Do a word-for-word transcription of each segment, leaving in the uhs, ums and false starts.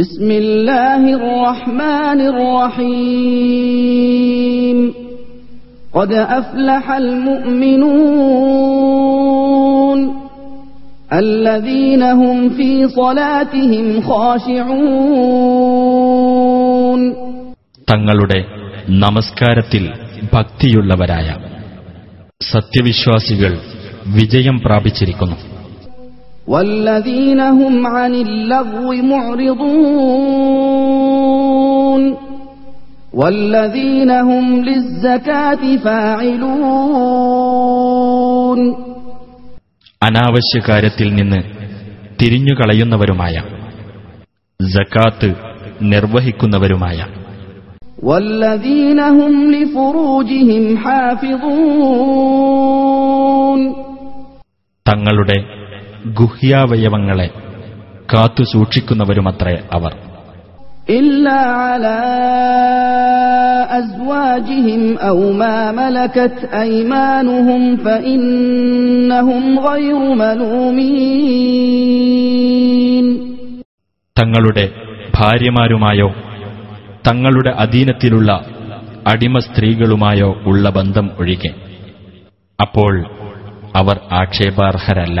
بسم الله الرحمن الرحيم قد أفلح المؤمنون الذين هم في صلاتهم خاشعون തങ്ങളുടെ നമസ്കാരത്തിൽ ഭക്തിയുള്ളവരായ സത്യവിശ്വാസികൾ വിജയം പ്രാപിച്ചിരിക്കുന്നു. والذين هم عن اللغو معرضون والذين هم للزكاة فاعلون അനാവശ്യ കാര്യത്തിൽ നിന്ന് തിരിഞ്ഞു കളയുന്നവരുമായ സകാത്ത് നിർവഹിക്കുന്നവരുമായ والذين هم لفروجهم حافظون തങ്ങളുടെ ഗുഹ്യാവയവങ്ങളെ കാത്തുസൂക്ഷിക്കുന്നവരുമത്രേ അവർ. ഇല്ലാ അലാ അസ്വാജിഹിം ഔ മാ മലകത് ഐമാനുഹും ഫഇന്നഹും ഗൈറു മലൂമീൻ തങ്ങളുടെ ഭാര്യമാരുമായോ തങ്ങളുടെ അധീനത്തിലുള്ള അടിമ സ്ത്രീകളുമായോ ഉള്ള ബന്ധം ഒഴികെ, അപ്പോൾ അവർ ആക്ഷേപാർഹരല്ല.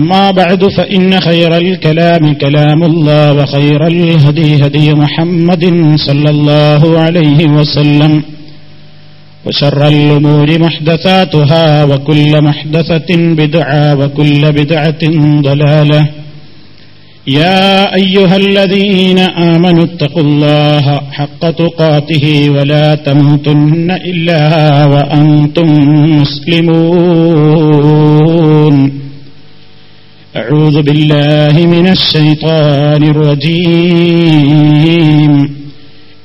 أما بعد فإن خير الكلام كلام الله وخير الهدي هدي محمد صلى الله عليه وسلم وشر الأمور محدثاتها وكل محدثة بدعة وكل بدعة ضلالة يا أيها الذين آمنوا اتقوا الله حق تقاته ولا تموتن إلا وأنتم مسلمون أعوذ بالله من الشيطان الرجيم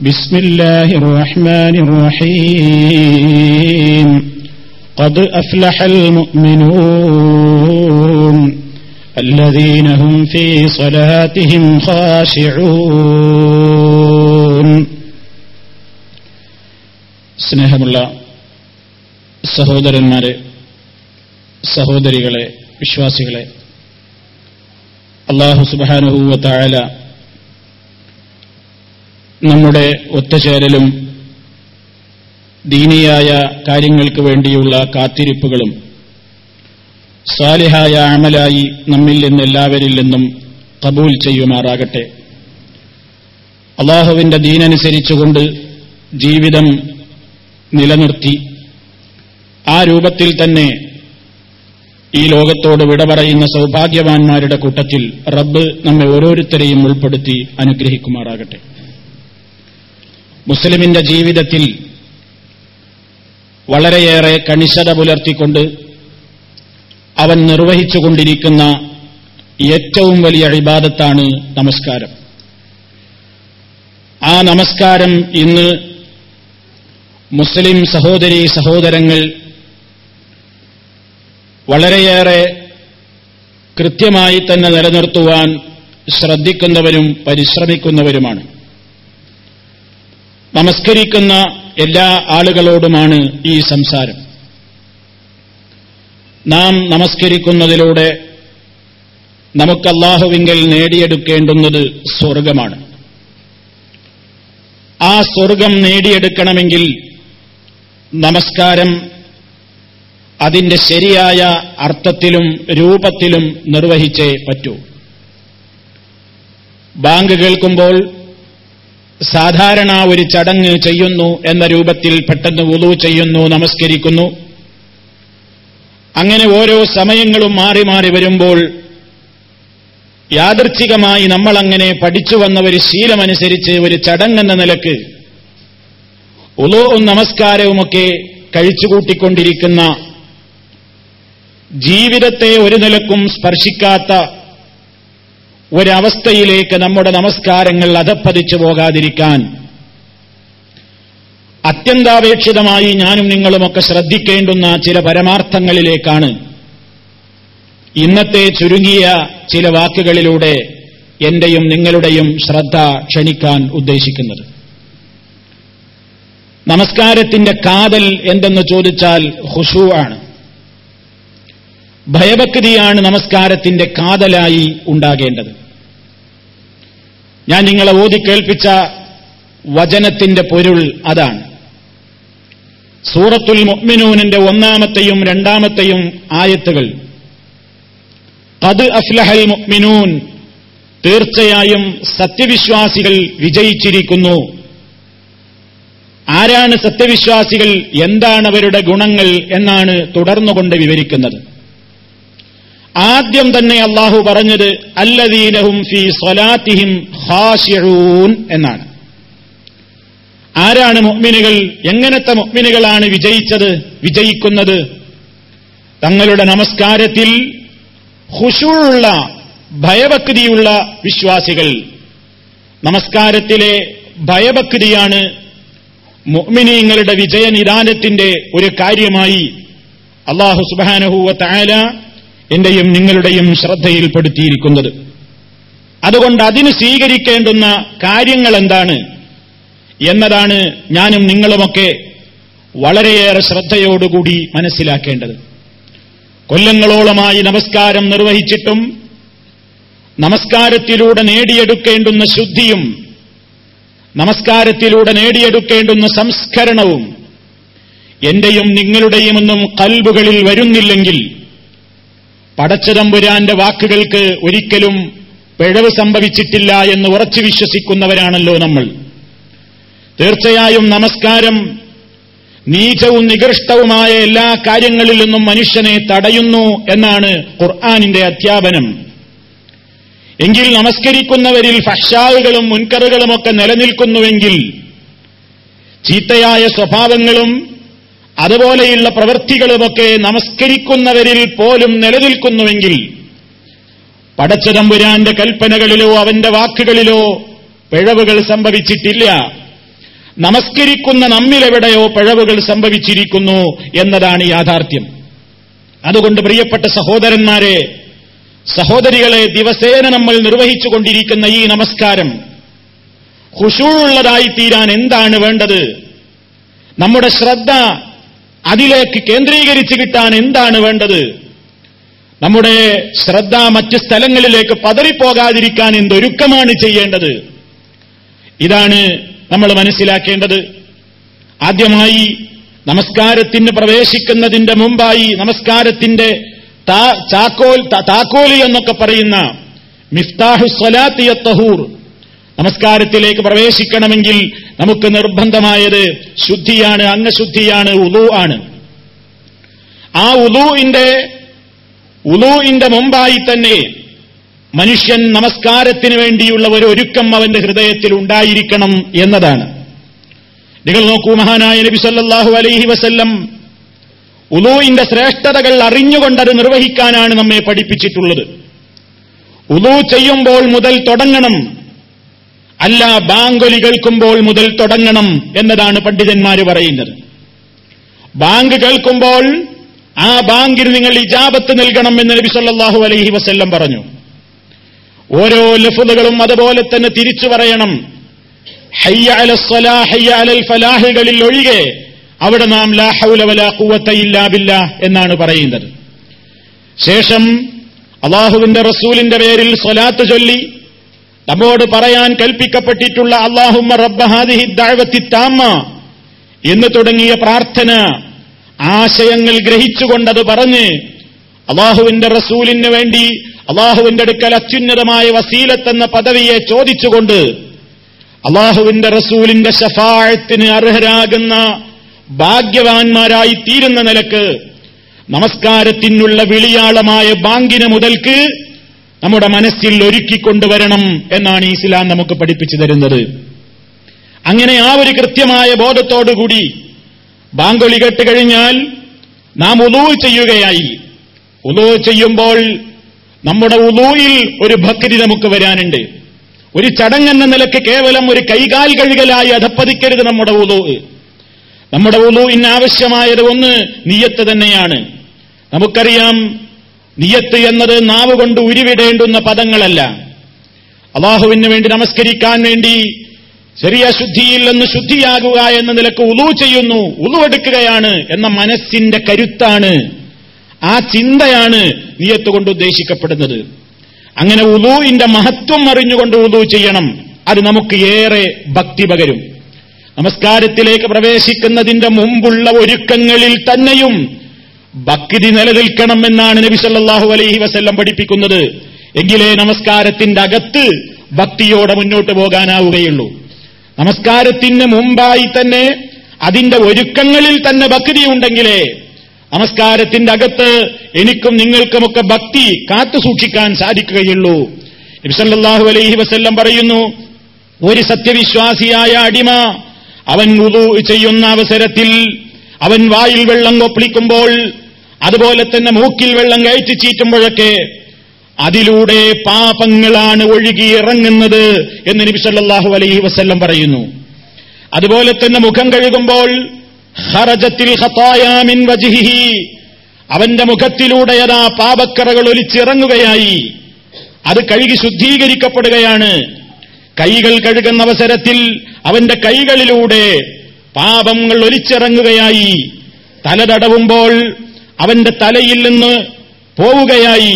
بسم الله الرحمن الرحيم قد أفلح المؤمنون الذين هم في صلاتهم خاشعون سنهم الله سهودر المرء سهودر غلي بشواسي غلي അല്ലാഹു സുബ്ഹാനഹു വ തആല നമ്മുടെ ഒത്തുചേരലും ദീനിയായ കാര്യങ്ങൾക്ക് വേണ്ടിയുള്ള കാത്തിരിപ്പുകളും സാലിഹായ അമലായി നമ്മിൽ നിന്ന് എല്ലാവരിൽ നിന്നും ഖബൂൽ ചെയ്യുമാറാകട്ടെ. അല്ലാഹുവിന്റെ ദീനനുസരിച്ചുകൊണ്ട് ജീവിതം നിലനിർത്തി ആ രൂപത്തിൽ തന്നെ ഈ ലോകത്തോട് വിട പറയുന്ന സൗഭാഗ്യവാന്മാരുടെ കൂട്ടത്തിൽ റബ്ബ് നമ്മെ ഓരോരുത്തരെയും ഉൾപ്പെടുത്തി അനുഗ്രഹിക്കുമാറാകട്ടെ. മുസ്ലിമിന്റെ ജീവിതത്തിൽ വളരെയേറെ കണിശത പുലർത്തിക്കൊണ്ട് അവൻ നിർവഹിച്ചുകൊണ്ടിരിക്കുന്ന ഏറ്റവും വലിയ ഇബാദത്താണ് നമസ്കാരം. ആ നമസ്കാരം ഇന്ന് മുസ്ലിം സഹോദരീ സഹോദരങ്ങൾ വളരെയേറെ കൃത്യമായി തന്നെ നിലനിർത്തുവാൻ ശ്രദ്ധിക്കുന്നവരും പരിശ്രമിക്കുന്നവരുമാണ്. നമസ്കരിക്കുന്ന എല്ലാ ആളുകളോടുമാണ് ഈ സംസാരം. നാം നമസ്കരിക്കുന്നതിലൂടെ നമുക്ക് അല്ലാഹുവിങ്കൽ നേടിയെടുക്കേണ്ടുന്നത് സ്വർഗമാണ്. ആ സ്വർഗം നേടിയെടുക്കണമെങ്കിൽ നമസ്കാരം അതിന്റെ ശരിയായ അർത്ഥത്തിലും രൂപത്തിലും നിർവഹിച്ചേ പറ്റൂ. ബാങ്ക് കേൾക്കുമ്പോൾ സാധാരണ ഒരു ചടങ്ങ് ചെയ്യുന്നു എന്ന രൂപത്തിൽ പെട്ടെന്ന് വുളു ചെയ്യുന്നു, നമസ്കരിക്കുന്നു. അങ്ങനെ ഓരോ സമയങ്ങളും മാറി മാറി വരുമ്പോൾ യാദൃച്ഛികമായി നമ്മളങ്ങനെ പഠിച്ചു വന്ന ഒരു ശീലമനുസരിച്ച് ഒരു ചടങ്ങെന്ന നിലക്ക് വുളുഉം നമസ്കാരവുമൊക്കെ കഴിച്ചുകൂട്ടിക്കൊണ്ടിരിക്കുന്ന, ജീവിതത്തെ ഒരു നിലക്കും സ്പർശിക്കാത്ത ഒരവസ്ഥയിലേക്ക് നമ്മുടെ നമസ്കാരങ്ങൾ അധപ്പതിച്ചു പോകാതിരിക്കാൻ അത്യന്താപേക്ഷിതമായി ഞാനും നിങ്ങളുമൊക്കെ ശ്രദ്ധിക്കേണ്ടുന്ന ചില പരമാർത്ഥങ്ങളിലേക്കാണ് ഇന്നത്തെ ചുരുങ്ങിയ ചില വാക്കുകളിലൂടെ എന്റെയും നിങ്ങളുടെയും ശ്രദ്ധ ക്ഷണിക്കാൻ ഉദ്ദേശിക്കുന്നത്. നമസ്കാരത്തിന്റെ കാതൽ എന്തെന്ന് ചോദിച്ചാൽ ഖുശൂ ആണ്. ഭയഭക്തിയാണ് നമസ്കാരത്തിന്റെ കാതലായി ഉണ്ടാകേണ്ടത്. ഞാൻ നിങ്ങളെ ഓതിക്കേൽപ്പിച്ച വചനത്തിന്റെ പൊരുൾ അതാണ്. സൂറത്തുൽ മുഅ്മിനൂനിന്റെ ഒന്നാമത്തെയും രണ്ടാമത്തെയും ആയത്തുകൾ ഖദ് അഫ്ലഹൽ മുഅ്മിനൂൻ, തീർച്ചയായും സത്യവിശ്വാസികൾ വിജയിച്ചിരിക്കുന്നു. ആരാണ് സത്യവിശ്വാസികൾ, എന്താണ് അവരുടെ ഗുണങ്ങൾ എന്നാണ് തുടർന്നുകൊണ്ട് വിവരിക്കുന്നത്. ആദ്യം തന്നെ അല്ലാഹു പറഞ്ഞത് അല്ലദീനഹും ഫീ സ്വലാത്തിഹിം ഖാശിഊൻ എന്നാണ്. ആരാണ് മുഅ്മിനുകൾ, എങ്ങനത്തെ മുഅ്മിനുകളാണ് വിജയിച്ചത് വിജയിക്കുന്നത്? തങ്ങളുടെ നമസ്കാരത്തിൽ ഖുശൂഉള്ള ഭയഭക്തിയുള്ള വിശ്വാസികൾ. നമസ്കാരത്തിലെ ഭയഭക്തിയാണ് മുഅ്മിനീങ്ങളുടെ വിജയനിദാനത്തിന്റെ ഒരു കാര്യമായി അല്ലാഹു സുബ്ഹാനഹു വ തആല എന്റെയും നിങ്ങളുടെയും ശ്രദ്ധയിൽപ്പെടുത്തിയിരിക്കുന്നത്. അതുകൊണ്ട് അതിന് സ്വീകരിക്കേണ്ടുന്ന കാര്യങ്ങൾ എന്താണ് എന്നതാണ് ഞാനും നിങ്ങളുമൊക്കെ വളരെയേറെ ശ്രദ്ധയോടുകൂടി മനസ്സിലാക്കേണ്ടത്. കൊല്ലങ്ങളോളമായി നമസ്കാരം നിർവഹിച്ചിട്ടും നമസ്കാരത്തിലൂടെ നേടിയെടുക്കേണ്ടുന്ന ശുദ്ധിയും നമസ്കാരത്തിലൂടെ നേടിയെടുക്കേണ്ടുന്ന സംസ്കരണവും എന്റെയും നിങ്ങളുടെയുമൊന്നും ഖൽബുകളിൽ വരുന്നില്ലെങ്കിൽ പടച്ചതമ്പുരാന്റെ വാക്കുകൾക്ക് ഒരിക്കലും പിഴവ് സംഭവിച്ചിട്ടില്ല എന്ന് ഉറച്ചു വിശ്വസിക്കുന്നവരാണല്ലോ നമ്മൾ. തീർച്ചയായും നമസ്കാരം നീചവും നികൃഷ്ടവുമായ എല്ലാ കാര്യങ്ങളിൽ നിന്നും മനുഷ്യനെ തടയുന്നു എന്നാണ് ഖുർആനിന്റെ അധ്യാപനം. എങ്കിൽ നമസ്കരിക്കുന്നവരിൽ ഫഹ്ശാകളും മുൻകറുകളുമൊക്കെ നിലനിൽക്കുന്നുവെങ്കിൽ ചീത്തയായ സ്വഭാവങ്ങളും അതുപോലെയുള്ള പ്രവൃത്തികളുമൊക്കെ നമസ്കരിക്കുന്നവരിൽ പോലും നിലനിൽക്കുന്നുവെങ്കിൽ പടച്ചതമ്പുരാന്റെ കൽപ്പനകളിലോ അവന്റെ വാക്കുകളിലോ പിഴവുകൾ സംഭവിച്ചിട്ടില്ല, നമസ്കരിക്കുന്ന നമ്മിലെവിടെയോ പിഴവുകൾ സംഭവിച്ചിരിക്കുന്നു എന്നതാണ് യാഥാർത്ഥ്യം. അതുകൊണ്ട് പ്രിയപ്പെട്ട സഹോദരന്മാരെ, സഹോദരികളെ, ദിവസേന നമ്മൾ നിർവഹിച്ചുകൊണ്ടിരിക്കുന്ന ഈ നമസ്കാരം ഖുശൂഉള്ളതായിത്തീരാൻ എന്താണ് വേണ്ടത്? നമ്മുടെ ശ്രദ്ധ അതിലേക്ക് കേന്ദ്രീകരിച്ചു കിട്ടാൻ എന്താണ് വേണ്ടത്? നമ്മുടെ ശ്രദ്ധ മറ്റ് സ്ഥലങ്ങളിലേക്ക് പതറിപ്പോകാതിരിക്കാൻ എന്തൊരുക്കമാണ് ചെയ്യേണ്ടത്? ഇതാണ് നമ്മൾ മനസ്സിലാക്കേണ്ടത്. ആദ്യമായി നമസ്കാരത്തിന് പ്രവേശിക്കുന്നതിന്റെ മുമ്പായി നമസ്കാരത്തിന്റെ താക്കോൽ താക്കോലി എന്നൊക്കെ പറയുന്ന മിഫ്താഹു സ്വലാത്തി അത്തഹൂർ, നമസ്കാരത്തിലേക്ക് പ്രവേശിക്കണമെങ്കിൽ നമുക്ക് നിർബന്ധമായത് ശുദ്ധിയാണ്, അംഗശുദ്ധിയാണ്, വുളു ആണ്. ആ വുളുഇന്റെ വുളുഇന്റെ മുമ്പായി തന്നെ മനുഷ്യൻ നമസ്കാരത്തിന് വേണ്ടിയുള്ള ഒരു ഒരുക്കം അവന്റെ ഹൃദയത്തിൽ ഉണ്ടായിരിക്കണം എന്നതാണ്. നിങ്ങൾ നോക്കൂ, മഹാനായ നബി സല്ലല്ലാഹു അലൈഹി വസല്ലം വുളുഇന്റെ ശ്രേഷ്ഠതകൾ അറിഞ്ഞുകൊണ്ടത് നിർവഹിക്കാനാണ് നമ്മെ പഠിപ്പിച്ചിട്ടുള്ളത്. വുളു ചെയ്യുമ്പോൾ മുതൽ തുടങ്ങണം, അല്ല ബാങ്കൊലി കേൾക്കുമ്പോൾ മുതൽ തുടങ്ങണം എന്നതാണ് പണ്ഡിതന്മാർ പറയുന്നത്. ബാങ്ക് കേൾക്കുമ്പോൾ ആ ബാങ്കിന് നിങ്ങൾ ഇജാബത്ത് നൽകണം എന്ന് നബി സല്ലല്ലാഹു അലൈഹി വസല്ലം പറഞ്ഞു. ഓരോ ലഫ്ളുകളും അതുപോലെ തന്നെ തിരിച്ചു പറയണം. ഹയ്യ അലസ്സലാ ഹയ്യ അലൽ ഫലാഹുകളിൽ ഒഴികെ അവിടെ നാം ലാ ഹൗല വലാ ഖുവത ഇല്ലാ ബില്ലാഹ് എന്നാണ് പറയുന്നത്. ശേഷം അള്ളാഹുവിന്റെ റസൂലിന്റെ പേരിൽ സ്വലാത്ത് ചൊല്ലി നമ്മോട് പറയാൻ കൽപ്പിക്കപ്പെട്ടിട്ടുള്ള അല്ലാഹുമ്മ റബ്ബ ഹാദിഹി ദഅവത്തി താമ്മ എന്ന് തുടങ്ങിയ പ്രാർത്ഥന ആശയങ്ങൾ ഗ്രഹിച്ചുകൊണ്ടത് പറഞ്ഞ് അള്ളാഹുവിന്റെ റസൂലിന് വേണ്ടി അള്ളാഹുവിന്റെ അടുക്കൽ അത്യുന്നതമായ വസീലത്തെന്ന പദവിയെ ചോദിച്ചുകൊണ്ട് അള്ളാഹുവിന്റെ റസൂലിന്റെ ശഫാഅത്തിന് അർഹരാകുന്ന ഭാഗ്യവാന്മാരായി തീരുന്ന നിലക്ക് നമസ്കാരത്തിനുള്ള വിളിയാളമായ ബാങ്കിന് മുതൽക്ക് നമ്മുടെ മനസ്സിൽ ഒരുക്കിക്കൊണ്ടുവരണം എന്നാണ് ഇസ്ലാം നമുക്ക് പഠിപ്പിച്ചു തരുന്നത്. അങ്ങനെ ആ ഒരു കൃത്യമായ ബോധത്തോടുകൂടി ബാങ്കൊളി കേട്ട് കഴിഞ്ഞാൽ നാം ഉളൂ ചെയ്യുകയായി. ഉളൂ ചെയ്യുമ്പോൾ നമ്മുടെ ഉളൂയിൽ ഒരു ഭക്തി നമുക്ക് വരാനുണ്ട്. ഒരു ചടങ്ങെന്ന നിലയ്ക്ക് കേവലം ഒരു കൈകാൽ കഴുകലായി അധപ്പതിക്കരുത് നമ്മുടെ ഉളൂ. നമ്മുടെ ഉളൂവിന് ആവശ്യമായത് ഒന്ന് നിയ്യത്ത് തന്നെയാണ്. നമുക്കറിയാം, നിയ്യത്ത് എന്നത് നാവ് കൊണ്ട് ഉരുവിടേണ്ടുന്ന പദങ്ങളല്ല. അല്ലാഹുവിന് വേണ്ടി നമസ്കരിക്കാൻ വേണ്ടി ചെറിയ ശുദ്ധിയിൽ നിന്ന് ശുദ്ധിയാകുക എന്ന നിലക്ക് ഉളൂ ചെയ്യുന്നു, ഉളൂ എടുക്കുകയാണ് എന്ന മനസ്സിന്റെ കരുത്താണ്, ആ ചിന്തയാണ് നിയ്യത്ത് കൊണ്ട് ഉദ്ദേശിക്കപ്പെടുന്നത്. അങ്ങനെ ഉളൂവിന്റെ മഹത്വം അറിഞ്ഞുകൊണ്ട് ഉളൂ ചെയ്യണം. അത് നമുക്ക് ഏറെ ഭക്തി പകരും. നമസ്കാരത്തിലേക്ക് പ്രവേശിക്കുന്നതിന്റെ മുമ്പുള്ള ഒരുക്കങ്ങളിൽ തന്നെയും ഭക്തി നിലനിൽക്കണം എന്നാണ് നബി സല്ലല്ലാഹു അലൈഹി വസല്ലം പഠിപ്പിക്കുന്നത്. എങ്കിലേ നമസ്കാരത്തിന്റെ അകത്ത് ഭക്തിയോടെ മുന്നോട്ട് പോകാനാവുകയുള്ളൂ. നമസ്കാരത്തിന് മുമ്പായി തന്നെ അതിന്റെ ഒരുക്കങ്ങളിൽ തന്നെ ഭക്തി ഉണ്ടെങ്കിലേ നമസ്കാരത്തിന്റെ അകത്ത് എനിക്കും നിങ്ങൾക്കുമൊക്കെ ഭക്തി കാത്തുസൂക്ഷിക്കാൻ സാധിക്കുകയുള്ളൂ. നബി സല്ലല്ലാഹു അലൈഹി വസല്ലം പറയുന്നു, ഒരു സത്യവിശ്വാസിയായ അടിമ അവൻ വുളൂ ചെയ്യുന്ന അവസരത്തിൽ അവൻ വായിൽ വെള്ളം കൊപ്പിളിക്കുമ്പോൾ അതുപോലെ തന്നെ മൂക്കിൽ വെള്ളം കയറ്റി ചീറ്റുമ്പോഴൊക്കെ അതിലൂടെ പാപങ്ങളാണ് ഒഴുകിയിറങ്ങുന്നത് എന്ന് നബി സല്ലല്ലാഹു അലൈഹി വസല്ലം പറയുന്നു. അതുപോലെ തന്നെ മുഖം കഴുകുമ്പോൾ ഖറജത്തിൽ ഖതായ മിൻ വജ്ഹിഹി, അവന്റെ മുഖത്തിലൂടെ അതാ പാപക്കറകൾ ഒലിച്ചിറങ്ങുകയായി, അത് കഴുകി ശുദ്ധീകരിക്കപ്പെടുകയാണ്. കൈകൾ കഴുകുന്ന അവസരത്തിൽ അവന്റെ കൈകളിലൂടെ പാപങ്ങൾ ഒലിച്ചിറങ്ങുകയായി. തല തടവുമ്പോൾ അവന്റെ തലയിൽ നിന്ന് പോവുകയായി.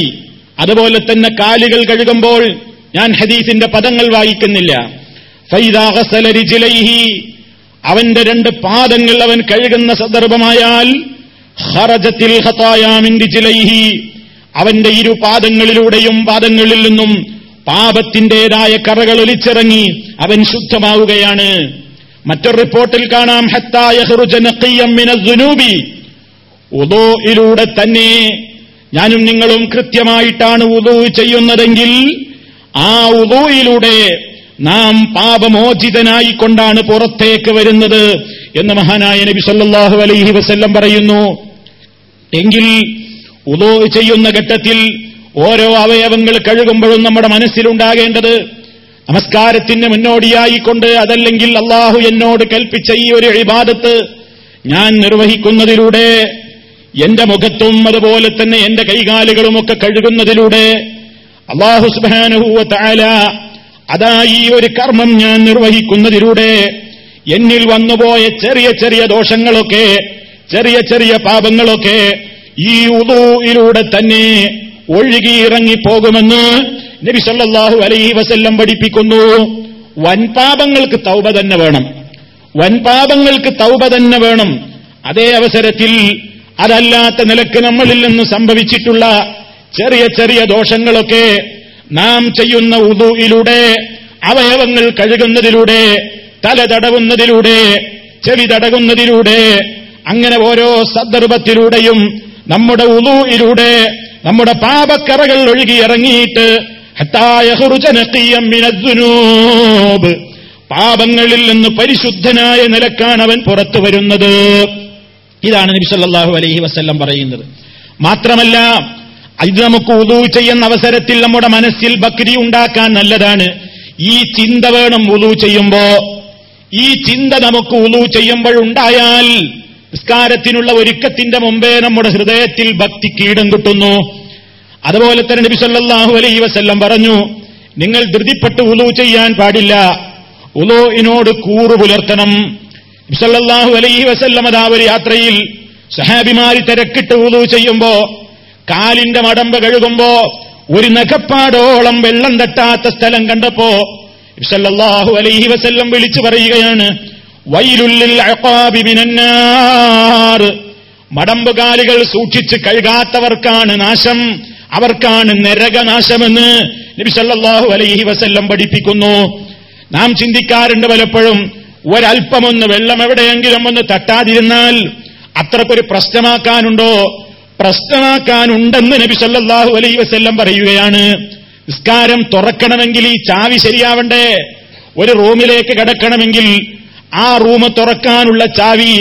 അതുപോലെ തന്നെ കാലുകൾ കഴുകുമ്പോൾ, ഞാൻ ഹദീസിന്റെ പദങ്ങൾ വായിക്കുന്നില്ല, ഫൈദാ ഗസല റിജ്ലൈഹി, അവന്റെ രണ്ട് പാദങ്ങൾ അവൻ കഴുകുന്ന സന്ദർഭമായാൽ ഖറജത്തിൽ ഖതായ മിൻ റിജ്ലൈഹി, അവന്റെ ഇരു പാദങ്ങളിലൂടെയും പാദങ്ങളിൽ നിന്നും പാപത്തിന്റേതായ കറകൾ ഒലിച്ചിറങ്ങി അവൻ ശുദ്ധമാവുകയാണ്. മറ്റൊരു റിപ്പോർട്ടിൽ കാണാം, ഹത്താ യഖ്റുജ നഖിയ്യൻ മിനസ്സുനൂബി, വുളൂഇലൂടെ തന്നെ ഞാനും നിങ്ങളും കൃത്യമായിട്ടാണ് വുളൂ ചെയ്യുന്നതെങ്കിൽ ആ വുളൂഇലൂടെ നാം പാപമോചിതനായിക്കൊണ്ടാണ് പുറത്തേക്ക് വരുന്നത് എന്ന് മഹാനായ നബി സല്ലല്ലാഹു അലൈഹി വസല്ലം പറയുന്നു. എങ്കിൽ വുളൂ ചെയ്യുന്ന ഘട്ടത്തിൽ ഓരോ അവയവങ്ങൾ കഴുകുമ്പോഴും നമ്മുടെ മനസ്സിലുണ്ടാകേണ്ടത്, നമസ്കാരത്തിന് മുന്നോടിയായിക്കൊണ്ട് അതല്ലെങ്കിൽ അള്ളാഹു എന്നോട് കൽപ്പിച്ച ഈ ഒരു ഇബാദത്ത് ഞാൻ നിർവഹിക്കുന്നതിലൂടെ, എന്റെ മുഖത്തും അതുപോലെ തന്നെ എന്റെ കൈകാലുകളുമൊക്കെ കഴുകുന്നതിലൂടെ അള്ളാഹു സുബ്ഹാനഹു വ തആല അതാ ഈ ഒരു കർമ്മം ഞാൻ നിർവഹിക്കുന്നതിലൂടെ എന്നിൽ വന്നുപോയ ചെറിയ ചെറിയ ദോഷങ്ങളൊക്കെ, ചെറിയ ചെറിയ പാപങ്ങളൊക്കെ ഈ വുളൂഇലൂടെ തന്നെ ഒഴുകിയിറങ്ങിപ്പോകുമെന്ന് നബി സല്ലല്ലാഹു അലൈഹി വസല്ലം പഠിപ്പിക്കുന്നു. വൻപാപങ്ങൾക്ക് തൗബ തന്നെ വേണം, വൻപാപങ്ങൾക്ക് തൗബ തന്നെ വേണം. അതേ അവസരത്തിൽ അതല്ലാത്ത നിലക്ക് നമ്മളിൽ നിന്ന് സംഭവിച്ചിട്ടുള്ള ചെറിയ ചെറിയ ദോഷങ്ങളൊക്കെ നാം ചെയ്യുന്ന വുളൂഇലൂടെ, അവയവങ്ങൾ കഴുകുന്നതിലൂടെ, തല തടവുന്നതിലൂടെ, ചെവി തടകുന്നതിലൂടെ, അങ്ങനെ ഓരോ സന്ദർഭത്തിലൂടെയും നമ്മുടെ വുളൂഇലൂടെ നമ്മുടെ പാപക്കറകൾ ഒഴുകിയിറങ്ങിയിട്ട് ഹത്താ യഖ്റുജ നഖിയ്യൻ മിനസ്സുനൂബ്, പാപങ്ങളിൽ നിന്ന് പരിശുദ്ധനായ നിലക്കാണ് അവൻ പുറത്തു വരുന്നത്. ഇതാണ് നബി സല്ലല്ലാഹു അലൈഹി വസല്ലം പറയുന്നത്. മാത്രമല്ല, ഇത് നമുക്ക് വുളൂ ചെയ്യുന്ന അവസരത്തിൽ നമ്മുടെ മനസ്സിൽ ഭക്തി ഉണ്ടാക്കാൻ നല്ലതാണ്. ഈ ചിന്ത വേണം വുളൂ ചെയ്യുമ്പോ. ഈ ചിന്ത നമുക്ക് വുളൂ ചെയ്യുമ്പോഴുണ്ടായാൽ നിസ്കാരത്തിനുള്ള ഒരുക്കത്തിന്റെ മുമ്പേ നമ്മുടെ ഹൃദയത്തിൽ ഭക്തി കീടം കിട്ടുന്നു. അതുപോലെ തന്നെ നബി സല്ലല്ലാഹു അലൈഹി വസല്ലം പറഞ്ഞു, നിങ്ങൾ ധൃതിപ്പെട്ട് വുളൂ ചെയ്യാൻ പാടില്ല, വുളൂഇനോട് കൂറ് പുലർത്തണം. നബി സല്ലല്ലാഹു അലൈഹി വസല്ലം ആ ഒരു യാത്രയിൽ സഹാബിമാരി തിരക്കിട്ട് വുളൂ ചെയ്യുമ്പോ കാലിന്റെ മടമ്പ് കഴുകുമ്പോ ഒരു നഖപ്പാടോളം വെള്ളം തട്ടാത്ത സ്ഥലം കണ്ടപ്പോ സല്ലല്ലാഹു അലൈഹി വസല്ലം വിളിച്ചു പറയുകയാണ്, വൈലുൽ ലിൽ അഖാബി മിനന്നാർ, മടമ്പുകാലുകൾ സൂക്ഷിച്ച് കഴുകാത്തവർക്കാണ് നാശം, അവർക്കാണ് നരകനാശമെന്ന് നബി സല്ലല്ലാഹു അലൈഹി വസല്ലം പഠിപ്പിക്കുന്നു. നാം ചിന്തിക്കാറുണ്ട് പലപ്പോഴും ഒരൽപ്പമൊന്ന് വെള്ളം എവിടെയെങ്കിലും ഒന്ന് തട്ടാതിരുന്നാൽ അത്രക്കൊരു പ്രശ്നമാക്കാനുണ്ടോ? പ്രശ്നമാക്കാനുണ്ടെന്ന് നബി സല്ലല്ലാഹു അലൈഹി വസല്ലം പറയുകയാണ്. നിസ്കാരം തുറക്കണമെങ്കിൽ ഈ ചാവി ശരിയാവണ്ടേ? ഒരു റൂമിലേക്ക് കടക്കണമെങ്കിൽ ആ റൂം തുറക്കാനുള്ള ചാവി,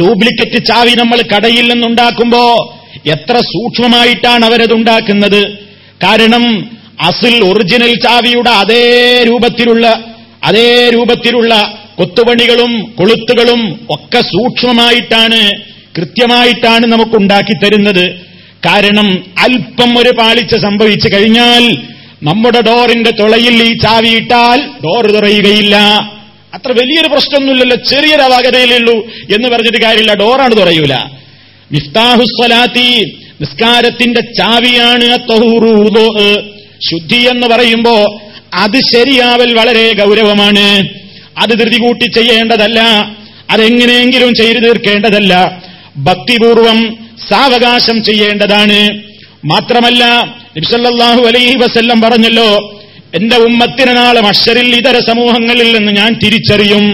ഡ്യൂപ്ലിക്കറ്റ് ചാവി നമ്മൾ കടയിൽ നിന്നുണ്ടാക്കുമ്പോ എത്ര സൂക്ഷ്മമായിട്ടാണ് അവരതുണ്ടാക്കുന്നത്. കാരണം അസിൽ ഒറിജിനൽ ചാവിയുടെ അതേ രൂപത്തിലുള്ള അതേ രൂപത്തിലുള്ള കൊത്തുപണികളും കൊളുത്തുകളും ഒക്കെ സൂക്ഷ്മമായിട്ടാണ്, കൃത്യമായിട്ടാണ് നമുക്കുണ്ടാക്കി തരുന്നത്. കാരണം അല്പം ഒരു പാളിച്ച സംഭവിച്ചു കഴിഞ്ഞാൽ നമ്മുടെ ഡോറിന്റെ തുളയിൽ ഈ ചാവിയിട്ടാൽ ഡോർ തുറയുകയില്ല. അത്ര വലിയൊരു പ്രശ്നമൊന്നുമില്ലല്ലോ, ചെറിയൊരു അപാകതയിലുള്ളൂ എന്ന് പറഞ്ഞിട്ട് കാര്യമില്ല, ഡോറാണ് തുറയൂല. മിഫ്താഹുസ്വലാത്തി, നിസ്കാരത്തിന്റെ ചാവിയാണ് അത്തഹൂറു, ശുദ്ധി എന്ന് പറയുമ്പോ അത് ശരിയാവൽ വളരെ ഗൗരവമാണ്. അത് ധൃതി കൂട്ടി ചെയ്യേണ്ടതല്ല, അതെങ്ങനെയെങ്കിലും ചെയ്തു തീർക്കേണ്ടതല്ല, ഭക്തിപൂർവം സാവകാശം ചെയ്യേണ്ടതാണ്. മാത്രമല്ല നബി സല്ലല്ലാഹു അലൈഹി വസല്ലം പറഞ്ഞല്ലോ, എന്റെ ഉമ്മത്തിനെ നാളെ മഹ്ശറിൽ ഇതര സമൂഹങ്ങളിൽ നിന്ന് ഞാൻ തിരിച്ചറിയും,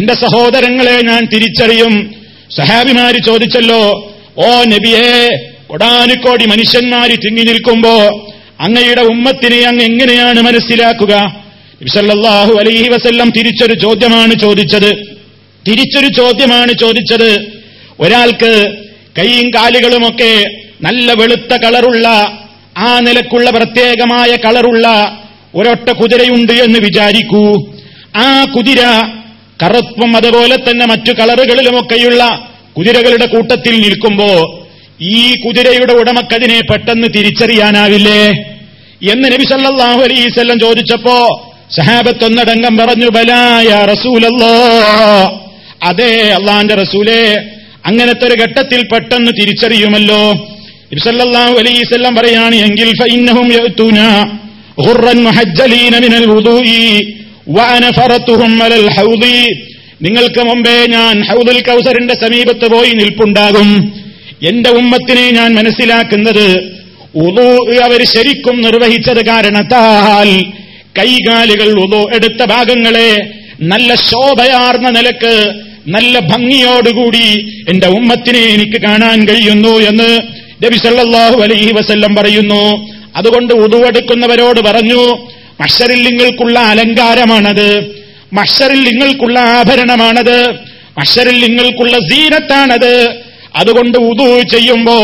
എന്റെ സഹോദരങ്ങളെ ഞാൻ തിരിച്ചറിയും. സഹാബിമാര് ചോദിച്ചല്ലോ, ഓ നബിയെ, കൊടാനുകോടി മനുഷ്യന്മാര് തിങ്ങി നിൽക്കുമ്പോ അങ്ങയുടെ ഉമ്മത്തിനെ അങ്ങ് എങ്ങനെയാണ് മനസ്സിലാക്കുക? നബി സല്ലല്ലാഹു അലൈഹി വസല്ലം തിരിച്ചൊരു ചോദ്യമാണ് ചോദിച്ചത് തിരിച്ചൊരു ചോദ്യമാണ് ചോദിച്ചത് ഒരാൾക്ക് കൈയും കാലുകളുമൊക്കെ നല്ല വെളുത്ത കളറുള്ള, ആ നിലക്കുള്ള പ്രത്യേകമായ കളറുള്ള ഒരൊട്ട കുതിരയുണ്ട് എന്ന് വിചാരിക്കൂ. ആ കുതിര കറുപ്പും അതുപോലെ തന്നെ മറ്റു കളറുകളിലുമൊക്കെയുള്ള കുതിരകളുടെ കൂട്ടത്തിൽ നിൽക്കുമ്പോ ഈ കുതിരയുടെ ഉടമക്കതിനെ പെട്ടെന്ന് തിരിച്ചറിയാനാവില്ലേ എന്ന് നബി സല്ലല്ലാഹു അലൈഹി വസല്ലം ചോദിച്ചപ്പോ സഹാബത്തൊന്നടങ്കം പറഞ്ഞു, ബലാ യാ റസൂലല്ലാഹ്, അതേ അള്ളാന്റെ റസൂലേ, അങ്ങനത്തെ ഒരു ഘട്ടത്തിൽ പെട്ടെന്ന് തിരിച്ചറിയുമല്ലോ. നബി സല്ലല്ലാഹു അലൈഹി വസല്ലം പറയാണ്, എങ്കിൽ ഫഇന്നഹും യഅ്തൂന ഖുർറൻ മുഹജ്ജലീന മിനൽ വുദൂഇ വഅനഫറതുഹും അലൽ ഹൗദി, നിങ്ങൾക്ക് മുമ്പേ ഞാൻ ഹൗദുൽ കൗസറിന്റെ സമീപത്ത് പോയി നിൽപ്പുണ്ടാകും. എന്റെ ഉമ്മത്തിനെ ഞാൻ മനസ്സിലാക്കുന്നത് വുദൂ അവർ ശരിക്കും നിർവഹിച്ചത് കാരണത്താൽ കൈകാലുകൾ വുദൂ എടുത്ത ഭാഗങ്ങളെ നല്ല ശോഭയാർന്ന നിലക്ക് നല്ല ഭംഗിയോടുകൂടി എന്റെ ഉമ്മത്തിനെ എനിക്ക് കാണാൻ കഴിയുന്നു എന്ന് നബി സല്ലല്ലാഹു അലൈഹി വസല്ലം പറയുന്നു. അതുകൊണ്ട് ഉതുവെടുക്കുന്നവരോട് പറഞ്ഞു, മഹ്ശറിൽ നിങ്ങൾക്കുള്ള അലങ്കാരമാണത്, മഹ്ശറിൽ നിങ്ങൾക്കുള്ള ആഭരണമാണത്, മഹ്ശറിൽ നിങ്ങൾക്കുള്ള സീനത്താണത്. അതുകൊണ്ട് ഉതു ചെയ്യുമ്പോ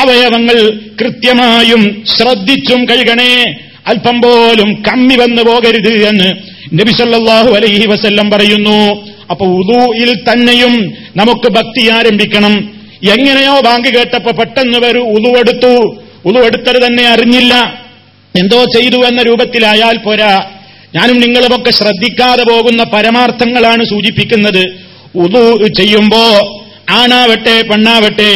അവയവങ്ങൾ കൃത്യമായും ശ്രദ്ധിച്ചും കഴുകണേ, അല്പം പോലും കമ്മി വന്നു പോകരുത് എന്ന് നബി സല്ലല്ലാഹു അലൈഹി വസല്ലം പറയുന്നു. അപ്പൊ വുദൂഇൽ തന്നെയും നമുക്ക് ഭക്തി ആരംഭിക്കണം. എങ്ങനെയോ ബാങ്ക് കേട്ടപ്പോ പെട്ടെന്ന് ഒരു വുദൂവെടുത്തു, വുദൂവെടുത്തത് തന്നെ അറിഞ്ഞില്ല, എന്തോ ചെയ്തു എന്ന രൂപത്തിലായാൽ പോരാ. ഞാനും നിങ്ങളുമൊക്കെ ശ്രദ്ധിക്കാതെ പോകുന്ന പരമാർത്ഥങ്ങളാണ് സൂചിപ്പിക്കുന്നത്. വുദൂ ചെയ്യുമ്പോ ആണാവട്ടെ പെണ്ണാവട്ടെ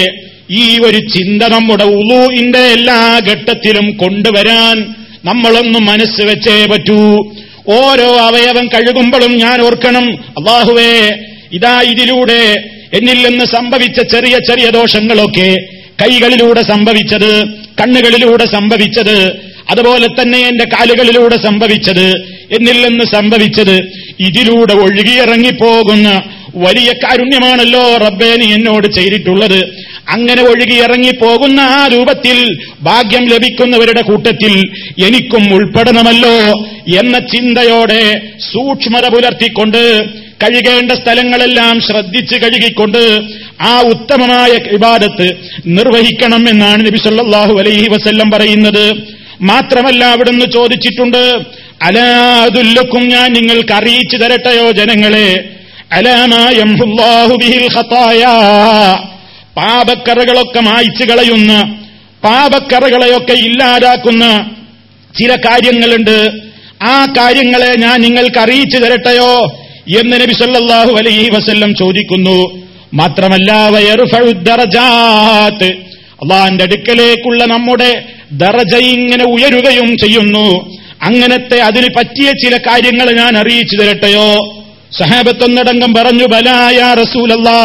ഈ ഒരു ചിന്ത നമ്മുടെ വുദൂഇന്റെ എല്ലാ ഘട്ടത്തിലും കൊണ്ടുവരാൻ നമ്മളൊന്നും മനസ്സ് വെച്ചേ പറ്റൂ. ഓരോ അവയവം കഴുകുമ്പോഴും ഞാൻ ഓർക്കണം, അല്ലാഹുവേ, ഇതാ ഇതിലൂടെ എന്നിൽ നിന്ന് സംഭവിച്ച ചെറിയ ചെറിയ ദോഷങ്ങളൊക്കെ, കൈകളിലൂടെ സംഭവിച്ചത്, കണ്ണുകളിലൂടെ സംഭവിച്ചത്, അതുപോലെ തന്നെ എന്റെ കാലുകളിലൂടെ സംഭവിച്ചത്, എന്നിൽ നിന്ന് സംഭവിച്ചത്, ഇതിലൂടെ ഒഴുകിയിറങ്ങിപ്പോകുന്ന വലിയ കാരുണ്യമാണല്ലോ റബ്ബേ നീ എന്നോട് ചെയ്തിട്ടുള്ളത്. അങ്ങനെ ഒഴുകിയിറങ്ങിപ്പോകുന്ന ആ രൂപത്തിൽ ഭാഗ്യം ലഭിക്കുന്നവരുടെ കൂട്ടത്തിൽ എനിക്കും ഉൾപ്പെടണമല്ലോ എന്ന ചിന്തയോടെ സൂക്ഷ്മത പുലർത്തിക്കൊണ്ട് കഴുകേണ്ട സ്ഥലങ്ങളെല്ലാം ശ്രദ്ധിച്ച് കഴുകിക്കൊണ്ട് ആ ഉത്തമമായ ഇബാദത്ത് നിർവഹിക്കണം എന്നാണ് നബി സല്ലല്ലാഹു അലൈഹി വസല്ലം പറയുന്നത്. മാത്രമല്ല അവിടുന്ന് ചോദിച്ചിട്ടുണ്ട്, അലാ അദുല്ലുക്കും, ഞാൻ നിങ്ങൾക്ക് അറിയിച്ചു തരട്ടെയോ ജനങ്ങളെ, അലാ മാ യംഹുല്ലാഹു ബിഹിൽ ഖതായാ, പാപക്കറകളൊക്കെ മായ്ച്ചു കളയുന്ന, പാപക്കറകളെയൊക്കെ ഇല്ലാതാക്കുന്ന ചില കാര്യങ്ങളുണ്ട്, ആ കാര്യങ്ങളെ ഞാൻ നിങ്ങൾക്ക് അറിയിച്ചു തരട്ടെയോ എന്ന് നബി സല്ലല്ലാഹു അലൈഹി വസല്ലം ചോദിക്കുന്നു. മാത്രമല്ല വയർഫഉ ദറജാത്ത്, അള്ളാഹുവിന്റെ അടുക്കലേക്കുള്ള നമ്മുടെ ദറജ ഇങ്ങനെ ഉയരുകയും ചെയ്യുന്നു. അങ്ങനത്തെ അതിന് പറ്റിയ ചില കാര്യങ്ങൾ ഞാൻ അറിയിച്ചു തരട്ടെയോ? സഹാബത്തൊന്നടങ്കം പറഞ്ഞു, ബലായ റസൂലല്ലാ,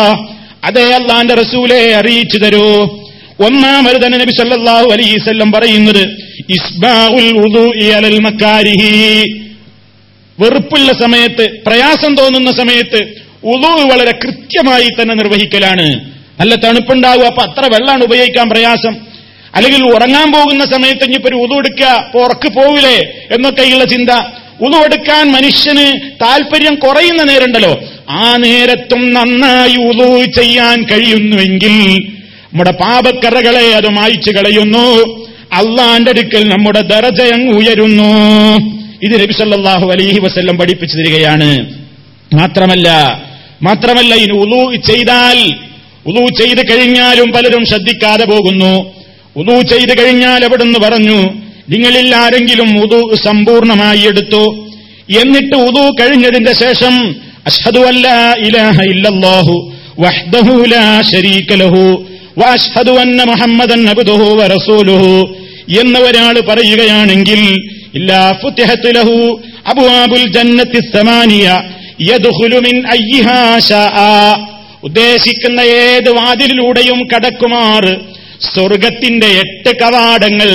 അതേ അള്ളാന്റെ റസൂലെ അറിയിച്ചു തരൂ. ഒന്നാമത് തന്നെ നബി സല്ലല്ലാഹു അലൈഹി വസല്ലം പറയുന്നത്, ഇസ്ബാഉൽ വുദൂഇ അലൽ മക്കാരിഹി, വെറുപ്പുള്ള സമയത്ത്, പ്രയാസം തോന്നുന്ന സമയത്ത് ഉളു വളരെ കൃത്യമായി തന്നെ നിർവഹിക്കലാണ്. നല്ല തണുപ്പുണ്ടാകും, അപ്പൊ അത്ര വെള്ളമാണ് ഉപയോഗിക്കാൻ പ്രയാസം. അല്ലെങ്കിൽ ഉറങ്ങാൻ പോകുന്ന സമയത്ത് ഇനിയിപ്പോ ഒരു ഉളു എടുക്കുക, അപ്പൊ ഉറക്ക് പോവില്ലേ എന്നൊക്കെയുള്ള ചിന്ത. ഉളു എടുക്കാൻ മനുഷ്യന് താല്പര്യം കുറയുന്ന നേരമുണ്ടല്ലോ, ആ നേരത്തും നന്നായി ഉളു ചെയ്യാൻ കഴിയുന്നുവെങ്കിൽ നമ്മുടെ പാപക്കറകളെ അത് മായ്ച്ചു കളയുന്നു. അള്ളാന്റെ അടുക്കൽ നമ്മുടെ ദറജയം ഉയരുന്നു. ഇത് നബി സല്ലല്ലാഹു അലൈഹി വസല്ലം പഠിപ്പിച്ചു തരികയാണ്. മാത്രമല്ല മാത്രമല്ല ഇനി ഉളു ചെയ്താൽ, ഉളു ചെയ്ത് കഴിഞ്ഞാലും പലരും ശ്രദ്ധിക്കാതെ പോകുന്നു. ഉളു ചെയ്ത് കഴിഞ്ഞാൽ അവിടുന്ന് പറഞ്ഞു, നിങ്ങളിൽ ആരെങ്കിലും ഉളു സമ്പൂർണമായി എടുത്തു, എന്നിട്ട് ഉളു കഴിഞ്ഞതിന്റെ ശേഷം അശ്ഹദു അല്ലാ ഇലാഹ ഇല്ലല്ലാഹു വഹ്ദഹു ലാ ശരീക ലഹു വ അശ്ഹദു അന്ന മുഹമ്മദൻ അബ്ദുഹു വ റസൂലുഹു എന്ന ഒരാൾ പറയുകയാണെങ്കിൽ ഇല്ലാ ഫുതിഹത് ലഹു അബ്വാബുൽ ജന്നത്തി സമാനിയ യദ്ഖുലു മിൻ അയ്യിഹാ ശാഅ, ഉദ്ദേശിക്കുന്ന ഏത് വാതിലിലൂടെയും കടക്കുമാർ സ്വർഗത്തിന്റെ എട്ട് കവാടങ്ങൾ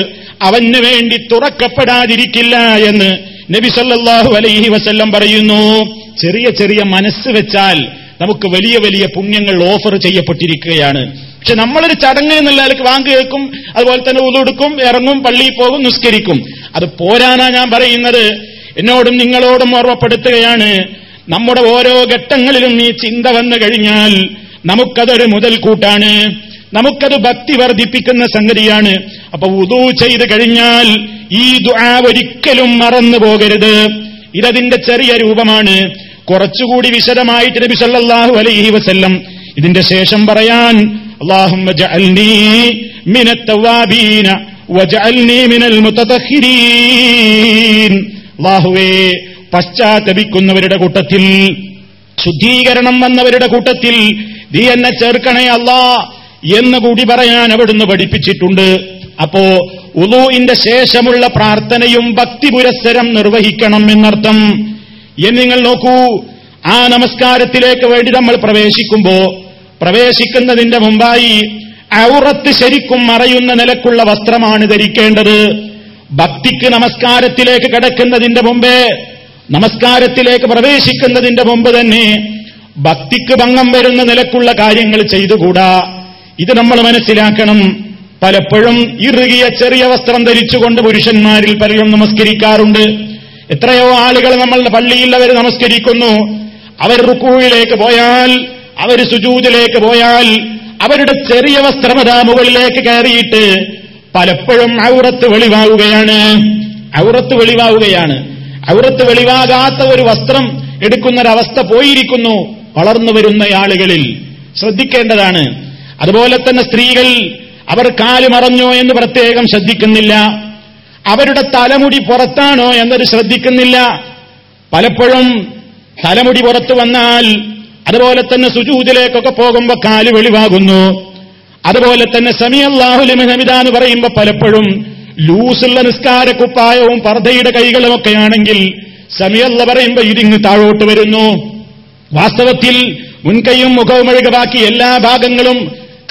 അവന് വേണ്ടി തുറക്കപ്പെടാതിരിക്കില്ല എന്ന് നബി സല്ലല്ലാഹു അലൈഹി വസല്ലം പറയുന്നു. ചെറിയ ചെറിയ മനസ്സ് വെച്ചാൽ നമുക്ക് വലിയ വലിയ പുണ്യങ്ങൾ ഓഫർ ചെയ്യപ്പെട്ടിരിക്കുകയാണ്. പക്ഷെ നമ്മളൊരു ചടങ്ങ് എന്നുള്ള ആൾക്ക് വാങ്ങി കേൾക്കും, അതുപോലെ തന്നെ ഉടുക്കും, ഇറങ്ങും, പള്ളിയിൽ പോകും, നിസ്കരിക്കും. അത് പോരാനാ ഞാൻ പറയുന്നത്. എന്നോടും നിങ്ങളോടും ഓർമ്മപ്പെടുത്തുകയാണ്, നമ്മുടെ ഓരോ ഘട്ടങ്ങളിലും ഈ ചിന്ത വന്നു കഴിഞ്ഞാൽ നമുക്കതൊരു മുതൽക്കൂട്ടാണ്, നമുക്കത് ഭക്തി വർദ്ധിപ്പിക്കുന്ന സംഗതിയാണ്. അപ്പൊ വുദൂ ചെയ്ത് കഴിഞ്ഞാൽ ഈ ദുആ ഒരിക്കലും മറന്നു പോകരുത്. ഇതതിന്റെ ചെറിയ രൂപമാണ്. കുറച്ചുകൂടി വിശദമായിട്ട് നബി സല്ലല്ലാഹു അലൈഹി വസല്ലം ഇതിന്റെ ശേഷം പറയാൻ, അല്ലാഹുമ്മ ജഅൽനീ മിനത് തവാബീന വജഅൽനീ മിനൽ മുതതഖിരീൻ, അല്ലാഹുവേ പശ്ചാത്തപിക്കുന്നവരുടെ കൂട്ടത്തിൽ, ശുദ്ധീകരണം വന്നവരുടെ കൂട്ടത്തിൽ നീ എന്നെ ചേർക്കണേ അല്ലാ എന്ന് കൂടി പറയാൻ അവിടുന്ന് പഠിപ്പിച്ചിട്ടുണ്ട്. അപ്പോ ഉളൂഇന്റെ ശേഷമുള്ള പ്രാർത്ഥനയും ഭക്തി പുരസ്സരം നിർവഹിക്കണം എന്നർത്ഥം. എന്ന് നിങ്ങൾ നോക്കൂ, ആ നമസ്കാരത്തിലേക്ക് വേണ്ടി നമ്മൾ പ്രവേശിക്കുമ്പോ പ്രവേശിക്കുന്നതിന്റെ മുമ്പായി ഔറത്ത് ശരിക്കും മറയുന്ന നിലക്കുള്ള വസ്ത്രമാണ് ധരിക്കേണ്ടത്. ഭക്തിക്ക് നമസ്കാരത്തിലേക്ക് കടക്കുന്നതിന്റെ മുമ്പേ, നമസ്കാരത്തിലേക്ക് പ്രവേശിക്കുന്നതിന്റെ മുമ്പ് തന്നെ ഭക്തിക്ക് ഭംഗം വരുന്ന നിലക്കുള്ള കാര്യങ്ങൾ ചെയ്തുകൂടാ. ഇത് നമ്മൾ മനസ്സിലാക്കണം. പലപ്പോഴും ഇറുകിയ ചെറിയ വസ്ത്രം ധരിച്ചുകൊണ്ട് പുരുഷന്മാരിൽ പലരും നമസ്കരിക്കാറുണ്ട്. എത്രയോ ആളുകൾ നമ്മളുടെ പള്ളിയിൽ അവർ നമസ്കരിക്കുന്നു. അവർ റുക്കൂയിലേക്ക് പോയാൽ, അവർ സുജൂദിലേക്ക് പോയാൽ അവരുടെ ചെറിയ വസ്ത്രമതാ മുകളിലേക്ക് കയറിയിട്ട് പലപ്പോഴും ഔറത്ത് വെളിവാവുകയാണ് ഔറത്ത് വെളിവാവുകയാണ് ഔറത്ത് വെളിവാകാത്ത ഒരു വസ്ത്രം എടുക്കുന്നൊരവസ്ഥ പോയിരിക്കുന്നു വളർന്നു വരുന്ന ആളുകളിൽ. ശ്രദ്ധിക്കേണ്ടതാണ്. അതുപോലെ തന്നെ സ്ത്രീകൾ അവർ കാല് മറഞ്ഞോ എന്ന് പ്രത്യേകം ശ്രദ്ധിക്കുന്നില്ല. അവരുടെ തലമുടി പുറത്താണോ എന്നത് ശ്രദ്ധിക്കുന്നില്ല. പലപ്പോഴും തലമുടി പുറത്തു വന്നാൽ, അതുപോലെ തന്നെ സുജൂദിലേക്കൊക്കെ പോകുമ്പോൾ കാല് വെളിവാകുന്നു. അതുപോലെ തന്നെ സമിഅല്ലാഹു ലിമൻ ഹമിദ എന്ന് പറയുമ്പോൾ പലപ്പോഴും ലൂസുള്ള നിസ്കാരക്കുപ്പായവും പർദയുടെ കൈകളുമൊക്കെയാണെങ്കിൽ സമിഅല്ലാഹു പറയുമ്പോൾ ഇതിങ്ങ് താഴോട്ട് വരുന്നു. വാസ്തവത്തിൽ മുൻകൈയും മുഖവും ഒഴികെ ബാക്കി എല്ലാ ഭാഗങ്ങളും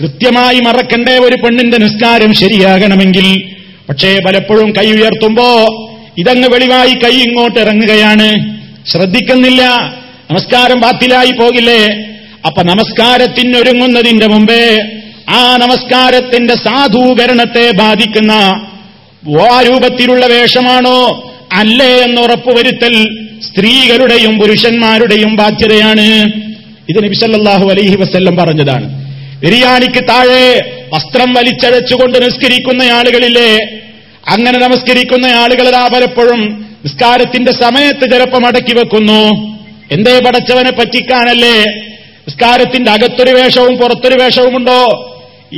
കൃത്യമായി മറക്കണ്ടേ ഒരു പെണ്ണിന്റെ നിസ്കാരം ശരിയാകണമെങ്കിൽ? പക്ഷേ പലപ്പോഴും കൈ ഉയർത്തുമ്പോ ഇതങ്ങ് വെളിവായി കൈ ഇങ്ങോട്ട് ഇറങ്ങുകയാണ്. ശ്രദ്ധിക്കുന്നില്ല. നമസ്കാരം ബാത്തിലായി പോകില്ലേ? അപ്പൊ നമസ്കാരത്തിനൊരുങ്ങുന്നതിന്റെ മുമ്പേ ആ നമസ്കാരത്തിന്റെ സാധൂകരണത്തെ ബാധിക്കുന്ന ആ രൂപത്തിലുള്ള വേഷമാണോ അല്ലേ എന്ന് ഉറപ്പുവരുത്തൽ സ്ത്രീകളുടെയും പുരുഷന്മാരുടെയും ബാധ്യതയാണ്. ഇത് നബി സല്ലല്ലാഹു അലൈഹി വസല്ലം പറഞ്ഞതാണ്. ബിരിയാണിക്ക് താഴെ വസ്ത്രം വലിച്ചഴച്ചുകൊണ്ട് നിസ്കരിക്കുന്ന ആളുകളില്ലേ? അങ്ങനെ നമസ്കരിക്കുന്ന ആളുകളാ പലപ്പോഴും നിസ്കാരത്തിന്റെ സമയത്ത് ചിലപ്പം അടക്കി വെക്കുന്നു. എന്തേ, പടച്ചവനെ പറ്റിക്കാനല്ലേ? നിസ്കാരത്തിന്റെ അകത്തൊരു വേഷവും പുറത്തൊരു വേഷവുമുണ്ടോ?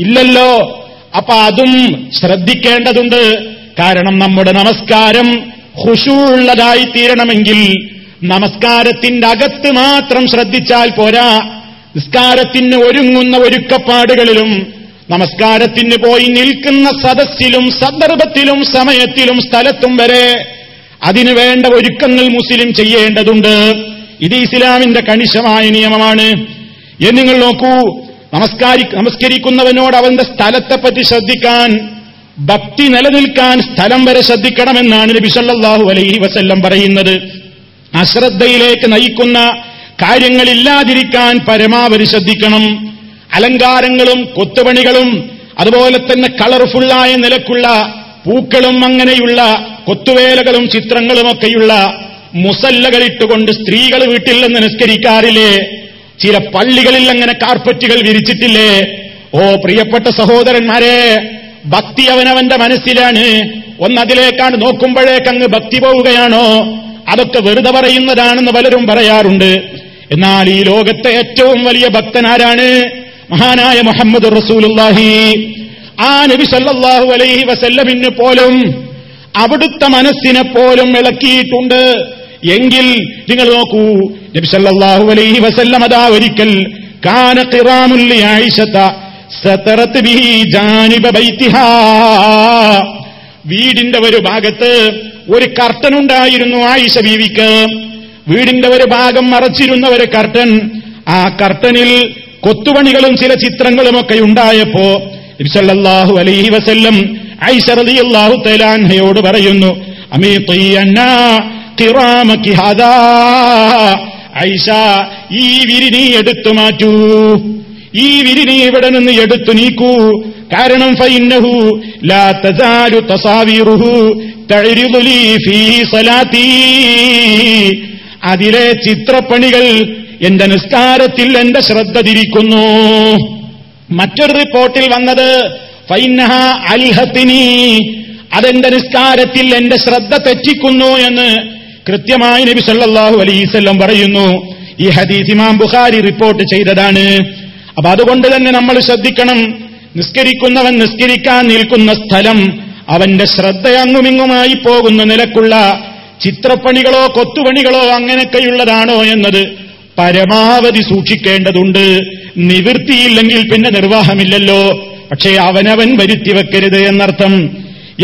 ഇല്ലല്ലോ. അപ്പൊ അതും ശ്രദ്ധിക്കേണ്ടതുണ്ട്. കാരണം നമ്മുടെ നമസ്കാരം ഖുശൂഉള്ളതായി തീരണമെങ്കിൽ നമസ്കാരത്തിന്റെ അകത്ത് മാത്രം ശ്രദ്ധിച്ചാൽ പോരാ. നിസ്കാരത്തിന് ഒരുങ്ങുന്ന ഒരുക്കപ്പാടുകളിലും നമസ്കാരത്തിന് പോയി നിൽക്കുന്ന സദസ്സിലും സന്ദർഭത്തിലും സമയത്തിലും സ്ഥലത്തും വരെ അതിനു വേണ്ട ഒരുക്കങ്ങൾ മുസ്ലിം ചെയ്യേണ്ടതുണ്ട്. ഇത് ഇസ്ലാമിന്റെ കണിശമായ നിയമമാണ്. എന്ന് നിങ്ങൾ നോക്കൂ, നമസ്കാരി നമസ്കരിക്കുന്നവനോട് അവന്റെ സ്ഥലത്തെപ്പറ്റി ശ്രദ്ധിക്കാൻ, ഭക്തി നിലനിൽക്കാൻ സ്ഥലം വരെ ശ്രദ്ധിക്കണമെന്നാണ് നബി സല്ലല്ലാഹു അലൈഹി വസല്ലം പറയുന്നത്. അശ്രദ്ധയിലേക്ക് നയിക്കുന്ന കാര്യങ്ങളില്ലാതിരിക്കാൻ പരമാവധി ശ്രദ്ധിക്കണം. അലങ്കാരങ്ങളും കൊത്തുപണികളും അതുപോലെ തന്നെ കളർഫുള്ളായ നിലക്കുള്ള പൂക്കളും അങ്ങനെയുള്ള കൊത്തുവേലകളും ചിത്രങ്ങളുമൊക്കെയുള്ള മുസല്ലകളിട്ടുകൊണ്ട് സ്ത്രീകൾ വീട്ടിൽ നിന്ന് നിസ്കരിക്കാറില്ലേ? ചില പള്ളികളിൽ അങ്ങനെ കാർപ്പറ്റുകൾ വിരിച്ചിട്ടില്ലേ? ഓ പ്രിയപ്പെട്ട സഹോദരന്മാരെ, ഭക്തി അവനവന്റെ മനസ്സിലാണ്. ഒന്നതിലേക്കാണ് നോക്കുമ്പോഴേക്കങ്ങ് ഭക്തി പോവുകയാണോ? അതൊക്കെ വെറുതെ പറയുന്നതാണെന്ന് പലരും പറയാറുണ്ട്. എന്നാൽ ഈ ലോകത്തെ ഏറ്റവും വലിയ ഭക്തനാരാണ്? മഹാനായ മുഹമ്മദ് റസൂലുള്ളാഹി. ആ നബി സല്ലല്ലാഹു അലൈഹി വസല്ലമിന് പോലും അവിടുത്തെ മനസ്സിനെ പോലും ഇളക്കിയിട്ടുണ്ട് എങ്കിൽ നിങ്ങൾ നോക്കൂ, നബി സല്ലല്ലാഹു അലൈഹി വസല്ലം അതാ ഒരിക്കൽ കാന ഖിറാമുൽ ലൈശത സതറത് ബിഹി ജാനിബ ബൈതിഹാ, വീടിന്റെ ഒരു ഭാഗത്ത് ഒരു കർട്ടൻ ഉണ്ടായിരുന്നു ആയിഷ ബീവിക്ക്. വീടിന്റെ ഒരു ഭാഗം മറച്ചിരുന്ന ഒരു കർട്ടൻ. ആ കർട്ടനിൽ കൊത്തുപണികളും ചില ചിത്രങ്ങളുമൊക്കെ ഉണ്ടായപ്പോ നബി സല്ലല്ലാഹു അലൈഹി വസല്ലം ആയിഷ റളിയല്ലാഹു തആല അൻഹയോട് പറയുന്നു, അമീതിയന്നാ ഖിറാമകി ഹാദാ, ആയിഷ ഈ വിരി നീ എടുത്തു മാറ്റൂ, ഈ വിരി നീ ഇവിടെ നിന്ന് എടുത്തു നീക്കൂ. കാരണം ഫഇന്നഹു ലാ തസാലു തസാവീറുഹു തഅരിദു ലീ ഫീ സലാത്തി, അതിലെ ചിത്രപ്പണികൾ എന്റെ നിസ്കാരത്തിൽ എന്റെ ശ്രദ്ധ തിരിക്കുന്നു. മറ്റൊരു റിപ്പോർട്ടിൽ വന്നത് ഫൈനഹ അൽഹത്തിനി, അതെന്റെ നിസ്കാരത്തിൽ എന്റെ ശ്രദ്ധ തെറ്റിക്കുന്നു എന്ന് കൃത്യമായി നബി സല്ലല്ലാഹു അലൈഹി വസല്ലം പറയുന്നു. ഈ ഹദീസ് ഇമാം ബുഖാരി റിപ്പോർട്ട് ചെയ്തതാണ്. അപ്പൊ അതുകൊണ്ട് തന്നെ നമ്മൾ ശ്രദ്ധിക്കണം. നിസ്കരിക്കുന്നവൻ നിസ്കരിക്കാൻ നിൽക്കുന്ന സ്ഥലം അവന്റെ ശ്രദ്ധ അങ്ങുമിങ്ങുമായി പോകുന്ന നിലക്കുള്ള ചിത്രപ്പണികളോ കൊത്തുപണികളോ അങ്ങനെയൊക്കെയുള്ളതാണോ എന്നത് പരമാവധി സൂക്ഷിക്കേണ്ടതുണ്ട്. നിവൃത്തിയില്ലെങ്കിൽ പിന്നെ നിർവാഹമില്ലല്ലോ. പക്ഷേ അവനവൻ വരുത്തി വെക്കരുത് എന്നർത്ഥം.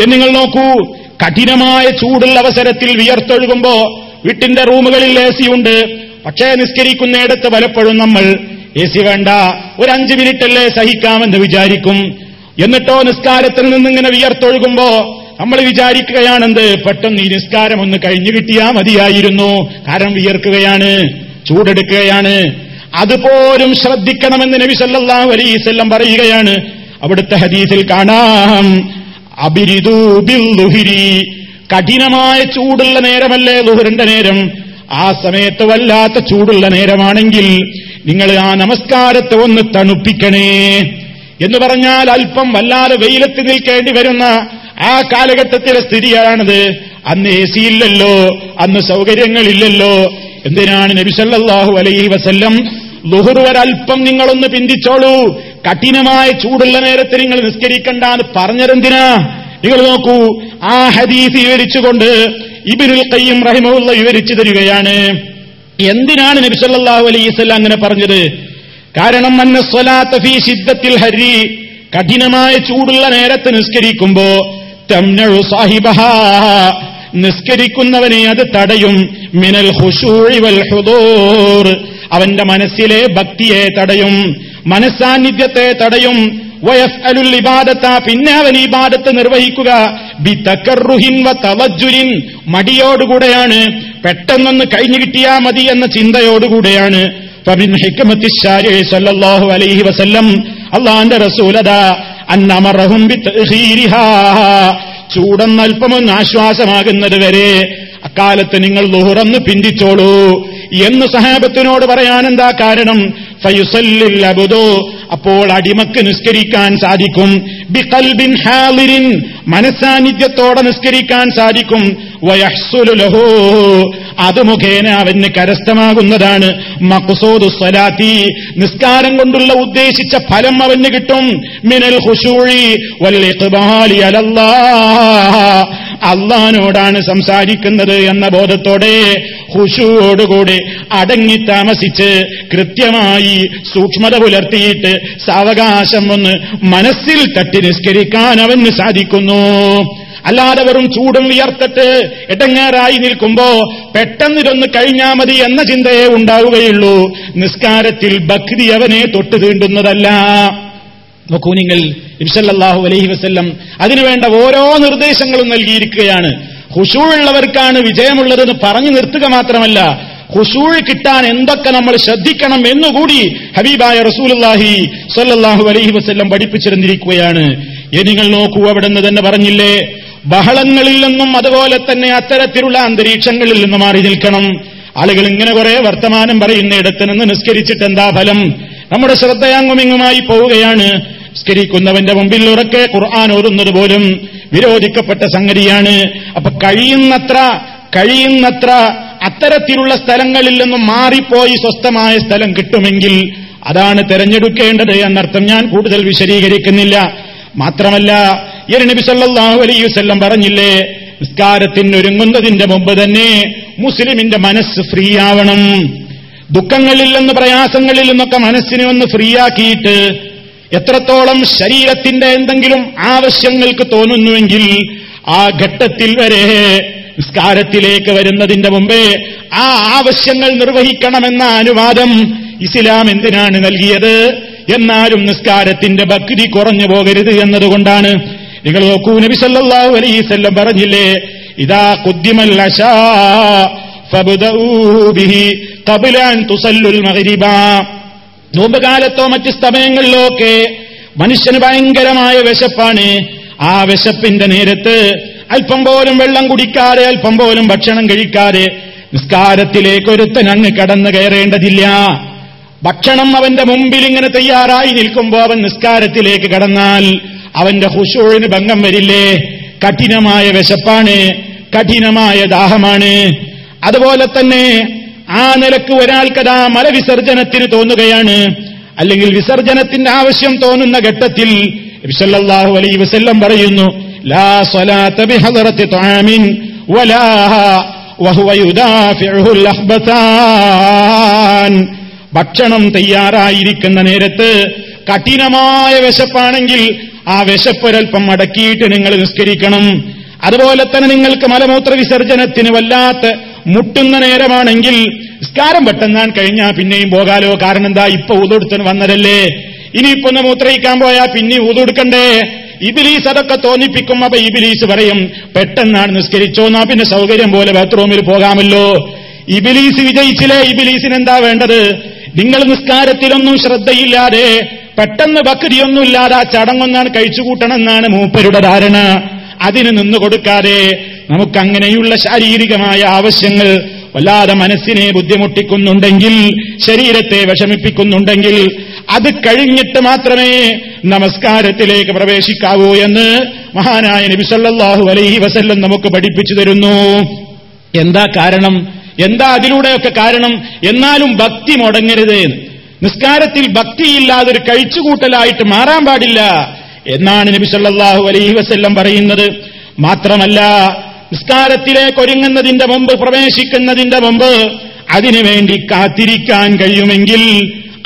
എന്ന് നിങ്ങൾ നോക്കൂ, കഠിനമായ ചൂടുള്ള അവസരത്തിൽ വിയർത്തൊഴുകുമ്പോ വീട്ടിന്റെ റൂമുകളിൽ എ സി ഉണ്ട്. പക്ഷേ നിസ്കരിക്കുന്നിടത്ത് പലപ്പോഴും നമ്മൾ എ സി വേണ്ട, ഒരു അഞ്ചു മിനിറ്റല്ലേ സഹിക്കാമെന്ന് വിചാരിക്കും. എന്നിട്ടോ നിസ്കാരത്തിൽ നിന്നിങ്ങനെ വിയർത്തൊഴുകുമ്പോ നമ്മൾ വിചാരിക്കുകയാണെന്ത്, പെട്ടെന്ന് ഈ നിസ്കാരം ഒന്ന് കഴിഞ്ഞു കിട്ടിയാ മതിയായിരുന്നു. കാരണം വിയർക്കുകയാണ്, ചൂടെടുക്കുകയാണ്. അതുപോലും ശ്രദ്ധിക്കണമെന്ന് നബി സല്ലല്ലാഹു അലൈഹി വസല്ലം പറയുകയാണ്. അവിടുത്തെ ഹദീസിൽ കാണാം, അബിരിദു ബിൽ ദുഹരി, കഠിനമായ ചൂടുള്ള നേരമല്ലേ ദുഹറിന്റെ നേരം? ആ സമയത്ത് വല്ലാത്ത ചൂടുള്ള നേരമാണെങ്കിൽ നിങ്ങൾ ആ നമസ്കാരത്തെ ഒന്ന് തണുപ്പിക്കണേ എന്ന് പറഞ്ഞാൽ, അല്പം വല്ലാതെ വെയിലത്ത് നിൽക്കേണ്ടി വരുന്ന ആ കാലഘട്ടത്തിലെ സ്ഥിതിയാണത്. അന്ന് എ സി ഇല്ലല്ലോ, അന്ന് സൗകര്യങ്ങളില്ലല്ലോ. എന്തിനാണ് നബി സല്ലല്ലാഹു അലൈഹി വസല്ലം ളുഹുർ ഒരൽപ്പം നിങ്ങളൊന്ന് പിന്തിച്ചോളൂ, കഠിനമായ ചൂടുള്ള നേരത്ത് നിങ്ങൾ നിസ്കരിക്കണ്ടെന്ന് പറഞ്ഞതെന്തിനാ? നിങ്ങൾ നോക്കൂ, ആ ഹദീസ് വിവരിച്ചുകൊണ്ട് ഇബ്നുൽ ഖയ്യിം റഹിമഹുള്ള വിവരിച്ചു തരികയാണ് എന്തിനാണ് നബി സല്ലല്ലാഹു അലൈഹി വസല്ലം അങ്ങനെ പറഞ്ഞത്. കാരണം അന്ന സ്വലാത്ത ഫീ ശിദ്ദത്തിൽ ഹരി, കഠിനമായ ചൂടുള്ള നേരത്ത് നിസ്കരിക്കുമ്പോ തംനഉ സാഹിബഹാ, നിസ്കരിക്കുന്നവനെ അത് തടയും, മിനൽ ഖുശൂഇ വൽ ഹുദൂർ, അവന്റെ മനസ്സിലെ ഭക്തിയെ തടയും, മനസ്സാന്നിധ്യത്തെ തടയും. വയസ്അലുൽ ഇബാദത, പിന്നെ അവൻ ഇബാദത്ത് നിർവഹിക്കുക, ബിതകർറുഹിൻ വതവജ്ജുലിൻ, മടിയോടുകൂടെയാണ്, പെട്ടെന്നൊന്ന് കഴിഞ്ഞു കിട്ടിയാ മതി എന്ന ചിന്തയോടുകൂടെയാണ്. ഫമിൻ ഹിക്മത്തി ശാരി സല്ലല്ലാഹു അലൈഹി വസല്ലം, അല്ലാഹുവിന്റെ റസൂലദ അന്നമറഹും ബിതഖീരിഹാ, ചൂടൊന്നൽപ്പമൊന്ന് ആശ്വാസമാകുന്നത് വരെ അക്കാലത്ത് നിങ്ങൾ ളുഹറന്ന് പിന്തിച്ചോളൂ എന്ന് സഹാബത്തിനോട് പറയാനെന്താ കാരണം? ഫയുസല്ലിൽ അബ്ദു, അപ്പോൾ അടിമക്ക് നിസ്കരിക്കാൻ സാധിക്കും, ബിഖൽബിൻ ഹാലിരിൻ, മനസാന്നിധ്യത്തോടെ നിസ്കരിക്കാൻ സാധിക്കും, വയഹ്സുലു ലഹു, അത് മുഖേന അവന് കരസ്ഥമാകുന്നതാണ് മഖ്സൂദു സ്വലാത്തി, നിസ്കാരം കൊണ്ടുള്ള ഉദ്ദേശിച്ച ഫലം അവന് കിട്ടും, മിനൽ ഖുശൂഇ വൽ ഇഖ്ബാലി അലല്ലാഹ്, അള്ളാഹുവിനോടാണ് സംസാരിക്കുന്നത് എന്ന ബോധത്തോടെ ഹുശൂവോടുകൂടി അടങ്ങി താമസിച്ച് കൃത്യമായി സൂക്ഷ്മത പുലർത്തിയിട്ട് സാവകാശം ഒന്ന് മനസ്സിൽ തട്ടി നിസ്കരിക്കാൻ അവന് സാധിക്കുന്നു. അല്ലാതെ വെറും ചൂടും വിയർത്തിട്ട് ഇടങ്ങേറായി നിൽക്കുമ്പോ പെട്ടെന്ന് ഇതൊന്ന് കഴിഞ്ഞാൽ മതി എന്ന ചിന്തയെ ഉണ്ടാവുകയുള്ളൂ. നിസ്കാരത്തിൽ ഭക്തി അവനെ തൊട്ടു തീണ്ടുന്നതല്ല. നോക്കൂ നിങ്ങൾ, നബി സല്ലല്ലാഹു അലൈഹി വസല്ലം അതിനുവേണ്ട ഓരോ നിർദ്ദേശങ്ങളും നൽകിയിരിക്കുകയാണ്. ഹുശൂഉള്ളവർക്കാണ് വിജയമുള്ളതെന്ന് പറഞ്ഞു നിർത്തുക മാത്രമല്ല, ഹുശൂഉ കിട്ടാൻ എന്തൊക്കെ നമ്മൾ ശ്രദ്ധിക്കണം എന്നുകൂടി ഹബീബായ റസൂലുള്ളാഹി സല്ലല്ലാഹു അലൈഹി വസല്ലം പഠിപ്പിച്ചിരുന്നിരിക്കുകയാണ്. ഇനി നിങ്ങൾ നോക്കൂ, അവിടെന്ന് തന്നെ പറഞ്ഞില്ലേ, ബഹളങ്ങളിൽ നിന്നും അതുപോലെ തന്നെ അത്തരത്തിലുള്ള അന്തരീക്ഷങ്ങളിൽ നിന്ന് മാറി നിൽക്കണം. ആളുകൾ ഇങ്ങനെ കുറെ വർത്തമാനം പറയുന്നിടത്ത് നിന്ന് നിസ്കരിച്ചിട്ട് എന്താ ഫലം? നമ്മുടെ ശ്രദ്ധയാങ്ങുമിങ്ങുമായി പോവുകയാണ്. നിസ്കരിക്കുന്നവന്റെ മുമ്പിൽ ഉറക്കെ ഖുർആൻ ഓതുന്നത് പോലും വിരോധിക്കപ്പെട്ട സംഗതിയാണ്. അപ്പൊ കഴിയുന്നത്ര കഴിയുന്നത്ര അത്തരത്തിലുള്ള സ്ഥലങ്ങളിൽ നിന്നും മാറിപ്പോയി സ്വസ്ഥമായ സ്ഥലം കിട്ടുമെങ്കിൽ അതാണ് തെരഞ്ഞെടുക്കേണ്ടത് എന്നർത്ഥം ഞാൻ കൂടുതൽ വിശദീകരിക്കുന്നില്ല. മാത്രമല്ല, ഈ നബി സല്ലല്ലാഹു അലൈഹി വസല്ലം പറഞ്ഞില്ലേ, നിസ്കാരത്തിന് ഒരുങ്ങുന്നതിന്റെ മുമ്പ് തന്നെ മുസ്ലിമിന്റെ മനസ്സ് ഫ്രീ ആവണം. ദുഃഖങ്ങളിൽ നിന്ന് പ്രയാസങ്ങളിൽ നിന്നൊക്കെ മനസ്സിനെ ഒന്ന് ഫ്രീ ആക്കിയിട്ട് എത്രത്തോളം ശരീരത്തിന്റെ എന്തെങ്കിലും ആവശ്യങ്ങൾക്ക് തോന്നുന്നുവെങ്കിൽ ആ ഘട്ടത്തിൽ വരെ നിസ്കാരത്തിലേക്ക് വരുന്നതിന്റെ മുമ്പേ ആ ആവശ്യങ്ങൾ നിർവഹിക്കണമെന്ന അനുവാദം ഇസ്ലാം എന്തിനാണ് നൽകിയത്? എന്നാലും നിസ്കാരത്തിന്റെ ഭക്തി കുറഞ്ഞു പോകരുത് എന്നതുകൊണ്ടാണ്. നിങ്ങൾ നോക്കൂ, നബി സല്ലല്ലാഹു അലൈഹി വസല്ലം പറഞ്ഞില്ലേ, ഇദാ ഖുദ്ദിമൽ അശാ ഫബ്ദഊ ബിഹി ഖബ്ല അൻ തുസല്ലുൽ മഗ്രിബ. നോമ്പ് കാലത്തോ മറ്റ് സമയങ്ങളിലോ ഒക്കെ മനുഷ്യന് ഭയങ്കരമായ വിശപ്പാണ്. ആ വിശപ്പിന്റെ നേരത്ത് അല്പം പോലും വെള്ളം കുടിക്കാതെ അല്പം പോലും ഭക്ഷണം കഴിക്കാതെ നിസ്കാരത്തിലേക്കൊരുത്തൻ അങ്ങ് കടന്നു കയറേണ്ടതില്ല. ഭക്ഷണം അവന്റെ മുമ്പിൽ ഇങ്ങനെ തയ്യാറായി നിൽക്കുമ്പോൾ അവൻ നിസ്കാരത്തിലേക്ക് കടന്നാൽ അവന്റെ ഹുശൂഇന് ഭംഗം വരില്ലേ? കഠിനമായ വിശപ്പാണ്, കഠിനമായ ദാഹമാണ്. അതുപോലെ തന്നെ ആ നിലക്ക് ഒരാൾക്കതാ മലവിസർജനത്തിന് തോന്നുകയാണ്, അല്ലെങ്കിൽ വിസർജനത്തിന്റെ ആവശ്യം തോന്നുന്ന ഘട്ടത്തിൽ നബി സല്ലല്ലാഹു അലൈഹി വസല്ലം പറയുന്നു, ലാ സ്വലാത ബിഹദറത്തി ത്വാമിൻ വലാ വഹുവ യുദാഫിഉൽ അഹ്ബതാൻ. ഭക്ഷണം തയ്യാറായിരിക്കുന്ന നേരത്ത് കഠിനമായ വിശപ്പാണെങ്കിൽ ആ വിശപ്പൊരൽപ്പം അടക്കിയിട്ട് നിങ്ങൾ നിസ്കരിക്കണം. അതുപോലെ തന്നെ നിങ്ങൾക്ക് മലമൂത്ര വിസർജനത്തിന് വല്ലാത്ത മുട്ടുന്ന നേരമാണെങ്കിൽ നിസ്കാരം പെട്ടെന്നാൻ കഴിഞ്ഞാൽ പിന്നെയും പോകാലോ. കാരണം എന്താ, ഇപ്പൊ ഊതെടുത്തിന് വന്നതല്ലേ, ഇനിയിപ്പോ ഒന്ന് മൂത്രയിക്കാൻ പോയാൽ പിന്നെയും ഊതെടുക്കണ്ടേ? ഇബിലീസ് അതൊക്കെ തോന്നിപ്പിക്കും. അപ്പൊ ഇബിലീസ് പറയും, പെട്ടെന്നാണ് നിസ്കരിച്ചോന്നാ പിന്നെ സൗകര്യം പോലെ ബാത്റൂമിൽ പോകാമല്ലോ. ഇബിലീസ് വിജയിച്ചില്ലേ? ഇബിലീസിനെന്താ വേണ്ടത്? നിങ്ങൾ നിസ്കാരത്തിലൊന്നും ശ്രദ്ധയില്ലാതെ പെട്ടെന്ന് ഭക്തിയൊന്നുമില്ലാതെ ആ ചടങ്ങൊന്നാണ് കഴിച്ചുകൂട്ടണമെന്നാണ് മൂപ്പരുടെ ധാരണ. അതിന് നിന്നു കൊടുക്കാതെ നമുക്കങ്ങനെയുള്ള ശാരീരികമായ ആവശ്യങ്ങൾ വല്ലാതെ മനസ്സിനെ ബുദ്ധിമുട്ടിക്കുന്നുണ്ടെങ്കിൽ, ശരീരത്തെ വിഷമിപ്പിക്കുന്നുണ്ടെങ്കിൽ അത് കഴിഞ്ഞിട്ട് മാത്രമേ നമസ്കാരത്തിലേക്ക് പ്രവേശിക്കാവൂ എന്ന് മഹാനായ നബി സല്ലല്ലാഹു അലൈഹി വസല്ലം നമുക്ക് പഠിപ്പിച്ചു തരുന്നു. എന്താ കാരണം? എന്താ അതിലൂടെയൊക്കെ കാരണം? എന്നാലും ഭക്തി മുടങ്ങരുത്, നിസ്കാരത്തിൽ ഭക്തിയില്ലാതൊരു കഴിച്ചുകൂട്ടലായിട്ട് മാറാൻ പാടില്ല എന്നാണ് നബി സല്ലല്ലാഹു അലൈഹി വസല്ലം പറയുന്നത്. മാത്രമല്ല, നിസ്കാരത്തിലേക്ക് ഒരുങ്ങുന്നതിന്റെ മുമ്പ്, പ്രവേശിക്കുന്നതിന്റെ മുമ്പ് അതിനുവേണ്ടി കാത്തിരിക്കാൻ കഴിയുമെങ്കിൽ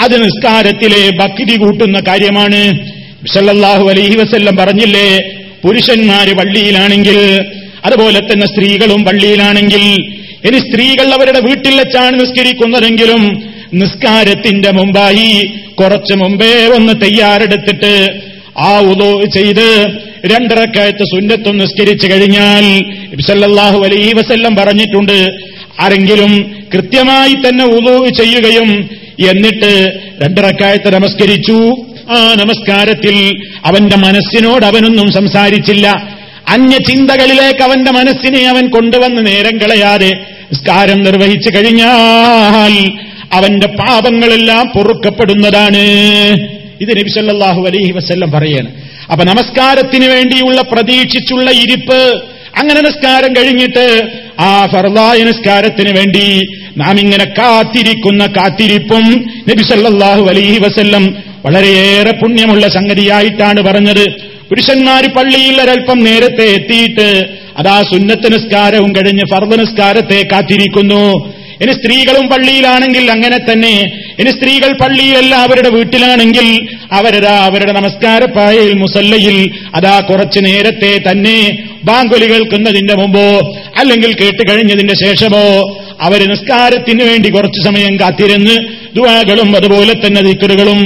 അത് നിസ്കാരത്തിലെ ഭക്തി കൂട്ടുന്ന കാര്യമാണ്. നബി സല്ലല്ലാഹു അലൈഹി വസല്ലം പറഞ്ഞില്ലേ, പുരുഷന്മാര് പള്ളിയിലാണെങ്കിൽ അതുപോലെ തന്നെ സ്ത്രീകളും പള്ളിയിലാണെങ്കിൽ, ഇനി സ്ത്രീകൾ അവരുടെ വീട്ടിൽ വെച്ചാണ് നിസ്കരിക്കുന്നതെങ്കിലും നിസ്കാരത്തിന്റെ മുമ്പായി കുറച്ചു മുമ്പേ ഒന്ന് തയ്യാറെടുത്തിട്ട് ആ ഉളൂ ചെയ്ത് രണ്ടരക്കായത്ത് സുന്നത്തും നിസ്കരിച്ചു കഴിഞ്ഞാൽ നബി സല്ലല്ലാഹു അലൈഹി വസല്ലം പറഞ്ഞിട്ടുണ്ട്, ആരെങ്കിലും കൃത്യമായി തന്നെ ഉളൂ ചെയ്യുകയും എന്നിട്ട് രണ്ടരക്കായത്ത് നമസ്കരിച്ചു, ആ നമസ്കാരത്തിൽ അവന്റെ മനസ്സിനോട് അവനൊന്നും സംസാരിച്ചില്ല, അന്യചിന്തകളിലേക്ക് അവന്റെ മനസ്സിനെ അവൻ കൊണ്ടുവന്ന് നേരം കളയാതെ നിസ്കാരം നിർവഹിച്ചു കഴിഞ്ഞാൽ അവന്റെ പാപങ്ങളെല്ലാം പൊറുക്കപ്പെടുന്നതാണ്. ഇത് നബി സല്ലല്ലാഹു അലൈഹി വസല്ലം പറയാണ്. അപ്പൊ നമസ്കാരത്തിന് വേണ്ടിയുള്ള പ്രതീക്ഷിച്ചുള്ള ഇരിപ്പ്, അങ്ങനെ നിസ്കാരം കഴിഞ്ഞിട്ട് ആ ഫർളായ നിസ്കാരത്തിന് വേണ്ടി നാം ഇങ്ങനെ കാത്തിരിക്കുന്ന കാത്തിരിപ്പും നബി സല്ലല്ലാഹു അലൈഹി വസല്ലം വളരെയേറെ പുണ്യമുള്ള സംഗതിയായിട്ടാണ് പറഞ്ഞത്. പുരുഷന്മാർ പള്ളിയിൽ ഒരൽപ്പം നേരത്തെ എത്തിയിട്ട് അതാ സുന്നത്ത് നിസ്കാരവും കഴിഞ്ഞ് ഫർദ് നിസ്കാരത്തെ കാത്തിരിക്കുന്നു. ഇനി സ്ത്രീകളും പള്ളിയിലാണെങ്കിൽ അങ്ങനെ തന്നെ. ഇനി സ്ത്രീകൾ പള്ളിയിലല്ല, അവരുടെ വീട്ടിലാണെങ്കിൽ അവരതാ അവരുടെ നമസ്കാരപ്പായയിൽ മുസല്ലയിൽ അതാ കുറച്ചു നേരത്തെ തന്നെ ബാങ്കുലി കേൾക്കുന്നതിന്റെ മുമ്പോ അല്ലെങ്കിൽ കേട്ട് കഴിഞ്ഞതിന്റെ ശേഷമോ അവര് നിസ്കാരത്തിന് വേണ്ടി കുറച്ചു സമയം കാത്തിരുന്ന് ദുആകളും അതുപോലെ തന്നെ ദിക്റുകളും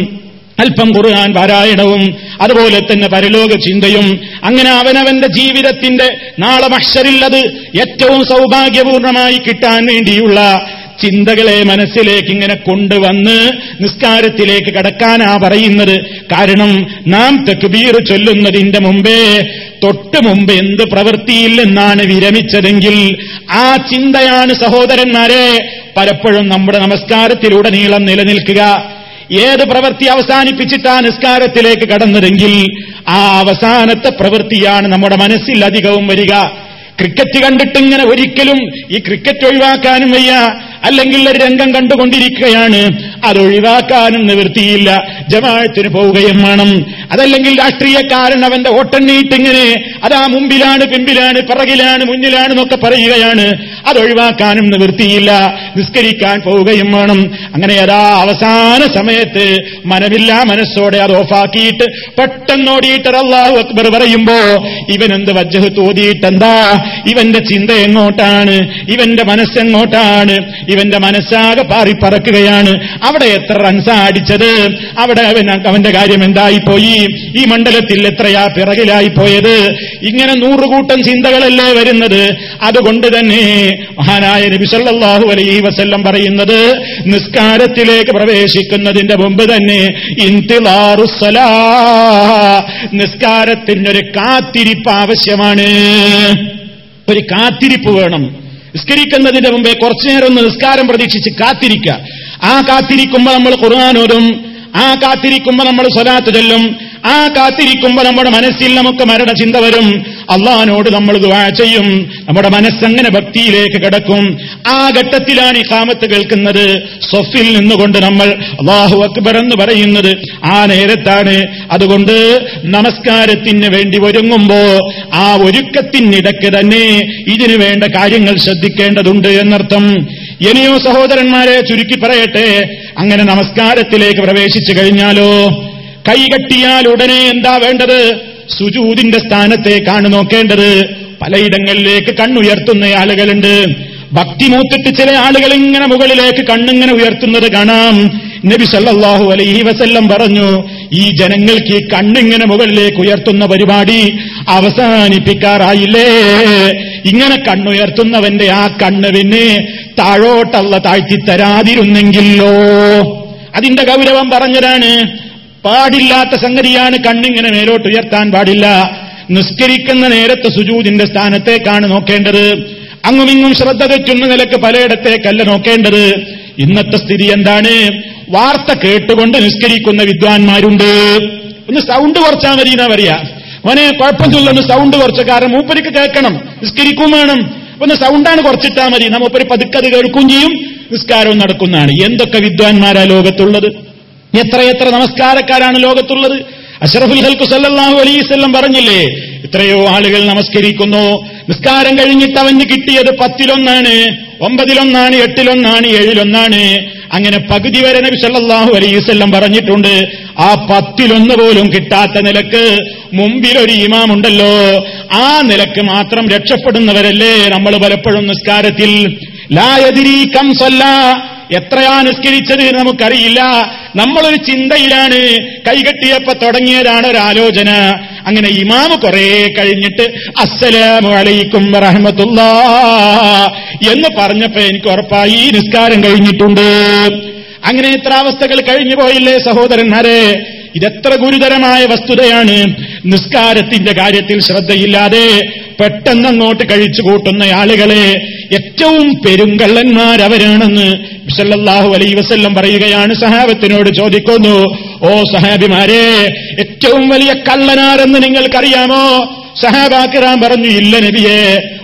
അല്പം ഖുർആൻ പാരായണവും അതുപോലെ തന്നെ പരലോക ചിന്തയും, അങ്ങനെ അവനവന്റെ ജീവിതത്തിന്റെ നാളെ മഹ്ശറില്ലത് ഏറ്റവും സൗഭാഗ്യപൂർണമായി കിട്ടാൻ വേണ്ടിയുള്ള ചിന്തകളെ മനസ്സിലേക്ക് ഇങ്ങനെ കൊണ്ടുവന്ന് നിസ്കാരത്തിലേക്ക് കടക്കാനാ പറയുന്നത്. കാരണം നാം തക്ബീർ ചൊല്ലുന്നതിന്റെ മുമ്പേ തൊട്ട് മുമ്പ് എന്ത് പ്രവൃത്തിയില്ലെന്നാണ് വിരമിച്ചതെങ്കിൽ ആ ചിന്തയാണ് സഹോദരന്മാരെ പലപ്പോഴും നമ്മുടെ നമസ്കാരത്തിലുടനീളം നിലനിൽക്കുക. ഏത് പ്രവൃത്തി അവസാനിപ്പിച്ചിട്ട് ആ നിസ്കാരത്തിലേക്ക് കടന്നതെങ്കിൽ ആ അവസാനത്തെ പ്രവൃത്തിയാണ് നമ്മുടെ മനസ്സിൽ അധികവും വരിക. ക്രിക്കറ്റ് കണ്ടിട്ടിങ്ങനെ ഒരിക്കലും ഈ ക്രിക്കറ്റ് ഒഴിവാക്കാനും വയ്യ, അല്ലെങ്കിൽ ഒരു രംഗം കണ്ടുകൊണ്ടിരിക്കുകയാണ് അത് ഒഴിവാക്കാനും നിവൃത്തിയില്ല, ജമാഅത്തിന് പോവുകയും വേണം. അതല്ലെങ്കിൽ രാഷ്ട്രീയക്കാരൻ അവന്റെ ഓട്ടണ്ണീട്ടിങ്ങനെ അതാ മുമ്പിലാണ് പിമ്പിലാണ് പിറകിലാണ് മുന്നിലാണ് എന്നൊക്കെ പറയുകയാണ്, അതൊഴിവാക്കാനും നിവൃത്തിയില്ല, നിസ്കരിക്കാൻ പോവുകയും വേണം. അങ്ങനെ അതാ അവസാന സമയത്ത് മനമില്ലാ മനസ്സോടെ അത് ഓഫാക്കിയിട്ട് പെട്ടെന്നോടിയിട്ട് അല്ലാഹു അക്ബർ പറയുമ്പോ ഇവനെന്ത് വജ്ഹ് തോതിയിട്ടെന്താ, ഇവന്റെ ചിന്ത എങ്ങോട്ടാണ്, ഇവന്റെ മനസ്സെങ്ങോട്ടാണ്, ഇവന്റെ മനസ്സാകെ പാറിപ്പറക്കുകയാണ്. അവിടെ എത്ര റൺസാ അടിച്ചത്, അവിടെ അവന്റെ കാര്യം എന്തായിപ്പോയി, ഈ മണ്ഡലത്തിൽ എത്രയാ പിറകിലായി പോയത്, ഇങ്ങനെ നൂറുകൂട്ടം ചിന്തകളല്ലേ വരുന്നത്. അതുകൊണ്ട് തന്നെ മഹാനായ നബി സല്ലല്ലാഹു അലൈഹി വസല്ലം പറയുന്നത് നിസ്കാരത്തിലേക്ക് പ്രവേശിക്കുന്നതിന്റെ മുമ്പ് തന്നെ ഇന്തിളാറു സലാ, നിസ്കാരത്തിനൊരു കാത്തിരിപ്പ് ആവശ്യമാണ്, ഒരു കാത്തിരിപ്പ് വേണം. നിസ്കരിക്കുന്നതിന്റെ മുമ്പേ കുറച്ചു നേരം ഒന്ന് നിസ്കാരം പ്രതീക്ഷിച്ച് കാത്തിരിക്കുക. ആ കാത്തിരിക്കുമ്പോൾ നമ്മൾ ഖുർആൻ ഓതും, ആ കാത്തിരിക്കുമ്പോൾ നമ്മൾ സ്വലാത്ത് ചൊല്ലും, ആ കാത്തിരിക്കുമ്പോൾ നമ്മുടെ മനസ്സിൽ നമുക്ക് മരണ ചിന്ത വരും, അള്ളാഹിനോട് നമ്മൾ ദുആ ചെയ്യും, നമ്മുടെ മനസ്സങ്ങനെ ഭക്തിയിലേക്ക് കിടക്കും. ആ ഘട്ടത്തിലാണ് ഇഖാമത്ത് കേൾക്കുന്നത്, സ്വഫിൽ നിന്നുകൊണ്ട് നമ്മൾ അല്ലാഹു അക്ബർ എന്ന് പറയുന്നത് ആ നേരത്താണ്. അതുകൊണ്ട് നമസ്കാരത്തിന് വേണ്ടി ഒരുങ്ങുമ്പോ ആ ഒരുക്കത്തിനിടയ്ക്ക് തന്നെ ഇതിനു വേണ്ട കാര്യങ്ങൾ ശ്രദ്ധിക്കേണ്ടതുണ്ട് എന്നർത്ഥം. ഇനിയോ സഹോദരന്മാരെ ചുരുക്കി പറയട്ടെ, അങ്ങനെ നമസ്കാരത്തിലേക്ക് പ്രവേശിച്ചു കഴിഞ്ഞാലോ കൈകെട്ടിയാൽ ഉടനെ എന്താ വേണ്ടത്? സുജൂദിന്റെ സ്ഥാനത്തേക്കാണ് നോക്കേണ്ടത്. പലയിടങ്ങളിലേക്ക് കണ്ണുയർത്തുന്ന ആളുകളുണ്ട്, ഭക്തി മൂത്തിട്ട് ചില ആളുകൾ ഇങ്ങനെ മുകളിലേക്ക് കണ്ണിങ്ങനെ ഉയർത്തുന്നത് കാണാം. നബി സല്ലല്ലാഹു അലൈഹി വസല്ലം പറഞ്ഞു, ഈ ജനങ്ങൾക്ക് ഈ കണ്ണിങ്ങനെ മുകളിലേക്ക് ഉയർത്തുന്ന പരിപാടി അവസാനിപ്പിക്കാറായില്ലേ? ഇങ്ങനെ കണ്ണുയർത്തുന്നവന്റെ ആ കണ്ണ് പിന്നെ താഴോട്ടല്ല താഴ്ത്തിത്തരാതിരുന്നെങ്കിലോ. അതിന്റെ ഗൗരവം പറഞ്ഞതാണ്. പാടില്ലാത്ത സംഗതിയാണ് കണ്ണിങ്ങനെ മേലോട്ട് ഉയർത്താൻ പാടില്ല. നിസ്കരിക്കുന്ന നേരത്തെ സുജൂദിന്റെ സ്ഥാനത്തേക്കാണ് നോക്കേണ്ടത്. അങ്ങുമിങ്ങും ശ്രദ്ധ തെറ്റുന്ന നിലക്ക് പലയിടത്തേക്കല്ല നോക്കേണ്ടത്. ഇന്നത്തെ സ്ഥിതി എന്താണ്? വാർത്ത കേട്ടുകൊണ്ട് നിസ്കരിക്കുന്ന വിദ്വാൻമാരുണ്ട്. ഒന്ന് സൗണ്ട് കുറച്ചാ മതി എന്നാ പറയാ, മോനെ കുഴപ്പമൊന്നുമില്ല ഒന്ന് സൗണ്ട് കുറച്ച്, കാരണം മൂപ്പരിക്ക് കേൾക്കണം, നിസ്കരിക്കും വേണം, ഒന്ന് സൗണ്ടാണ് കുറച്ചിട്ടാ മതി, നമ്മൂപ്പര് പതുക്കത് കേൾക്കുകയും ചെയ്യും, നിസ്കാരവും നടക്കുന്നതാണ്. എന്തൊക്കെ വിദ്വാൻമാരാ ലോകത്തുള്ളത്, എത്രയെത്ര നമസ്കാരക്കാരാണ് ലോകത്തുള്ളത്. അഷ്റഫുൽ ഖൽഖ് സല്ലല്ലാഹു അലൈഹി വസല്ലം പറഞ്ഞില്ലേ, എത്രയോ ആളുകൾ നമസ്കരിക്കുന്നു, നിസ്കാരം കഴിഞ്ഞിട്ട് അവന് കിട്ടിയത് പത്തിലൊന്നാണ്, ഒമ്പതിലൊന്നാണ്, എട്ടിലൊന്നാണ്, ഏഴിലൊന്നാണ്, അങ്ങനെ പകുതി വരെ നബി സല്ലല്ലാഹു അലൈഹി വസല്ലം പറഞ്ഞിട്ടുണ്ട്. ആ പത്തിലൊന്ന് പോലും കിട്ടാത്ത നിലക്ക് മുമ്പിലൊരു ഇമാമുണ്ടല്ലോ, ആ നിലക്ക് മാത്രം രക്ഷപ്പെടുന്നവരല്ലേ നമ്മൾ പലപ്പോഴും നിസ്കാരത്തിൽ. ലാ യദ്രി കം സല്ലാ, എത്രയാ നിസ്കരിച്ചത് നമുക്കറിയില്ല, നമ്മളൊരു ചിന്തയിലാണ്, കൈകെട്ടിയപ്പോ തുടങ്ങിയതാണ് ഒരാലോചന. അങ്ങനെ ഇമാമ് കുറെ കഴിഞ്ഞിട്ട് അസ്സലാമു അലൈക്കും വറഹ്മത്തുള്ളാ എന്ന് പറഞ്ഞപ്പോ എനിക്ക് ഉറപ്പായി ഈ നിസ്കാരം കഴിഞ്ഞിട്ടുണ്ട്. അങ്ങനെ ഇത്ര അവസ്ഥകൾ കഴിഞ്ഞു പോയില്ലേ സഹോദരന്മാരെ? ഇതെത്ര ഗുരുതരമായ വസ്തുതയാണ്. നിസ്കാരത്തിന്റെ കാര്യത്തിൽ ശ്രദ്ധയില്ലാതെ പെട്ടെന്നങ്ങോട്ട് കഴിച്ചു കൂട്ടുന്ന ആളുകളെ ഏറ്റവും പെരുങ്കള്ളന്മാരവരാണെന്ന് സല്ലല്ലാഹു അലൈഹി വസല്ലം പറയുകയാണ്. സഹാബത്തിനോട് ചോദിക്കുന്നു, ഓ സഹാബിമാരെ, ഏറ്റവും വലിയ കള്ളനാരെന്ന് നിങ്ങൾക്കറിയാമോ? സഹാബാക്കിറാം പറഞ്ഞു, ഇല്ല നബിയെ,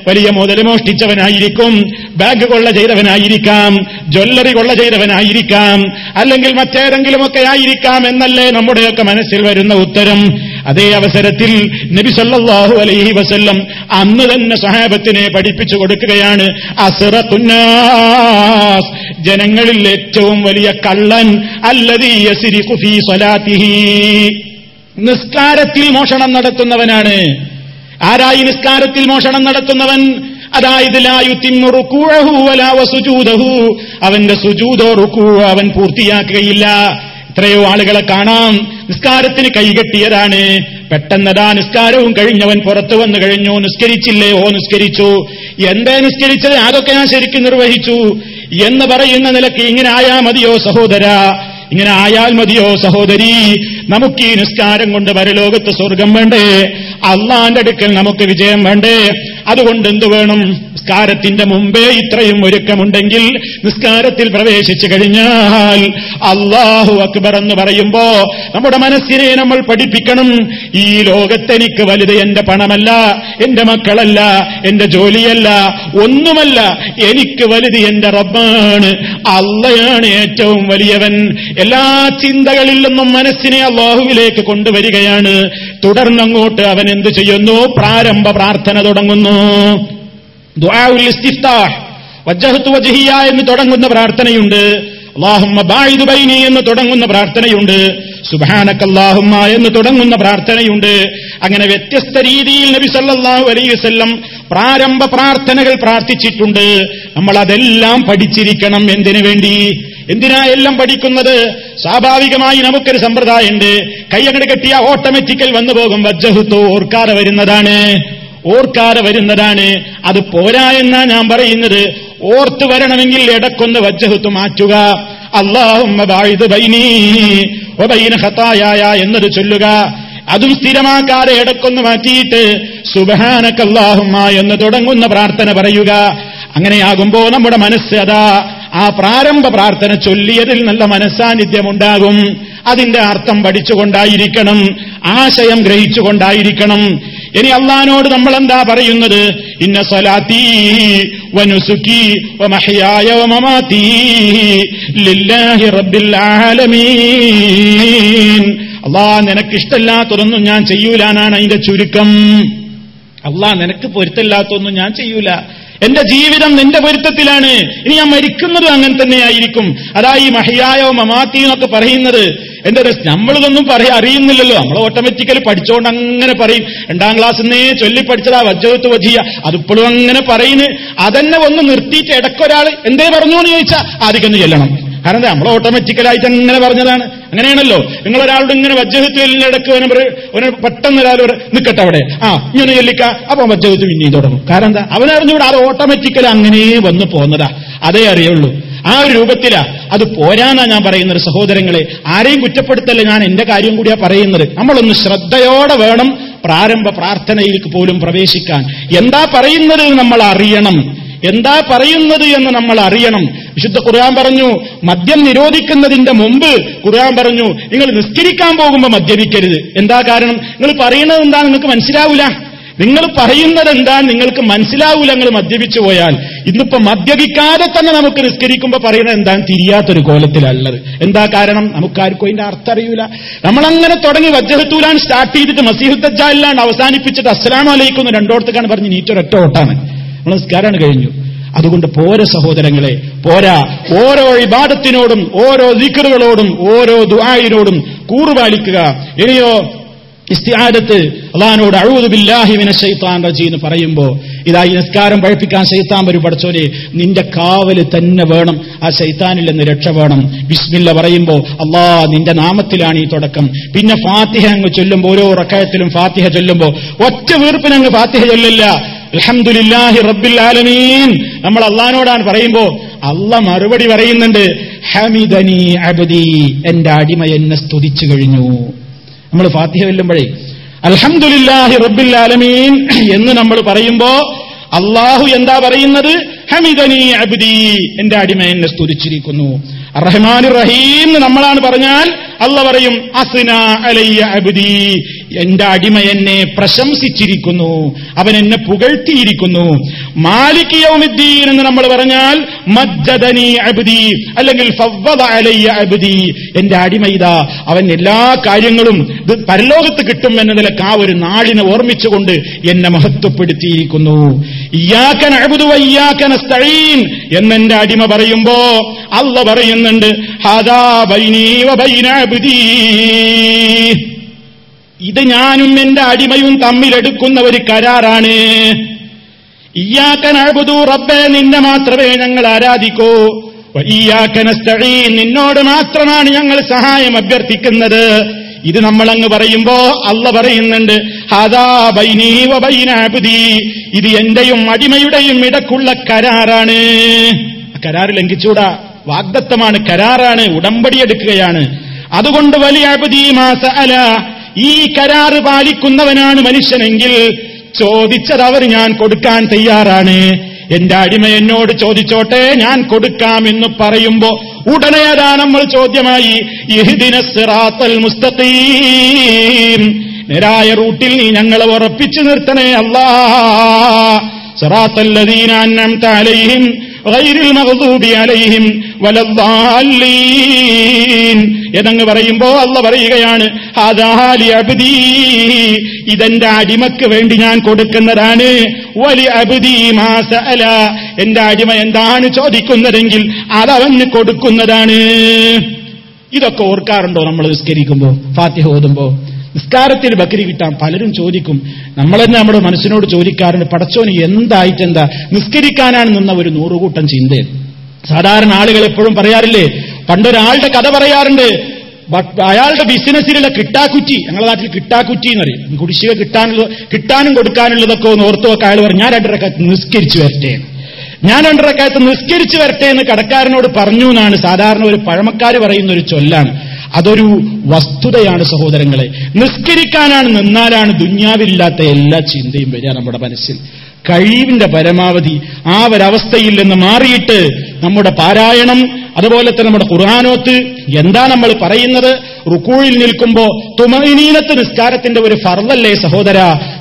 വലിയ മുതൽ മോഷ്ടിച്ചവനായിരിക്കും, ബാങ്ക് കൊള്ള ചെയ്തവനായിരിക്കാം, ജ്വല്ലറി കൊള്ള ചെയ്തവനായിരിക്കാം, അല്ലെങ്കിൽ മറ്റേതെങ്കിലുമൊക്കെ ആയിരിക്കാം എന്നല്ലേ നമ്മുടെയൊക്കെ മനസ്സിൽ വരുന്ന ഉത്തരം. അതേ അവസരത്തിൽ നബി സല്ലല്ലാഹു അലൈഹി വസല്ലം അന്ന് തന്നെ സഹാബത്തിനെ പഠിപ്പിച്ചു കൊടുക്കുകയാണ്, അസ്റത്തുന്നാസ്, ജനങ്ങളിൽ ഏറ്റവും വലിയ കള്ളൻ അല്ലദീ യസ്രിഖു ഫീ സ്വലാത്തിഹി, നിസ്കാരത്തിൽ മോഷണം നടത്തുന്നവനാണ്. ആരായി നിസ്കാരത്തിൽ മോഷണം നടത്തുന്നവൻ? അതായത് ലാ യുതിമ്മു റുകൂഅഹു വലാ വസുജൂദഹു, അവന്റെ സുജൂദോ റുകൂഅോ അവൻ പൂർത്തിയാക്കുകയില്ല. എത്രയോ ആളുകളെ കാണാം നിസ്കാരത്തിന് കൈകെട്ടിയതാണ്, പെട്ടെന്നതാ നിസ്കാരവും കഴിഞ്ഞവൻ പുറത്തു വന്നു കഴിഞ്ഞു. നിസ്കരിച്ചില്ലേ? ഓ നിസ്കരിച്ചു. എന്തേ നിസ്കരിച്ചത്? അതൊക്കെ ഞാൻ ശരിക്കും നിർവഹിച്ചു എന്ന് പറയുന്ന നിലയ്ക്ക് ഇങ്ങനെ ആയാ മതിയോ സഹോദരാ, ഇങ്ങനെ ആയാൽ മതിയോ സഹോദരി? നമുക്ക് ഈ നിസ്കാരം കൊണ്ട് പരലോകത്ത് സ്വർഗം വേണ്ടേ? അള്ളാന്റെ അടുക്കൽ നമുക്ക് വിജയം വേണ്ടേ? അതുകൊണ്ട് എന്തു വേണം? നിസ്കാരത്തിന്റെ മുമ്പേ ഇത്രയും ഒരുക്കമുണ്ടെങ്കിൽ നിസ്കാരത്തിൽ പ്രവേശിച്ചു കഴിഞ്ഞാൽ അല്ലാഹു അക്ബർ എന്ന് പറയുമ്പോ നമ്മുടെ മനസ്സിനെ നമ്മൾ പഠിപ്പിക്കണം. ഈ ലോകത്തെനിക്ക് വലുത് എന്റെ പണമല്ല, എന്റെ മക്കളല്ല, എന്റെ ജോലിയല്ല, ഒന്നുമല്ല. എനിക്ക് വലുത് എന്റെ റബ്ബാണ്. അള്ളയാണ് ഏറ്റവും വലിയവൻ. എല്ലാ ചിന്തകളിൽ നിന്നും മനസ്സിനെ അല്ലാഹുവിലേക്ക് കൊണ്ടുവരികയാണ്. തുടർന്നങ്ങോട്ട് അവൻ എന്ത് ചെയ്യുന്നു? പ്രാരംഭ പ്രാർത്ഥന തുടങ്ങുന്നു. ദുആഉൽ ഇസ്തിഫ്താഹ്, വജ്ജഹ്തു വജ്ഹിയ എന്ന് തുടങ്ങുന്ന പ്രാർത്ഥനയുണ്ട്, അല്ലാഹുമ്മ ബാഇദ് ബൈനി എന്ന് തുടങ്ങുന്ന പ്രാർത്ഥനയുണ്ട്, സുബ്ഹാനക്കല്ലാഹുമ്മ എന്ന് തുടങ്ങുന്ന പ്രാർത്ഥനയുണ്ട്. അങ്ങനെ വ്യത്യസ്ത രീതിയിൽ നബി സല്ലല്ലാഹു അലൈഹി വസല്ലം പ്രാരംഭ പ്രാർത്ഥനകൾ പ്രാർത്ഥിച്ചിട്ടുണ്ട്. നമ്മൾ അതെല്ലാം പഠിച്ചിരിക്കണം. എന്തിനു വേണ്ടി? എന്തിനാ എല്ലാം പഠിക്കുന്നത്? സ്വാഭാവികമായി നമുക്കൊരു സമ്പ്രദായമുണ്ട്, കയ്യങ്ങട് കെട്ടിയ ഓട്ടോമാറ്റിക്കൽ വന്നു പോകും. വജ്ജഹ്തു ഓർക്കാതെ വരുന്നതാണ്, ഓർക്കാതെ വരുന്നതാണ് അത് പോരാ എന്നാ ഞാൻ പറയുന്നത്. ഓർത്തു വരണമെങ്കിൽ ഇടക്കൊന്ന് വജ്ജഹ്തു മാറ്റുക. അല്ലാഹുമ്മ ബാഇദ് ബൈനി വ ബൈന ഖതായായ എന്നത് ചൊല്ലുക. അതും സ്ഥിരമാക്കാതെ ഇടക്കൊന്ന് മാറ്റിയിട്ട് സുബ്ഹാനക്കല്ലാഹുമ്മ എന്ന് തുടങ്ങുന്ന പ്രാർത്ഥന പറയുക. അങ്ങനെയാകുമ്പോ നമ്മുടെ മനസ്സ് അതാ ആ പ്രാരംഭ പ്രാർത്ഥന ചൊല്ലിയതിൽ നല്ല മനസ്സാന്നിധ്യമുണ്ടാകും. അതിന്റെ അർത്ഥം പഠിച്ചുകൊണ്ടായിരിക്കണം, ആശയം ഗ്രഹിച്ചുകൊണ്ടായിരിക്കണം. ഇനി അള്ളാഹുവിനോട് നമ്മൾ എന്താ പറയുന്നത്? ഇന്ന സ്വലാത്തി വ നുസുകി വ മഹ്യായ വ മമാതി ലില്ലാഹി റബ്ബിൽ ആലമീൻ. അള്ളാഹ്, നിനക്കിഷ്ടമില്ലാത്തതൊന്നും ഞാൻ ചെയ്യൂല എന്നാണ് അതിന്റെ ചുരുക്കം. അള്ളാഹ്, നിനക്ക് പൊരുത്തമില്ലാത്തതൊന്നും ഞാൻ ചെയ്യൂല, എന്റെ ജീവിതം നിന്റെ പൊരുത്തത്തിലാണ്, ഇനി ഞാൻ മരിക്കുന്നത് അങ്ങനെ തന്നെയായിരിക്കും. അതാ ഈ മഹിയായോ മമാത്തി എന്നൊക്കെ പറയുന്നത്. എന്റെ നമ്മളിതൊന്നും പറയാ അറിയുന്നില്ലല്ലോ, നമ്മൾ ഓട്ടോമാറ്റിക്കലി പഠിച്ചോണ്ട് അങ്ങനെ പറയും. രണ്ടാം ക്ലാസ്സിൽ നിന്നേ ചൊല്ലി പഠിച്ചതാ വജ്ജഹ്തു വജ്ഹിയ, അതിപ്പോഴും അങ്ങനെ പറയുന്നത്. അതെന്നെ ഒന്ന് നിർത്തിയിട്ട് ഇടക്കൊരാൾ എന്തേ പറഞ്ഞു എന്ന് ചോദിച്ചാൽ ആദ്യം ചെല്ലണം. കാരണം നമ്മൾ ഓട്ടോമാറ്റിക്കലായിട്ട് അങ്ങനെ പറഞ്ഞതാണ്. അങ്ങനെയാണല്ലോ, നിങ്ങളൊരാളുടെ ഇങ്ങനെ വജ്ജഹ്തു ചൊല്ലിന്റെ ഇടക്ക് ഒരു പെട്ടെന്ന് ഒരാൾ നിൽക്കട്ടെ അവിടെ, ആ ഇങ്ങനെ ചൊല്ലിക്കാം, അപ്പൊ വജ്ജഹ്തു പിന്നെയും തുടങ്ങും. കാരണം എന്താ? അവനറിഞ്ഞൂടെ, അത് ഓട്ടോമാറ്റിക്കൽ അങ്ങനെ വന്ന് പോകുന്നതാ, അതേ അറിയുള്ളൂ. ആ ഒരു രൂപത്തിലാ അത് പോരാന്നാ ഞാൻ പറയുന്നത്. സഹോദരങ്ങളെ, ആരെയും കുറ്റപ്പെടുത്തല്ല, ഞാൻ എന്റെ കാര്യം കൂടിയാ പറയുന്നത്. നമ്മളൊന്ന് ശ്രദ്ധയോടെ വേണം പ്രാരംഭ പ്രാർത്ഥനയിലേക്ക് പോലും പ്രവേശിക്കാൻ. എന്താ പറയുന്നത് നമ്മൾ അറിയണം, എന്താ പറയുന്നത് എന്ന് നമ്മൾ അറിയണം. വിശുദ്ധ ഖുർആൻ പറഞ്ഞു, മദ്യം നിരോധിക്കുന്നതിന്റെ മുമ്പ് ഖുർആൻ പറഞ്ഞു, നിങ്ങൾ നിസ്കരിക്കാൻ പോകുമ്പോൾ മദ്യപിക്കരുത്. എന്താ കാരണം? നിങ്ങൾ പറയുന്നത് എന്താ നിങ്ങൾക്ക് മനസ്സിലാവൂല, നിങ്ങൾ പറയുന്നത് എന്താ നിങ്ങൾക്ക് മനസ്സിലാവൂല. നിങ്ങൾ മദ്യപിച്ചു പോയാൽ ഇന്നിപ്പോ മദ്യപിക്കാതെ തന്നെ നമുക്ക് നിസ്കരിക്കുമ്പോൾ പറയുന്നത് എന്താണ് തിരിയാത്തൊരു കോലത്തിലുള്ളത്. എന്താ കാരണം? നമുക്കാർക്കും അതിന്റെ അർത്ഥം അറിയൂല. നമ്മളങ്ങനെ തുടങ്ങി വജ്ജഹ്തുലാൻ സ്റ്റാർട്ട് ചെയ്തിട്ട് മസീഹുദ് ദജ്ജാലിലാണ് അവസാനിപ്പിച്ചിട്ട് അസ്സലാമു അലൈക്കും എന്ന് രണ്ടോടത്തേക്കാണ് പറഞ്ഞ് നീറ്റൊരൊറ്റ ഓട്ടാണ്, നമ്മൾ നിസ്കാരമാണ് കഴിഞ്ഞു. അതുകൊണ്ട് പോരാ സഹോദരങ്ങളെ, പോരാ. ഓരോ ഇബാദത്തിനോടും ഓരോ ദിക്റുകളോടും ഓരോ ദുആയിനോടും കൂറുപാലിക്കുക. ഇനിയോ ഇസ്തിആദത്ത്, അല്ലാഹുവോട് അഊദു ബില്ലാഹി മിനശ് ശൈത്വാനിർ റജീം എന്ന് പറയുമ്പോ ഇതാ ഈ നിസ്കാരം പഴിപ്പിക്കാൻ ശൈത്താൻ വരും. പഠിച്ചോനെ, നിന്റെ കാവല് തന്നെ വേണം, ആ ശൈത്താനിൽ നിന്ന് രക്ഷ വേണം. ബിസ്മില്ല പറയുമ്പോ അല്ലാ നിന്റെ നാമത്തിലാണ് ഈ തുടക്കം. പിന്നെ ഫാത്തിഹ അങ്ങ് ചൊല്ലുമ്പോ, ഓരോ റക്അത്തിലും ഫാത്തിഹ ചൊല്ലുമ്പോ ഒറ്റ വീർപ്പിനങ്ങ് ഫാത്തിഹ ചൊല്ലില്ല. അൽഹംദുലില്ലാഹി റബ്ബിൽ ആലമീൻ നമ്മൾ അല്ലാഹുവോടാണ് പറയുമ്പോ അല്ലാ മറുപടി പറയുന്നുണ്ട്, ഹമിദനി അബ്ദി, എന്റെ അടിമ എന്നെ സ്തുതിച്ചു കഴിഞ്ഞു. നമ്മൾ ഫാത്തിഹ ചൊല്ലുമ്പോഴേ അൽഹംദുലില്ലാഹി റബ്ബിൽ ആലമീൻ എന്ന് നമ്മൾ പറയുമ്പോ അല്ലാഹു എന്താ പറയുന്നത്? ഹമിദനി അബ്ദി, എന്റെ അടിമ എന്നെ സ്തുതിച്ചിരിക്കുന്നു. അർറഹ്മാനിർ റഹീം എന്ന് നമ്മളാണ് പറഞ്ഞാൽ അല്ലാഹു പറയും അസ്നാ അലയ്യ അബ്ദി, എന്റെ അടിമ എന്നെ പ്രശംസിച്ചിരിക്കുന്നു, അവൻ എന്നെ പുകഴ്ത്തിയിരിക്കുന്നു. മാലിക് യൗമിദ്ദീൻ എന്ന് നമ്മൾ പറഞ്ഞാൽ മജ്ജദനി അബ്ദി അല്ലെങ്കിൽ ഫവ്വദ അലയ്യ അബ്ദി, എന്റെ അടിമൈദ അവൻ എല്ലാ കാര്യങ്ങളും പരലോകത്ത് കിട്ടും എന്ന നിലക്ക് ആ ഒരു നാളിനെ ഓർമ്മിച്ചുകൊണ്ട് എന്നെ മഹത്വപ്പെടുത്തിയിരിക്കുന്നു. ഇയ്യാക നഅബ്ദു വഇയ്യാക നസ്തഈൻ എന്നെന്റെ അടിമ പറയുമ്പോ അല്ലാഹ് പറയുന്നുണ്ട് ഹാദാ ബൈനീ വബൈന അബ്ദീ, ഇത് ഞാനും എന്റെ അടിമയും തമ്മിലെടുക്കുന്ന ഒരു കരാറാണ്. ഇയ്യാക നഅബ്ദു റബ്ബേ, നിന്നെ മാത്രമേ ഞങ്ങൾ ആരാധിക്കൂ, വഇയ്യാക നസ്തഈൻ, നിന്നോട് മാത്രമാണ് ഞങ്ങൾ സഹായം അഭ്യർത്ഥിക്കുന്നത്. ഇത് നമ്മളങ്ങ് പറയുമ്പോ അല്ലാഹ് പറയുന്നുണ്ട് ഹാദാ ബൈനീ വബൈന അബ്ദീ, ഇത് എന്റെയും അടിമയുടെയും ഇടക്കുള്ള കരാറാണ്. കരാറ് ലംഘിച്ചൂടാ, വാഗ്ദത്തമാണ്, കരാറാണ്, ഉടമ്പടിയെടുക്കുകയാണ്. അതുകൊണ്ട് വലിയ അബ്ദീ മാ സഅല, ഈ കരാറ് പാലിക്കുന്നവനാണ് മനുഷ്യനെങ്കിൽ ചോദിച്ചത് അവർ ഞാൻ കൊടുക്കാൻ തയ്യാറാണ്. എന്റെ അടിമ എന്നോട് ചോദിച്ചോട്ടെ, ഞാൻ കൊടുക്കാമെന്ന് പറയുമ്പോ ഉടനെ അതാ നമ്മൾ ചോദ്യമായി ഇഹ്ദിനസ് സിറാത്തൽ മുസ്തഖീം, നേരായ റൂട്ടിൽ നീ ഞങ്ങളെ ഉറപ്പിച്ചു നിർത്തണേ അല്ലാ. സിറാത്തൽ ലദീന അൻഅംത അലൈഹിം ഗൈറിൽ മഗ്ദൂബി അലൈഹിം വലദ്ദാല്ലീൻ എന്നങ്ങ് പറയുമ്പോ അല്ലാഹ് പറയുകയാണ് ഹാദാ ലി അബ്ദീ, ഇതെന്റെ അടിമക്ക് വേണ്ടി ഞാൻ കൊടുക്കുന്നതാണ്. വലി അബ്ദീ മാ സഅല, എന്റെ അടിമ എന്താണ് ചോദിക്കുന്നതെങ്കിൽ അതവന് കൊടുക്കുന്നതാണ്. ഇതൊക്കെ ഓർക്കാറുണ്ടോ നമ്മൾ നിസ്കരിക്കുമ്പോ, ഫാത്തിഹ ഓതുമ്പോ, നിസ്കാരത്തിൽ ബക്കരി കിട്ടാൻ പലരും ചോദിക്കും. നമ്മൾ തന്നെ നമ്മുടെ മനസ്സിനോട് ചോദിക്കാറുണ്ട് പടച്ചോന് എന്തായിട്ടെന്താ നിസ്കരിക്കാനാണ് നിന്ന ഒരു നൂറുകൂട്ടം ചിന്തയിൽ. സാധാരണ ആളുകൾ എപ്പോഴും പറയാറില്ലേ, പണ്ടൊരാളുടെ കഥ പറയാറുണ്ട്, അയാളുടെ ബിസിനസ്സിലുള്ള കിട്ടാക്കുറ്റി, ഞങ്ങളുടെ നാട്ടിൽ കിട്ടാക്കുറ്റി എന്ന് പറയും, കുടിശ്ശിക കിട്ടാനുള്ള കിട്ടാനും കൊടുക്കാനുള്ളതൊക്കെ ഒന്ന് ഓർത്തു വെക്കാൻ അയാൾ പറഞ്ഞു ഞാൻ രണ്ടരക്കാലത്ത് നിസ്കരിച്ചു വരട്ടെ ഞാൻ രണ്ടരക്കാലത്ത് നിസ്കരിച്ചു വരട്ടെ എന്ന് കടക്കാരനോട് പറഞ്ഞു എന്നാണ് സാധാരണ ഒരു പഴമക്കാർ പറയുന്ന ഒരു ചൊല്ലാണ്. അതൊരു വസ്തുതയാണ് സഹോദരങ്ങളെ. നിസ്കരിക്കാനാണ് നിന്നാലാണ് ദുന്യാവില്ലാത്ത എല്ലാ ചിന്തയും വരിക നമ്മുടെ മനസ്സിൽ. കഴിവിന്റെ പരമാവധി ആ ഒരവസ്ഥയിൽ നിന്ന് മാറിയിട്ട് നമ്മുടെ പാരായണം, അതുപോലെ തന്നെ നമ്മുടെ ഖുർആനോത്ത്, എന്താ നമ്മൾ പറയുന്നത് റുക്കൂഴിൽ നിൽക്കുമ്പോ തുമഈനത്ത് നിസ്കാരത്തിന്റെ ഒരു ഫർളല്ലേ സഹോദര.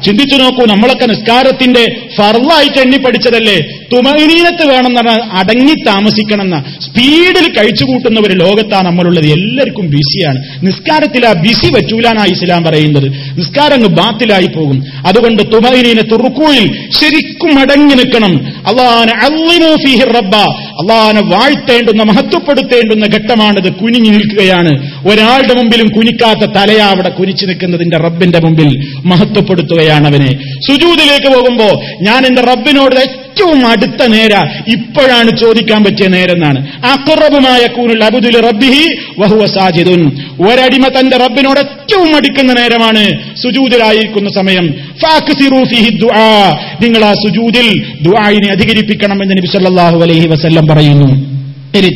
ചിന്തിച്ചു നോക്കൂ, നമ്മളൊക്കെ നിസ്കാരത്തിന്റെ ഫർളായിട്ട് എണ്ണി പഠിച്ചതല്ലേ. തുമഈനത്ത് വേണം എന്ന് പറഞ്ഞാൽ അടങ്ങി താമസിക്കണമെന്ന സ്പീഡിൽ കഴിച്ചു കൂട്ടുന്ന ഒരു ലോകത്താണ് നമ്മളുള്ളത്. എല്ലാവർക്കും ബിസിയാണ്. നിസ്കാരത്തിൽ ആ ബിസി പറ്റൂലാനാണ് ഇസ്ലാം പറയുന്നത്. നിസ്കാരം അങ്ങ് ബാത്തിലായി പോകും. അതുകൊണ്ട് തുമഈനത്ത് റുക്കൂഴിൽ ശരിക്കും അടങ്ങി നിൽക്കണം. അല്ലാഹുവിനെ അല്ലിമു ഫീഹി റബ്ബ, അല്ലാഹുവിനെ വാഴ്ത്തേണ്ടുന്ന മഹത്വപ്പെടുത്തേണ്ടുന്ന ഘട്ടമാണിത്. കുനിഞ്ഞു നിൽക്കുകയാണ്. ഒരാളുടെ മുമ്പിലും കുനിക്കാത്ത തലയാ അവിടെ കുനിച്ചു നിൽക്കുന്നതിന്റെ റബ്ബിന്റെ മുമ്പിൽ മഹത്വപ്പെടുത്തുകയാണ് അവനെ. സുജൂദിലേക്ക് പോകുമ്പോ ഞാൻ എന്റെ റബ്ബിനോട് ഏറ്റവും അടുത്ത നേര ഇപ്പോഴാണ് ചോദിക്കാൻ പറ്റിയ നേരെന്നാണ്. അഖറബുമായ കൂനുള്ള അബ്ദുൽ റബ്ബിഹി വഹുവ സാജിദുൻ, ഒരടിമ തന്റെ റബ്ബിനോട് ഏറ്റവും അടുക്കുന്ന നേരമാണ് സുജൂദിലായിരിക്കുന്ന സമയം. ഫാക്സിറു ഫീഹി ദുആ, നിങ്ങൾ ആ സുജൂദിൽ ദുആഇനെ അധികരിപ്പിക്കണം എന്ന് നബി സല്ലല്ലാഹു അലൈഹി വസല്ലം പറയുന്നു.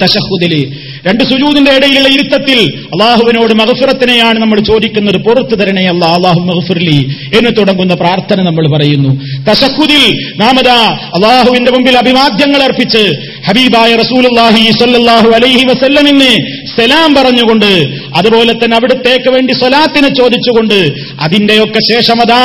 തശഹുദില് രണ്ട് സുജൂദിന്റെ ഇടയിലുള്ള ഇരുത്തത്തിൽ അള്ളാഹുവിനോട് മഗ്ഫിറത്തിനെയാണ് നമ്മൾ ചോദിക്കുന്നത്. പുറത്തു തരണേ അല്ലാ, അല്ലാഹു മഗ്ഫിർലി എന്ന് തുടങ്ങുന്ന പ്രാർത്ഥന നമ്മൾ പറയുന്നു. തശഹുദിൽ നാമദാ അള്ളാഹുവിന്റെ മുമ്പിൽ അഭിവാദ്യങ്ങൾ അർപ്പിച്ച് ഹബീബായ റസൂലുള്ളാഹി സ്വല്ലല്ലാഹു അലൈഹി വസല്ലമിനെ സലാം പറഞ്ഞുകൊണ്ട്, അതുപോലെ തന്നെ അവിടത്തേക്ക് വേണ്ടി സ്വലാത്തിനെ ചോദിച്ചുകൊണ്ട്, അതിന്റെയൊക്കെ ശേഷമതാ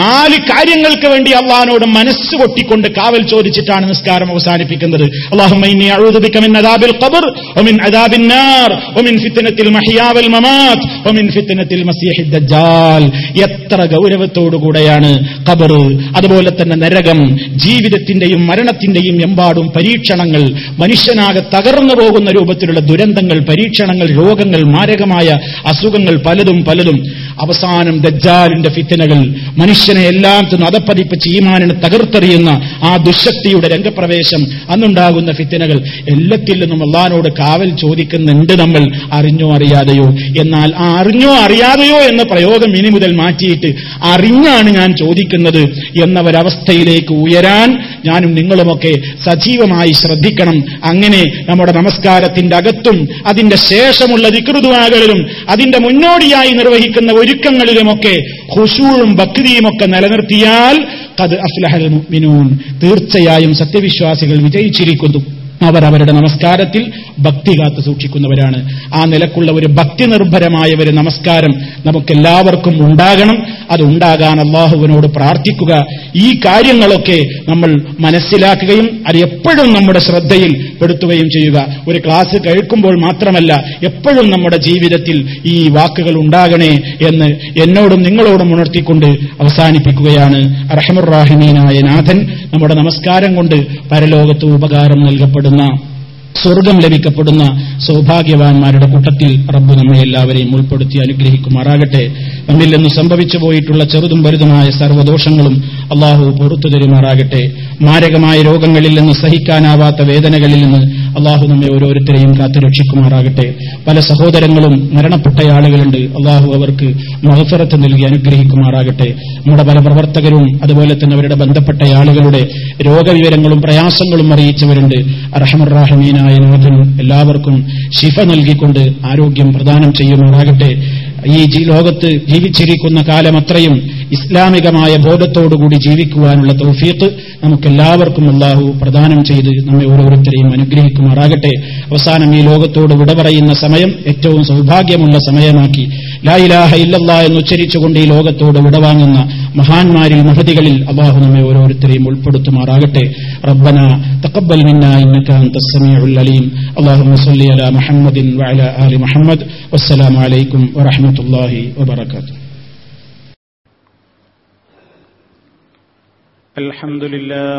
നാല് കാര്യങ്ങൾക്ക് വേണ്ടി അള്ളാഹിനോട് മനസ്സ് പൊട്ടിക്കൊണ്ട് കാവൽ ചോദിച്ചിട്ടാണ് നിസ്കാരം അവസാനിപ്പിക്കുന്നത്. അല്ലാഹുമ്മ ഇന്നി അഊദു ബിക മിൻ അദാബിൽ ഖബർ വമിൻ അദാബിൻ നാർ വമിൻ ഫിത്നത്തിൽ മഹ്യാ വൽ മമാത് വമിൻ ഫിത്നത്തിൽ മസീഹിദ് ദജ്ജാൽ. എത്ര ഗൗരവത്തോടു കൂടെയാണ് ഖബർ, അതുപോലെ തന്നെ നരകം, ജീവിതത്തിന്റെയും മരണത്തിന്റെയും എമ്പാടും പരീക്ഷണങ്ങൾ, മനുഷ്യനാകെ തകർന്നു പോകുന്ന രൂപത്തിലുള്ള ദുരന്തങ്ങൾ, പരീക്ഷണങ്ങൾ, രോഗങ്ങൾ, മാരകമായ അസുഖങ്ങൾ, പലതും പലതും. അവസാനം ദജ്ജാലിന്റെ ഫിത്നകൾ മനുഷ്യനെ എല്ലാം തിന്ന് അതപ്പതിപ്പിച്ച് ഈമാനിനെ തകർത്തെറിയുന്ന ആ ദുശക്തിയുടെ രംഗപ്രവേശം, അന്നുണ്ടാകുന്ന ഫിത്നകൾ, എല്ലാത്തിൽ നിന്നും അള്ളാഹിനോട് കാവൽ ചോദിക്കുന്നുണ്ട് നമ്മൾ, അറിഞ്ഞോ അറിയാതെയോ. എന്നാൽ ആ അറിഞ്ഞോ അറിയാതെയോ എന്ന പ്രയോഗം ഇനി മുതൽ മാറ്റിയിട്ട് അറിഞ്ഞാണ് ഞാൻ ചോദിക്കുന്നത് എന്ന ഒരവസ്ഥയിലേക്ക് ഉയരാൻ ഞാനും നിങ്ങളുമൊക്കെ സജീവമായി ശ്രദ്ധിക്കണം. അങ്ങനെ നമ്മുടെ നമസ്കാരത്തിന്റെ അകത്തും അതിന്റെ ശേഷമുള്ള ദിക്റുദുആകളിലും അതിന്റെ മുന്നോടിയായി നിർവഹിക്കുന്ന ഒരുക്കങ്ങളിലുമൊക്കെ ഖുശൂഉം ബക്രിയുമൊക്കെ നിലനിർത്തിയാൽ ഖദ് അഫ്ലഹൽ മുഅ്മിനൂൻ, തീർച്ചയായും സത്യവിശ്വാസികൾ വിജയിച്ചിരിക്കുന്നു. അവരവരുടെ നമസ്കാരത്തിൽ ഭക്തി കാത്തു സൂക്ഷിക്കുന്നവരാണ്. ആ നിലക്കുള്ള ഒരു ഭക്തി നിർഭരമായ ഒരു നമസ്കാരം നമുക്കെല്ലാവർക്കും ഉണ്ടാകണം. അത് ഉണ്ടാകാൻ അള്ളാഹുവിനോട് പ്രാർത്ഥിക്കുക. ഈ കാര്യങ്ങളൊക്കെ നമ്മൾ മനസ്സിലാക്കുകയും അത് എപ്പോഴും നമ്മുടെ ശ്രദ്ധയിൽ പെടുത്തുകയും ചെയ്യുക. ഒരു ക്ലാസ് കേൾക്കുമ്പോൾ മാത്രമല്ല, എപ്പോഴും നമ്മുടെ ജീവിതത്തിൽ ഈ വാക്കുകൾ ഉണ്ടാകണേ എന്ന് എന്നോടും നിങ്ങളോടും ഉണർത്തിക്കൊണ്ട് അവസാനിപ്പിക്കുകയാണ്. അർഹമുർ റഹീമീനായ നാഥൻ, നമ്മുടെ നമസ്കാരം കൊണ്ട് പരലോകത്ത് ഉപകാരം നൽകപ്പെടുന്ന, സ്വർഗം ലഭിക്കപ്പെടുന്ന സൗഭാഗ്യവാന്മാരുടെ കൂട്ടത്തിൽ റബ്ബ് നമ്മെ എല്ലാവരെയും ഉൾപ്പെടുത്തി അനുഗ്രഹിക്കുമാറാകട്ടെ. നമ്മിൽ നിന്ന് സംഭവിച്ചു പോയിട്ടുള്ള ചെറുതും വലുതുമായ സർവ്വദോഷങ്ങളും അള്ളാഹു പൊറുത്തു തരുമാറാകട്ടെ. മാരകമായ രോഗങ്ങളിൽ നിന്ന്, സഹിക്കാനാവാത്ത വേദനകളിൽ നിന്ന് അള്ളാഹു നമ്മെ ഓരോരുത്തരെയും കാത്തുരക്ഷിക്കുമാറാകട്ടെ. പല സഹോദരങ്ങളും മരണപ്പെട്ട ആളുകളുണ്ട്. അള്ളാഹു അവർക്ക് മഗ്ഫിറത്ത് നൽകി അനുഗ്രഹിക്കുമാറാകട്ടെ. നമ്മുടെ പല പ്രവർത്തകരും അതുപോലെ തന്നെ അവരുടെ ബന്ധപ്പെട്ട ആളുകളുടെ രോഗവിവരങ്ങളും പ്രയാസങ്ങളും അറിയിച്ചവരുണ്ട്. അർഹമർ റഹീമീനായ നാഥൻ എല്ലാവർക്കും ശിഫ നൽകിക്കൊണ്ട് ആരോഗ്യം പ്രദാനം ചെയ്യുമാറാകട്ടെ. ഈ ലോകത്ത് ജീവിച്ചിരിക്കുന്ന കാലമത്രയും ഇസ്ലാമികമായ ബോധത്തോടുകൂടി ജീവിക്കുവാനുള്ള തൗഫീഖ് നമുക്കെല്ലാവർക്കും അല്ലാഹു പ്രദാനം ചെയ്ത് നമ്മെ ഓരോരുത്തരെയും അനുഗ്രഹിക്കുമാറാകട്ടെ. അവസാനം ഈ ലോകത്തോട് വിട പറയുന്ന സമയം ഏറ്റവും സൗഭാഗ്യമുള്ള സമയമാക്കി ലാ ഇലാഹ ഇല്ലല്ലാ എന്നുച്ചരിച്ചുകൊണ്ട് ഈ ലോകത്തോട് വിടവാങ്ങുന്ന മഹാന്മാരിൽ, മഹതികളിൽ അല്ലാഹു നമ്മെ ഓരോരുത്തരെയും ഉൾപ്പെടുത്തുമാറാകട്ടെ. റബ്ബനാ തഖബ്ബൽ മിന്നാ ഇന്നക അൻത സമീഉൽ അലീം. അല്ലാഹുമ്മ സ്വല്ലി അലാ മുഹമ്മദിൻ വഅലാ ആലി മുഹമ്മദ്. വസ്സലാമു അലൈക്കും വറഹ്മത്തുള്ളാഹി الله وبركاته. الحمد لله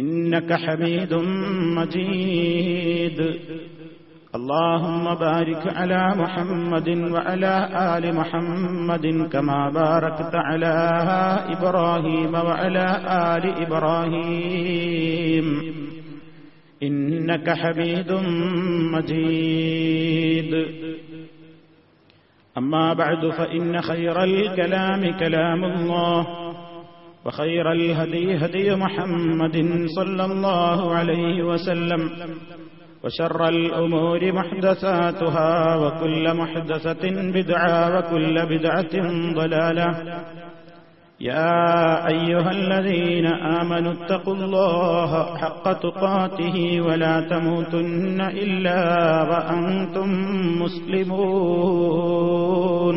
إنك حميد مجيد. اللهم بارك على محمد وعلى آل محمد كما باركت على إبراهيم وعلى آل إبراهيم إنك حميد مجيد. أما بعد فإن خير الكلام كلام الله وخير الهدي هدي محمد صلى الله عليه وسلم وشر الأمور محدثاتها وكل محدثة بدعة وكل بدعة ضلالة. يا أيها الذين آمنوا اتقوا الله حق تقاته ولا تموتن إلا وأنتم مسلمون.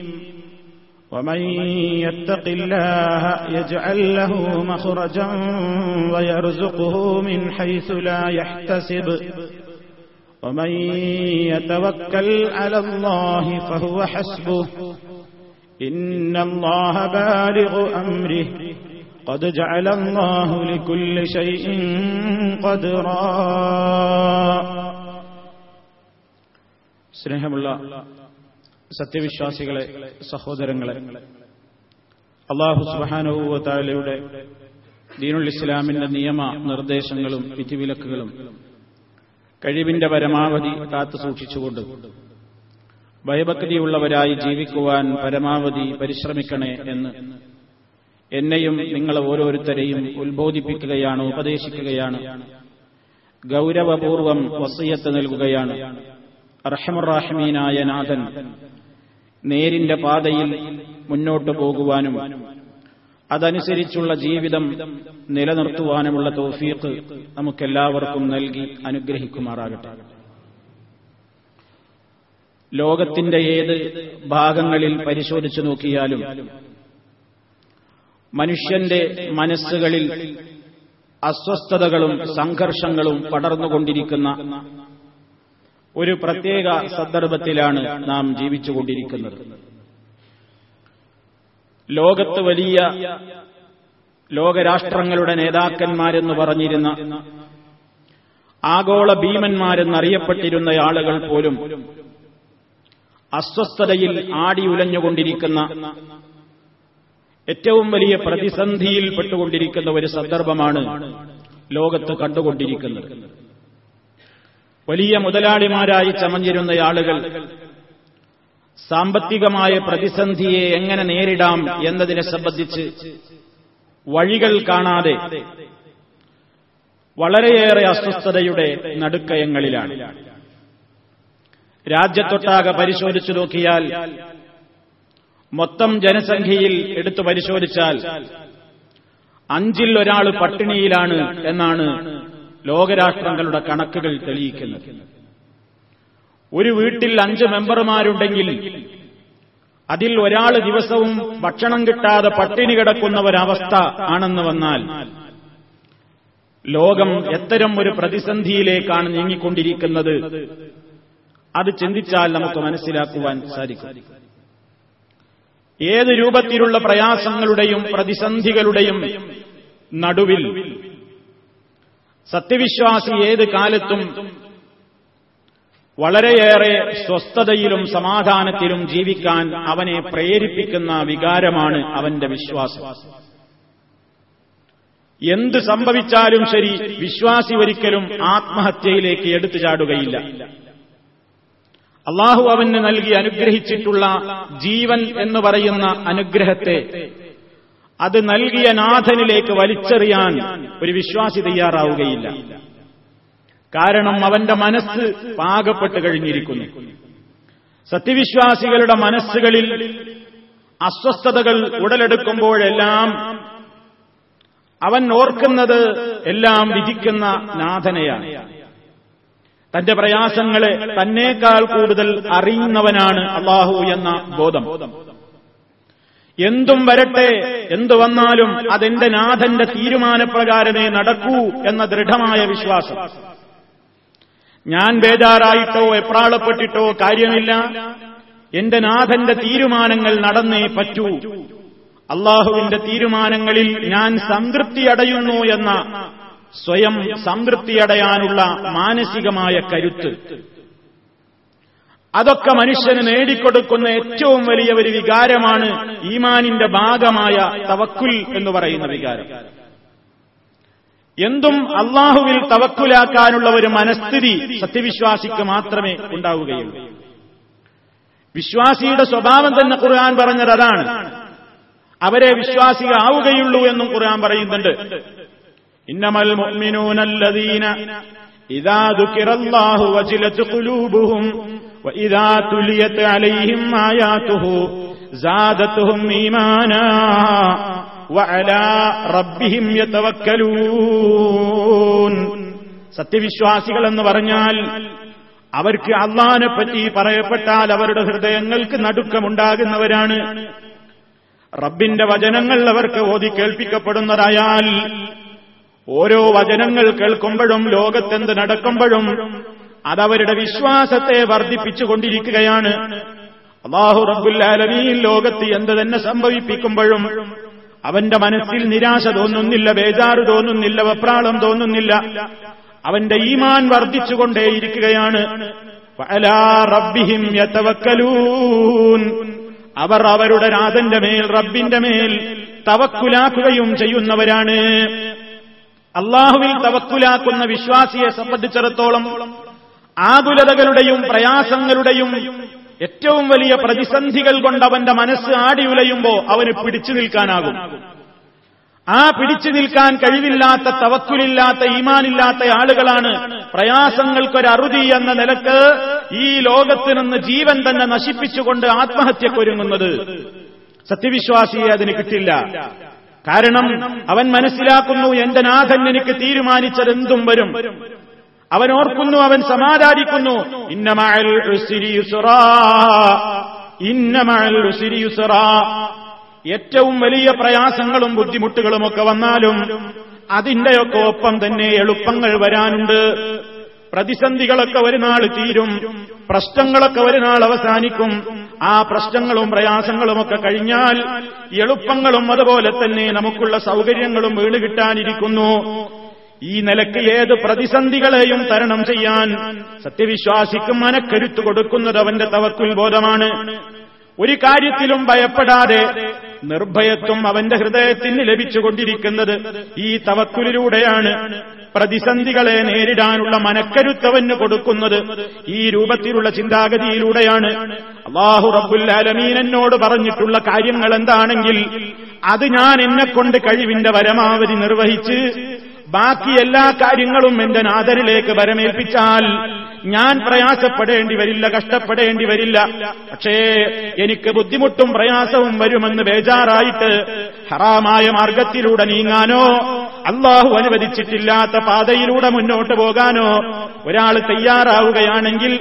ومن يتق الله يجعل له مخرجا ويرزقه من حيث لا يحتسب ومن يتوكل على الله فهو حسبه إن الله بالغ أمره قد جعل الله لكل شيء قدرا. സ്നേഹമുള്ള സത്യവിശ്വാസികളെ, സഹോദരങ്ങളെ, അല്ലാഹു സുബ്ഹാനഹു വ തആലയുടെ ദീനുൽ ഇസ്ലാമിന്റെ നിയമ നിർദ്ദേശങ്ങളും വിധിവിലക്കുകളും കഴിവിന്റെ പരമാവധി കാത്തു സൂക്ഷിച്ചുകൊണ്ട് ഭയഭക്തിയുള്ളവരായി ജീവിക്കുവാൻ പരമാവധി പരിശ്രമിക്കണേ എന്ന് എന്നെയും നിങ്ങളെ ഓരോരുത്തരെയും ഉത്ബോധിപ്പിക്കുകയാണ്, ഉപദേശിക്കുകയാണ്, ഗൗരവപൂർവം വസിയത്ത് നൽകുകയാണ്. അർഹമുർ റഹീമീനായ നാഥൻ നേരിന്റെ പാതയിൽ മുന്നോട്ടു പോകുവാനും അതനുസരിച്ചുള്ള ജീവിതം നിലനിർത്തുവാനുമുള്ള തൗഫീഖ് നമുക്കെല്ലാവർക്കും നൽകി അനുഗ്രഹിക്കുമാറാകട്ടെ. ലോകത്തിന്റെ ഏത് ഭാഗങ്ങളിൽ പരിശോധിച്ചു നോക്കിയാലും മനുഷ്യന്റെ മനസ്സുകളിൽ അസ്വസ്ഥതകളും സംഘർഷങ്ങളും പടർന്നുകൊണ്ടിരിക്കുന്ന ഒരു പ്രത്യേക സന്ദർഭത്തിലാണ് നാം ജീവിച്ചുകൊണ്ടിരിക്കുന്നത്. ലോകത്ത് വലിയ ലോകരാഷ്ട്രങ്ങളുടെ നേതാക്കന്മാരെന്ന് പറഞ്ഞിരുന്ന, ആഗോള ഭീമന്മാരെന്നറിയപ്പെട്ടിരുന്ന ആളുകൾ പോലും അസ്വസ്ഥതയിൽ ആടിയുലഞ്ഞുകൊണ്ടിരിക്കുന്ന, ഏറ്റവും വലിയ പ്രതിസന്ധിയിൽപ്പെട്ടുകൊണ്ടിരിക്കുന്ന ഒരു സന്ദർഭമാണ് ലോകത്ത് കണ്ടുകൊണ്ടിരിക്കുന്നത്. വലിയ മുതലാളിമാരായി ചമഞ്ഞിരുന്ന ആളുകൾ സാമ്പത്തികമായ പ്രതിസന്ധിയെ എങ്ങനെ നേരിടാം എന്നതിനെ സംബന്ധിച്ച് വഴികൾ കാണാതെ വളരെയേറെ അസ്വസ്ഥതയുടെ നടുക്കയങ്ങളിലാണ്. രാജ്യത്തൊട്ടാകെ പരിശോധിച്ചു നോക്കിയാൽ, മൊത്തം ജനസംഖ്യയിൽ എടുത്തു പരിശോധിച്ചാൽ അഞ്ചിൽ ഒരാൾ പട്ടിണിയിലാണ് എന്നാണ് ലോകരാഷ്ട്രങ്ങളുടെ കണക്കുകൾ തെളിയിക്കുന്നത്. ഒരു വീട്ടിൽ അഞ്ച് മെമ്പർമാരുണ്ടെങ്കിൽ അതിൽ ഒരാൾ ദിവസവും ഭക്ഷണം കിട്ടാതെ പട്ടിണി കിടക്കുന്ന ഒരവസ്ഥ ആണെന്ന് വന്നാൽ ലോകം എത്തരം ഒരു പ്രതിസന്ധിയിലേക്കാണ് നീങ്ങിക്കൊണ്ടിരിക്കുന്നത്. അത് ചിന്തിച്ചാൽ നമുക്ക് മനസ്സിലാക്കുവാൻ സാധിക്കും. ഏത് രൂപത്തിലുള്ള പ്രയാസങ്ങളുടെയും പ്രതിസന്ധികളുടെയും നടുവിൽ സത്യവിശ്വാസി ഏത് കാലത്തും വളരെയേറെ സ്വസ്ഥതയിലും സമാധാനത്തിലും ജീവിക്കാൻ അവനെ പ്രേരിപ്പിക്കുന്ന വികാരമാണ് അവന്റെ വിശ്വാസം. എന്ത് സംഭവിച്ചാലും ശരി, വിശ്വാസി ഒരിക്കലും ആത്മഹത്യയിലേക്ക് എടുത്തു ചാടുകയില്ല. അള്ളാഹു അവന് നൽകി അനുഗ്രഹിച്ചിട്ടുള്ള ജീവൻ എന്ന് പറയുന്ന അനുഗ്രഹത്തെ അത് നൽകിയ നാഥനിലേക്ക് വലിച്ചെറിയാൻ ഒരു വിശ്വാസി തയ്യാറാവുകയില്ല. കാരണം അവന്റെ മനസ്സ് പാകപ്പെട്ട് കഴിഞ്ഞിരിക്കുന്നു. സത്യവിശ്വാസികളുടെ മനസ്സുകളിൽ അസ്വസ്ഥതകൾ ഉടലെടുക്കുമ്പോഴെല്ലാം അവൻ ഓർക്കുന്നത് എല്ലാം വിധിക്കുന്ന നാഥനെയാണ്. തന്റെ പ്രയാസങ്ങളെ തന്നേക്കാൾ കൂടുതൽ അറിയുന്നവനാണ് അല്ലാഹു എന്ന ബോധം. എന്തും വരട്ടെ, എന്തു വന്നാലും അതെന്റെ നാഥന്റെ തീരുമാനപ്രകാരമേ നടക്കൂ എന്ന ദൃഢമായ വിശ്വാസം. ഞാൻ ബേജാറായിട്ടോ എപ്രാളപ്പെട്ടിട്ടോ കാര്യമില്ല, എന്റെ നാഥന്റെ തീരുമാനങ്ങൾ നടന്നേ പറ്റൂ, അല്ലാഹുവിന്റെ തീരുമാനങ്ങളിൽ ഞാൻ സംതൃപ്തിയടയുന്നു എന്ന സ്വയം സംതൃപ്തിയടയാനുള്ള മാനസികമായ കരുത്ത്, അതൊക്കെ മനുഷ്യന് നേടിക്കൊടുക്കുന്ന ഏറ്റവും വലിയ ഒരു വികാരമാണ് ഈമാനിന്റെ ഭാഗമായ തവക്കുൽ എന്ന് പറയുന്ന വികാരം. എന്തും അള്ളാഹുവിൽ തവക്കുലാക്കാനുള്ള ഒരു മനസ്ഥിതി സത്യവിശ്വാസിക്ക് മാത്രമേ ഉണ്ടാവുകയുള്ളൂ. വിശ്വാസിയുടെ സ്വഭാവം തന്നെ ഖുർആൻ പറഞ്ഞത് അതാണ്. അവരെ വിശ്വാസികളാവുകയുള്ളൂ എന്നും ഖുർആൻ പറയുന്നുണ്ട്. ഇന്നമൽ മുഅ്മിനൂനല്ലദീന ഇദാ ദുകിറല്ലാഹു വജിലത് ഖുലൂബുഹും വഇദാ തുലിയത് അലൈഹിം ആയാതുഹു സാദതുഹും ഈമാനാ വഅലാ റബ്ബിഹിം യതവക്കലൂൻ. സത്യവിശ്വാസികൾ എന്ന് പറഞ്ഞാൽ അവർക്ക് അള്ളാഹിനെപ്പറ്റി പറയപ്പെട്ടാൽ അവരുടെ ഹൃദയങ്ങൾക്ക് നടുക്കമുണ്ടാകുന്നവരാണ്. റബ്ബിന്റെ വചനങ്ങൾ അവർക്ക് ഓതി കേൾപ്പിക്കപ്പെടുന്നതായാൽ ഓരോ വചനങ്ങൾ കേൾക്കുമ്പോഴും ലോകത്തെന്ത് നടക്കുമ്പോഴും അതവരുടെ വിശ്വാസത്തെ വർദ്ധിപ്പിച്ചുകൊണ്ടിരിക്കുകയാണ്. അല്ലാഹു റബ്ബുൽ ആലമീൻ ലോകത്ത് എന്ത് തന്നെ സംഭവിപ്പിക്കുമ്പോഴും അവന്റെ മനസ്സിൽ നിരാശ തോന്നുന്നില്ല, ബേജാറ് തോന്നുന്നില്ല, വെപ്രാളം തോന്നുന്നില്ല. അവന്റെ ഈമാൻ വർദ്ധിച്ചുകൊണ്ടേയിരിക്കുകയാണ്. വഅലാ റബ്ബിഹിം യതവക്കലൂൻ, അവർ അവരുടെ നാഥന്റെ മേൽ റബ്ബിന്റെ മേൽ തവക്കുലാക്കുകയും ചെയ്യുന്നവരാണ്. അള്ളാഹുവിൽ തവക്കുലാക്കുന്ന വിശ്വാസിയെ സംബന്ധിച്ചിടത്തോളം ആകുലതകളുടെയും പ്രയാസങ്ങളുടെയും ഏറ്റവും വലിയ പ്രതിസന്ധികൾ കൊണ്ട് അവന്റെ മനസ്സ് ആടിയുലയുമ്പോൾ അവന് പിടിച്ചു നിൽക്കാനാകും. ആ പിടിച്ചു നിൽക്കാൻ കഴിവില്ലാത്ത, തവക്കുലില്ലാത്ത, ഈമാനില്ലാത്ത ആളുകളാണ് പ്രയാസങ്ങൾക്കൊരറുതി എന്ന നിലക്ക് ഈ ലോകത്ത് നിന്ന് ജീവൻ തന്നെ നശിപ്പിച്ചുകൊണ്ട് ആത്മഹത്യക്കൊരുങ്ങുന്നത്. സത്യവിശ്വാസിയെ അതിന് കിട്ടില്ല. കാരണം അവൻ മനസ്സിലാക്കുന്നു, എന്റെ നാഥൻ എനിക്ക് തീരുമാനിച്ചതെന്തും വരും. അവൻ ഓർക്കുന്നു, അവൻ സമാധാനിക്കുന്നു, ഇന്നമഅൽ ഉസ്രി യുസ്റാ, ഇന്നമഅൽ ഉസ്രി യുസ്റാ. ഏറ്റവും വലിയ പ്രയാസങ്ങളും ബുദ്ധിമുട്ടുകളുമൊക്കെ വന്നാലും അതിന്റെയൊക്കെ ഒപ്പം തന്നെ എളുപ്പങ്ങൾ വരാനുണ്ട്. പ്രതിസന്ധികളൊക്കെ ഒരു നാൾ തീരും, പ്രശ്നങ്ങളൊക്കെ ഒരു നാൾ അവസാനിക്കും. ആ പ്രശ്നങ്ങളും പ്രയാസങ്ങളുമൊക്കെ കഴിഞ്ഞാൽ എളുപ്പങ്ങളും അതുപോലെ തന്നെ നമുക്കുള്ള സൗകര്യങ്ങളും വീട് കിട്ടാനിരിക്കുന്നു. ഈ നിലയ്ക്ക് ഏത് പ്രതിസന്ധികളെയും തരണം ചെയ്യാൻ സത്യവിശ്വാസിക്ക് മനക്കരുത്ത് കൊടുക്കുന്നത് അവന്റെ തവക്കുൽ ബോധമാണ്. ഒരു കാര്യത്തിലും ഭയപ്പെടാതെ നിർഭയത്വം അവന്റെ ഹൃദയത്തിന് ലഭിച്ചുകൊണ്ടിരിക്കുന്നത് ഈ തവക്കുലിലൂടെയാണ്. പ്രതിസന്ധികളെ നേരിടാനുള്ള മനക്കരുത്തവന് കൊടുക്കുന്നത് ഈ രൂപത്തിലുള്ള ചിന്താഗതിയിലൂടെയാണ്. അല്ലാഹു റബ്ബുൽ ആലമീൻ എന്നോട് പറഞ്ഞിട്ടുള്ള കാര്യങ്ങൾ എന്താണെങ്കിൽ അത് ഞാൻ എന്നെക്കൊണ്ട് കഴിവിന്റെ പരമാവധി നിർവഹിച്ച് ബാക്കി എല്ലാ കാര്യങ്ങളും എന്റെ നാഥനിലേക്ക് വരമേൽപ്പിച്ചാൽ ഞാൻ പ്രയാസപ്പെടേണ്ടി വരില്ല, കഷ്ടപ്പെടേണ്ടി വരില്ല. പക്ഷേ എനിക്ക് ബുദ്ധിമുട്ടും പ്രയാസവും വരുമെന്ന് ബേജാറായിട്ട് ഹറാമായ മാർഗത്തിലൂടെ നീങ്ങാനോ അള്ളാഹു അനുവദിച്ചിട്ടില്ലാത്ത പാതയിലൂടെ മുന്നോട്ട് പോകാനോ ഒരാൾ തയ്യാറാവുകയാണെങ്കിൽ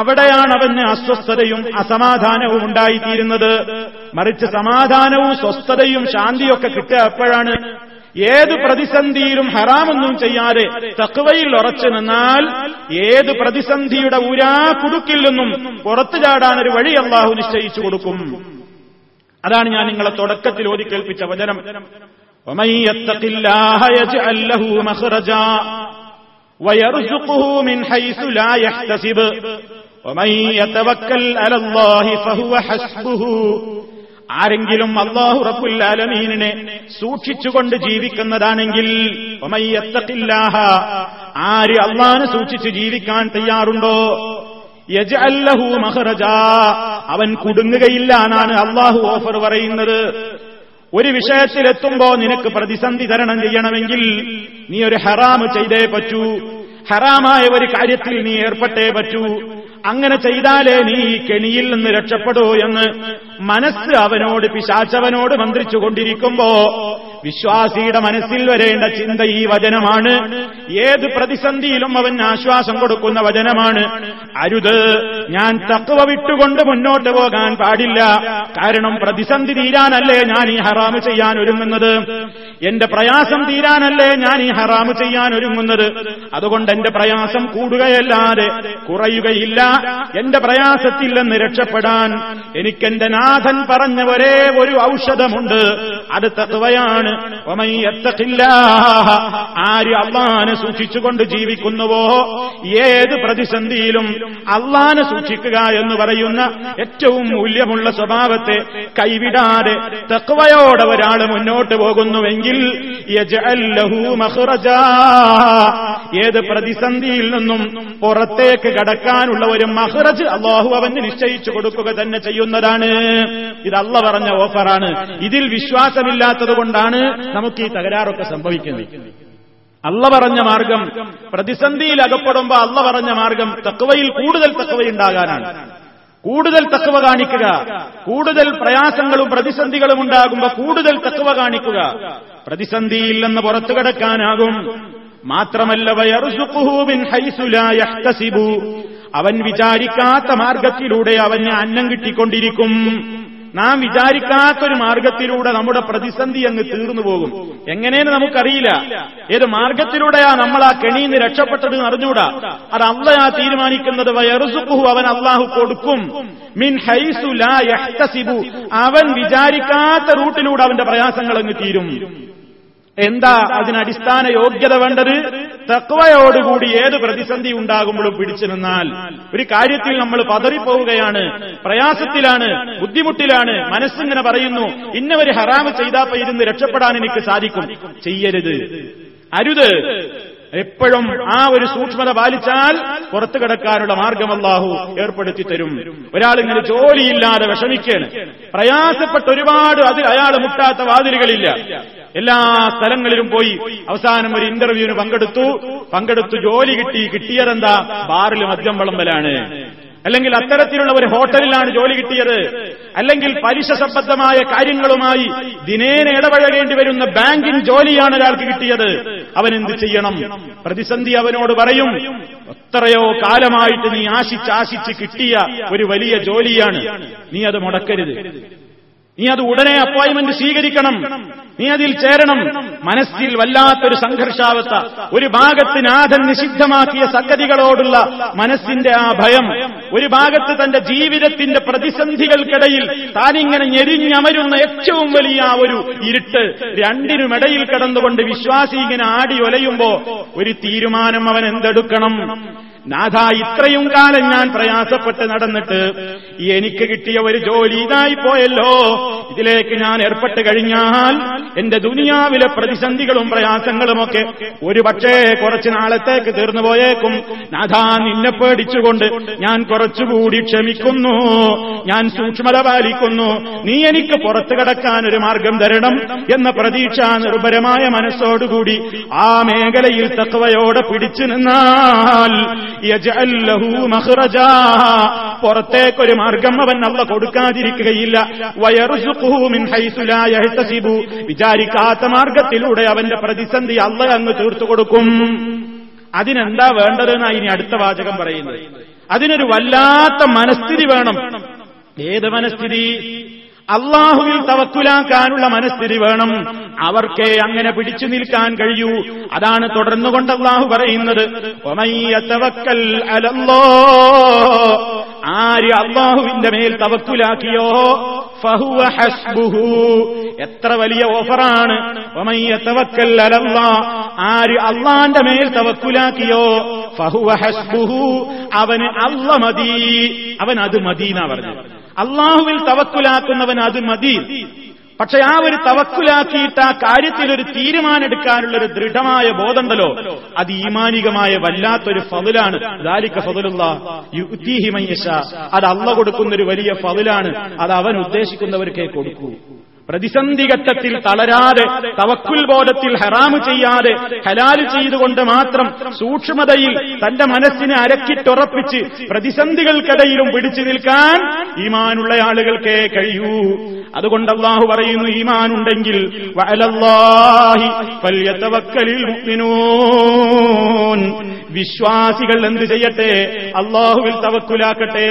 അവിടെയാണ് അവന് അസ്വസ്ഥതയും അസമാധാനവും ഉണ്ടായിത്തീരുന്നത്. മറിച്ച് സമാധാനവും സ്വസ്ഥതയും ശാന്തിയൊക്കെ കിട്ടുക അപ്പോഴാണ്. ഏത് പ്രതിസന്ധിയിലും ഹറാമൊന്നും ചെയ്യാതെ തഖ്വയിൽ ഉറച്ചു നിന്നാൽ ഏത് പ്രതിസന്ധിയുടെ ഊരാ കുടുക്കിൽ നിന്നും പുറത്തു ചാടാൻ ഒരു വഴി അല്ലാഹു നിശ്ചയിച്ചു കൊടുക്കും. അതാണ് ഞാൻ നിങ്ങളെ തുടക്കത്തിൽ ഓതി കേൾപ്പിച്ച വചനം. വമൻ യത്തഖില്ലാഹ യജ്അൽ ലഹു മഖ്റജാ വയർസുഖുഹു മിൻ ഹൈസു ലാ യഹ്തസിബ് വമൻ യതവക്കൽ അലല്ലാഹി ഫഹുവ ഹസ്ബുഹു. ആരെങ്കിലും അല്ലാഹു റബ്ബുൽ ആലമീനിനെ സൂക്ഷിച്ചുകൊണ്ട് ജീവിക്കുന്നതാണെങ്കിൽ, ആര് അല്ലാഹുവിനെ സൂക്ഷിച്ച് ജീവിക്കാൻ തയ്യാറുണ്ടോ, യജ്അൽ ലഹു മഖ്റജാ, അവൻ കുടുങ്ങുകയില്ല എന്നാണ് അല്ലാഹു ഓഫർ പറയുന്നത്. ഒരു വിഷയത്തിലെത്തുമ്പോ നിനക്ക് പ്രതിസന്ധി തരണം ചെയ്യണമെങ്കിൽ നീ ഒരു ഹറാം ചെയ്തേ പറ്റൂ, ഹറാമായ ഒരു കാര്യത്തിൽ നീ ഏർപ്പെട്ടേ പറ്റൂ. അങ്ങനെ ചെയ്താലേ നീ ഈ കെണിയിൽ നിന്ന് രക്ഷപ്പെടൂ എന്ന് മനസ്സ് അവനോട്, പിശാചവനോട് മന്ത്രിച്ചുകൊണ്ടിരിക്കുമ്പോ വിശ്വാസിയുടെ മനസ്സിൽ വരേണ്ട ചിന്ത ഈ വചനമാണ്. ഏത് പ്രതിസന്ധിയിലും അവൻ ആശ്വാസം കൊടുക്കുന്ന വചനമാണ്. അരുത്, ഞാൻ തഖ്വ വിട്ടുകൊണ്ട് മുന്നോട്ട് പോകാൻ പാടില്ല. കാരണം പ്രതിസന്ധി തീരാനല്ലേ ഞാൻ ഈ ഹറാമ് ചെയ്യാൻ ഒരുങ്ങുന്നത്, എന്റെ പ്രയാസം തീരാനല്ലേ ഞാൻ ഈ ഹറാമ് ചെയ്യാൻ ഒരുങ്ങുന്നത്. അതുകൊണ്ട് എന്റെ പ്രയാസം കൂടുകയല്ലാതെ കുറയുകയില്ല. എന്റെ പ്രയാസത്തിൽ നിന്ന് രക്ഷപ്പെടാൻ എനിക്കെന്റെ നാഥൻ പറഞ്ഞ ഒരേ ഒരു ഔഷധമുണ്ട്, അത് തഖ്വയാണ്. ആര് അള്ളാനെ സൂക്ഷിച്ചുകൊണ്ട് ജീവിക്കുന്നുവോ ഏത് പ്രതിസന്ധിയിലും അള്ളാനെ സൂക്ഷിക്കുക എന്ന് പറയുന്ന ഏറ്റവും മൂല്യമുള്ള സ്വഭാവത്തെ കൈവിടാതെ തഖ്വയോടെ ഒരാൾ മുന്നോട്ട് പോകുന്നുവെങ്കിൽ യജ്അൽ ലഹു മഖ്റജാ, ഏത് പ്രതിസന്ധിയിൽ നിന്നും പുറത്തേക്ക് കടക്കാനുള്ള ഒരു മഖ്റജ് അള്ളാഹു അവന് നിശ്ചയിച്ചു കൊടുക്കുക തന്നെ ചെയ്യുന്നതാണ്. ഇത് അള്ളാഹു പറഞ്ഞ ഓഫറാണ്. ഇതിൽ വിശ്വാസമില്ലാത്തത് കൊണ്ടാണ് നമുക്ക് ഈ തകരാറൊക്കെ സംഭവിക്കുന്നത്. അള്ളാഹു പറഞ്ഞ മാർഗം, പ്രതിസന്ധിയിൽ അകപ്പെടുമ്പോ അള്ളാഹു പറഞ്ഞ മാർഗം തഖ്വയിൽ കൂടുതൽ തഖ്വയുണ്ടാകാനാണ്, കൂടുതൽ തഖ്വ കാണിക്കുക. കൂടുതൽ പ്രയാസങ്ങളും പ്രതിസന്ധികളും ഉണ്ടാകുമ്പോൾ കൂടുതൽ തഖ്വ കാണിക്കുക, പ്രതിസന്ധിയിൽ നിന്ന് പുറത്തു കടക്കാനാകും. മാത്രമല്ല വയർസുഖുഹു മിൻ ഹൈസു ലാ യഹ്തസിബു, അവൻ വിചാരിക്കാത്ത മാർഗത്തിലൂടെ അവന് അന്നം കിട്ടിക്കൊണ്ടിരിക്കും. നാം വിചാരിക്കാത്തൊരു മാർഗത്തിലൂടെ നമ്മുടെ പ്രതിസന്ധി അങ്ങ് തീർന്നു പോകും. എങ്ങനെയെന്ന് നമുക്കറിയില്ല. ഏത് മാർഗത്തിലൂടെയാ നമ്മൾ ആ കെണിന്ന് രക്ഷപ്പെട്ടത് അറിഞ്ഞൂടാ, അത് അള്ളാ തീരുമാനിക്കുന്നത്. വയർസുഖുഹു, അവൻ അള്ളാഹു കൊടുക്കും. മിൻ ഹൈസു ലാ യഹ്തസിബു, അവൻ വിചാരിക്കാത്ത റൂട്ടിലൂടെ അവന്റെ പ്രയാസങ്ങൾ അങ്ങ് തീരും. എന്താ അതിനടിസ്ഥാന യോഗ്യത വേണ്ടത്? തഖ്വയോടുകൂടി ഏത് പ്രതിസന്ധി ഉണ്ടാകുമ്പോഴും പിടിച്ചു നിന്നാൽ, ഒരു കാര്യത്തിൽ നമ്മൾ പതറിപ്പോവുകയാണ്, പ്രയാസത്തിലാണ്, ബുദ്ധിമുട്ടിലാണ്, മനസ്സിങ്ങനെ പറയുന്നു ഇന്നവര് ഹറാമ് ചെയ്താൽ ഇരുന്ന് രക്ഷപ്പെടാൻ എനിക്ക് സാധിക്കും. ചെയ്യരുത്, അരുത്. എപ്പോഴും ആ ഒരു സൂക്ഷ്മത പാലിച്ചാൽ പുറത്തു കിടക്കാനുള്ള മാർഗം അല്ലാഹു ഏർപ്പെടുത്തി തരും. ഒരാൾ ഇങ്ങനെ ജോലിയില്ലാതെ വിഷമിക്കാണ്, പ്രയാസപ്പെട്ട് ഒരുപാട്, അതിൽ അയാൾ മുട്ടാത്ത വാതിലുകളില്ല. എല്ലാ സ്ഥലങ്ങളിലും പോയി അവസാനം ഒരു ഇന്റർവ്യൂവിന് പങ്കെടുത്തു പങ്കെടുത്തു ജോലി കിട്ടി. കിട്ടിയതെന്താ? ബാറിൽ മദ്യം വിളമ്പലാണ്, അല്ലെങ്കിൽ അത്തരത്തിലുള്ള ഒരു ഹോട്ടലിലാണ് ജോലി കിട്ടിയത്, അല്ലെങ്കിൽ പലിശ സംബന്ധമായ കാര്യങ്ങളുമായി ദിനേന ഇടപഴകേണ്ടി വരുന്ന ബാങ്കിങ് ജോലിയാണ് ഒരാൾക്ക് കിട്ടിയത്. അവൻ എന്ത് ചെയ്യണം? പ്രതിസന്ധി അവനോട് പറയും, എത്രയോ കാലമായിട്ട് നീ ആശിച്ചാശിച്ച് കിട്ടിയ ഒരു വലിയ ജോലിയാണ്, നീ അത് മുടക്കരുത്, നീ അത് ഉടനെ അപ്പോയിന്റ്മെന്റ് സ്വീകരിക്കണം, നീ അതിൽ ചേരണം. മനസ്സിൽ വല്ലാത്തൊരു സംഘർഷാവസ്ഥ, ഒരു ഭാഗത്ത് നാഥൻ നിഷിദ്ധമാക്കിയ സംഗതികളോടുള്ള മനസ്സിന്റെ ആ ഭയം, ഒരു ഭാഗത്ത് തന്റെ ജീവിതത്തിന്റെ പ്രതിസന്ധികൾക്കിടയിൽ താനിങ്ങനെ ഞെരിഞ്ഞമരുന്ന ഏറ്റവും വലിയ ആ ഒരു ഇരുട്ട്, രണ്ടിനുമിടയിൽ കിടന്നുകൊണ്ട് വിശ്വാസി ഇങ്ങനെ ആടി ഒലയുമ്പോ ഒരു തീരുമാനം അവൻ എന്തെടുക്കണം? നാഥ, ഇത്രയും കാലം ഞാൻ പ്രയാസപ്പെട്ട് നടന്നിട്ട് എനിക്ക് കിട്ടിയ ഒരു ജോലി ഇതായി പോയല്ലോ. ഇതിലേക്ക് ഞാൻ ഏർപ്പെട്ട് കഴിഞ്ഞാൽ എന്റെ ദുനിയാവിലെ പ്രതിസന്ധികളും പ്രയാസങ്ങളുമൊക്കെ ഒരു പക്ഷേ കുറച്ചു നാളത്തേക്ക് തീർന്നു പോയേക്കും. നാഥ, നിന്നെ പേടിച്ചുകൊണ്ട് ഞാൻ കുറച്ചുകൂടി ക്ഷമിക്കുന്നു, ഞാൻ സൂക്ഷ്മത പാലിക്കുന്നു, നീ എനിക്ക് പുറത്തു കടക്കാൻ ഒരു മാർഗം തരണം എന്ന പ്രതീക്ഷാ നിർഭരമായ മനസ്സോടുകൂടി ആ മേഖലയിൽ തഖ്വയോടെ പിടിച്ചു നിന്നാൽ യജഅൽ ലഹു മഖ്റജ, പുറത്തേക്കൊരു മാർഗം അവൻ അല്ലാഹു കൊടുക്കാതിരിക്കുകയില്ല. വയർസുഖുഹു മിൻ ഹൈസു ലാ യഹ്തസിബു, വിചാരിക്കാത്ത മാർഗത്തിലൂടെ അവന്റെ പ്രതിസന്ധി അല്ലാഹു അങ്ങ് തീർത്തു കൊടുക്കും. അതിനെന്താ വേണ്ടതെന്നാണ് ഇനി അടുത്ത വാചകം പറയുന്നത്. അതിനൊരു വല്ലാത്ത മനസ്ഥിതി വേണം. ഏത് മനസ്ഥിതി? അള്ളാഹുവിൽ തവക്കുലാക്കാനുള്ള മനസ്ഥിതി വേണം. അവർക്കേ അങ്ങനെ പിടിച്ചു നിൽക്കാൻ കഴിയൂ. അതാണ് തുടർന്നുകൊണ്ട് അള്ളാഹു പറയുന്നത്, ആര് അള്ളാഹുവിന്റെ മേൽ തവക്കുലാക്കിയോ ഫഹുവ ഹസ്ബുഹു. എത്ര വലിയ ഓഫറാണ്! വമൻ യതവക്കൽ അലല്ലാഹ്, ആര് അള്ളാന്റെ മേൽ തവക്കുലാക്കിയോ ഫഹുവ ഹസ്ബുഹു, അവന് അള്ളാഹ് മതി, അവൻ അത് മതി എന്നാ പറഞ്ഞു. അള്ളാഹുവിൽ തവക്കുലാക്കുന്നവൻ അത് മതി. പക്ഷെ ആ ഒരു തവക്കുലാക്കിയിട്ട് ആ കാര്യത്തിൽ ഒരു തീരുമാനമെടുക്കാനുള്ള ഒരു ദൃഢമായ ബോധമുണ്ടല്ലോ, അത് ഈമാനികമായ വല്ലാത്തൊരു ഫളിലാണ്. ദാലിക ഫളുല്ലാഹ് യുഅ്തീഹി മൻ യശാ, അത് അള്ളാഹ് കൊടുക്കുന്നൊരു വലിയ ഫളിലാണ്. അത് അവൻ ഉദ്ദേശിക്കുന്നവർക്കേ കൊടുക്കൂ. പ്രതിസന്ധി ഘട്ടത്തിൽ തളരാതെ, തവക്കുൽ ബോധത്തിൽ ഹറാമു ചെയ്യാതെ, ഹലാല് ചെയ്തുകൊണ്ട് മാത്രം സൂക്ഷ്മതയിൽ തന്റെ മനസ്സിനെ അരക്കിട്ടുറപ്പിച്ച് പ്രതിസന്ധികൾക്കിടയിലും പിടിച്ചു നിൽക്കാൻ ഈമാനുള്ള ആളുകൾക്കേ കഴിയൂ. അതുകൊണ്ട് അള്ളാഹു പറയുന്നു, ഈമാനുണ്ടെങ്കിൽ വഅലല്ലാഹി ഫൽയതവക്കലിൽ മുഅ്മിനൂൻ, വിശ്വാസികൾ എന്ത് ചെയ്യട്ടെ? അള്ളാഹുവിൽ തവക്കുലാക്കട്ടെ.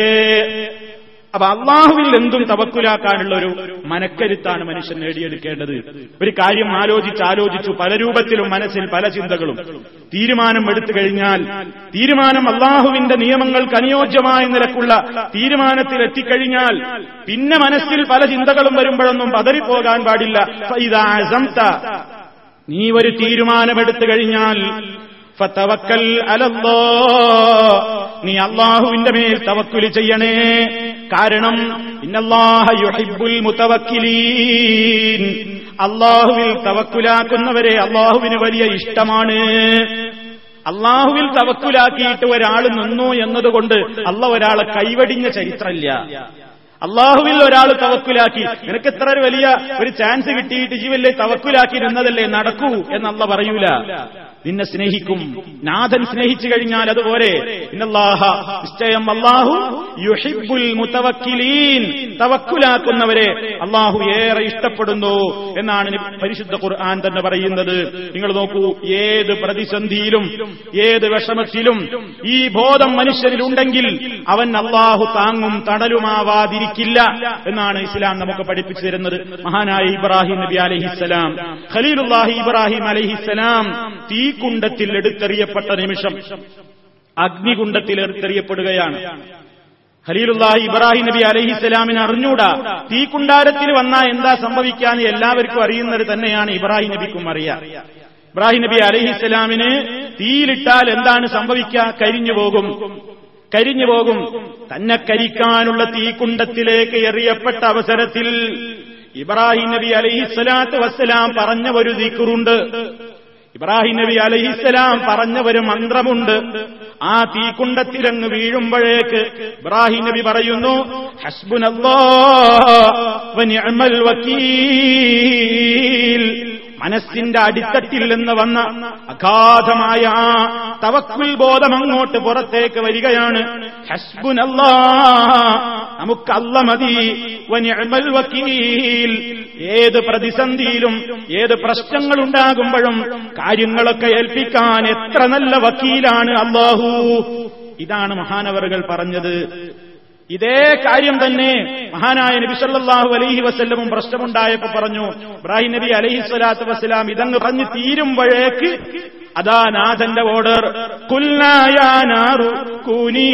അപ്പൊ അള്ളാഹുവിൽ എന്തും തവക്കുലാക്കാനുള്ള ഒരു മനക്കരുത്താണ് മനുഷ്യൻ നേടിയെടുക്കേണ്ടത്. ഒരു കാര്യം ആലോചിച്ച് ആലോചിച്ചു പല രൂപത്തിലും മനസ്സിൽ പല ചിന്തകളും, തീരുമാനം എടുത്തു കഴിഞ്ഞാൽ തീരുമാനം അള്ളാഹുവിന്റെ നിയമങ്ങൾക്ക് അനുയോജ്യമായ നിലക്കുള്ള തീരുമാനത്തിൽ എത്തിക്കഴിഞ്ഞാൽ പിന്നെ മനസ്സിൽ പല ചിന്തകളും വരുമ്പോഴൊന്നും പതറിപ്പോകാൻ പാടില്ല. നീ ഒരു തീരുമാനമെടുത്തു കഴിഞ്ഞാൽ ഫതവക്കൽ അലല്ലാഹ്, നീ അള്ളാഹുവിന്റെ മേൽ തവക്കുല് ചെയ്യണേ. കാരണം ഇന്നല്ലാഹ യുഹിബ്ബുൽ മുതവക്കിലീൻ, അള്ളാഹുവിൽ തവക്കുലാക്കുന്നവരെ അള്ളാഹുവിന് വലിയ ഇഷ്ടമാണ്. അള്ളാഹുവിൽ തവക്കുലാക്കിയിട്ട് ഒരാൾ നിന്നു എന്നതുകൊണ്ട് അള്ളാഹ് ഒരാളെ കൈവടിഞ്ഞ ചരിത്രമില്ല. അള്ളാഹുവിൽ ഒരാൾ തവക്കുലാക്കി, നിനക്ക് ഇത്ര ഒരു വലിയ ഒരു ചാൻസ് കിട്ടിയിട്ട് ജീവല്ലേ തവക്കുലാക്കി നിന്നതല്ലേ, നടക്കൂ എന്നല്ല പറയൂല. നിന്നെ സ്നേഹിക്കും. നാഥൻ സ്നേഹിച്ചു കഴിഞ്ഞാൽ അതുപോലെ ഇന്നല്ലാഹ, നിശ്ചയം അല്ലാഹു യുഹിബ്ബുൽ മുതവക്കിലീൻ, തവക്കുലാക്കുന്നവരെ അല്ലാഹു ഏറെ ഇഷ്ടപ്പെടുന്നു എന്നാണ് പരിശുദ്ധ ഖുർആൻ തന്നെ പറയുന്നത്. നിങ്ങൾ നോക്കൂ, ഏത് പ്രതിസന്ധിയിലും ഏത് വിഷമത്തിലും ഈ ബോധം മനുഷ്യനിലുണ്ടെങ്കിൽ അവൻ അല്ലാഹു താങ്ങും തണലുമാവാതിരിക്കില്ല എന്നാണ് ഇസ്ലാം നമുക്ക് പഠിപ്പിച്ചു തരുന്നത്. മഹാനായ ഇബ്രാഹിം നബി അലൈഹിസ്സലാം, ഖലീലുല്ലാഹി ഇബ്രാഹിം അലൈഹിസ്സലാം, കുണ്ടത്തിൽ എടുത്തെറിയപ്പെട്ട നിമിഷം അഗ്നികുണ്ടത്തിൽ എടുത്തെറിയപ്പെടുകയാണ്. ഖലീലുല്ലാഹി ഇബ്രാഹിം നബി അലൈഹിസ്സലാമിന് അറിഞ്ഞൂടാ, തീക്കുണ്ടാരത്തിൽ വന്നാൽ എന്താ സംഭവിക്കാന്ന് എല്ലാവർക്കും അറിയുന്നത് തന്നെയാണ് ഇബ്രാഹിം നബിക്കും അറിയാം. ഇബ്രാഹിം നബി അലൈഹിസ്സലാമിന് തീയിലിട്ടാൽ എന്താണ് സംഭവിക്കുക? കരിഞ്ഞു പോകും, കരിഞ്ഞു പോകും. തന്നെ കരിക്കാനുള്ള തീക്കുണ്ടത്തിലേക്ക് എറിയപ്പെട്ട അവസരത്തിൽ ഇബ്രാഹിം നബി അലൈഹിസ്സലാത്തു വസ്സലാം പറഞ്ഞ ഒരു ദിക്റുണ്ട്, ഇബ്രാഹിം നബി അലൈഹിസ്സലാം പറഞ്ഞ ഒരു മന്ത്രമുണ്ട്. ആ തീക്കുണ്ടത്തിലങ്ങ് വീഴുമ്പോഴേക്ക് ഇബ്രാഹിം നബി പറയുന്നു, ഹസ്ബുനല്ലാഹ് വ നിഅമൽ വകീൽ. മനസ്സിന്റെ അടിത്തട്ടിൽ നിന്ന് വന്ന അഗാധമായ ആ തവക്കുൽ ബോധം അങ്ങോട്ട് പുറത്തേക്ക് വരികയാണ്. ഹസ്ബുനല്ലാഹ്, നമുക്ക് അല്ലാഹ് മതി. വ നിഅമൽ വകീൽ. ഏത് പ്രതിസന്ധിയിലും ഏത് പ്രശ്നങ്ങളുണ്ടാകുമ്പോഴും കാര്യങ്ങളൊക്കെ ഏൽപ്പിക്കാൻ എത്ര നല്ല വക്കീലാണ് അല്ലാഹു. ഇതാണ് മഹാനവറുകൾ പറഞ്ഞത്. ഇതേ കാര്യം തന്നെ മഹാനായ നബി സല്ലല്ലാഹു അലൈഹി വസല്ലമും പ്രശ്നമുണ്ടായപ്പോൾ പറഞ്ഞു. ഇബ്രാഹിം നബി അലൈഹിസ്സലാത്തു വസ്സലാം ഇതങ്ങ് പറഞ്ഞു തീരുമ്പോഴേക്ക് അതാ നാഥന്റെ ഓർഡർ, ഖുൽനാ യാ നാറു കൂനി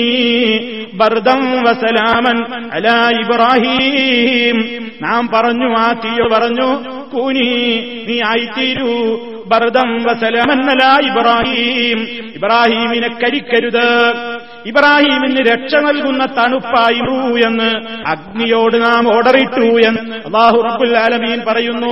ബർദൻ വസലാമൻ അലാ ഇബ്രാഹിം. നാം പറഞ്ഞു, ആ തീയോ പറഞ്ഞു, കൂനി, നീ ആയിത്തീരൂ, ബർദൻ വസലാമൻ അലാ ഇബ്രാഹിം. ഇബ്രാഹീമിനെ കരിക്കരുത്, ഇബ്രാഹീമിന് രക്ഷ നൽകുന്ന തണുപ്പായി റൂ എന്ന് അഗ്നിയോട് നാം ഓർഡറിട്ടു എന്ന് അല്ലാഹു റബ്ബുൽ ആലമീൻ പറയുന്നു.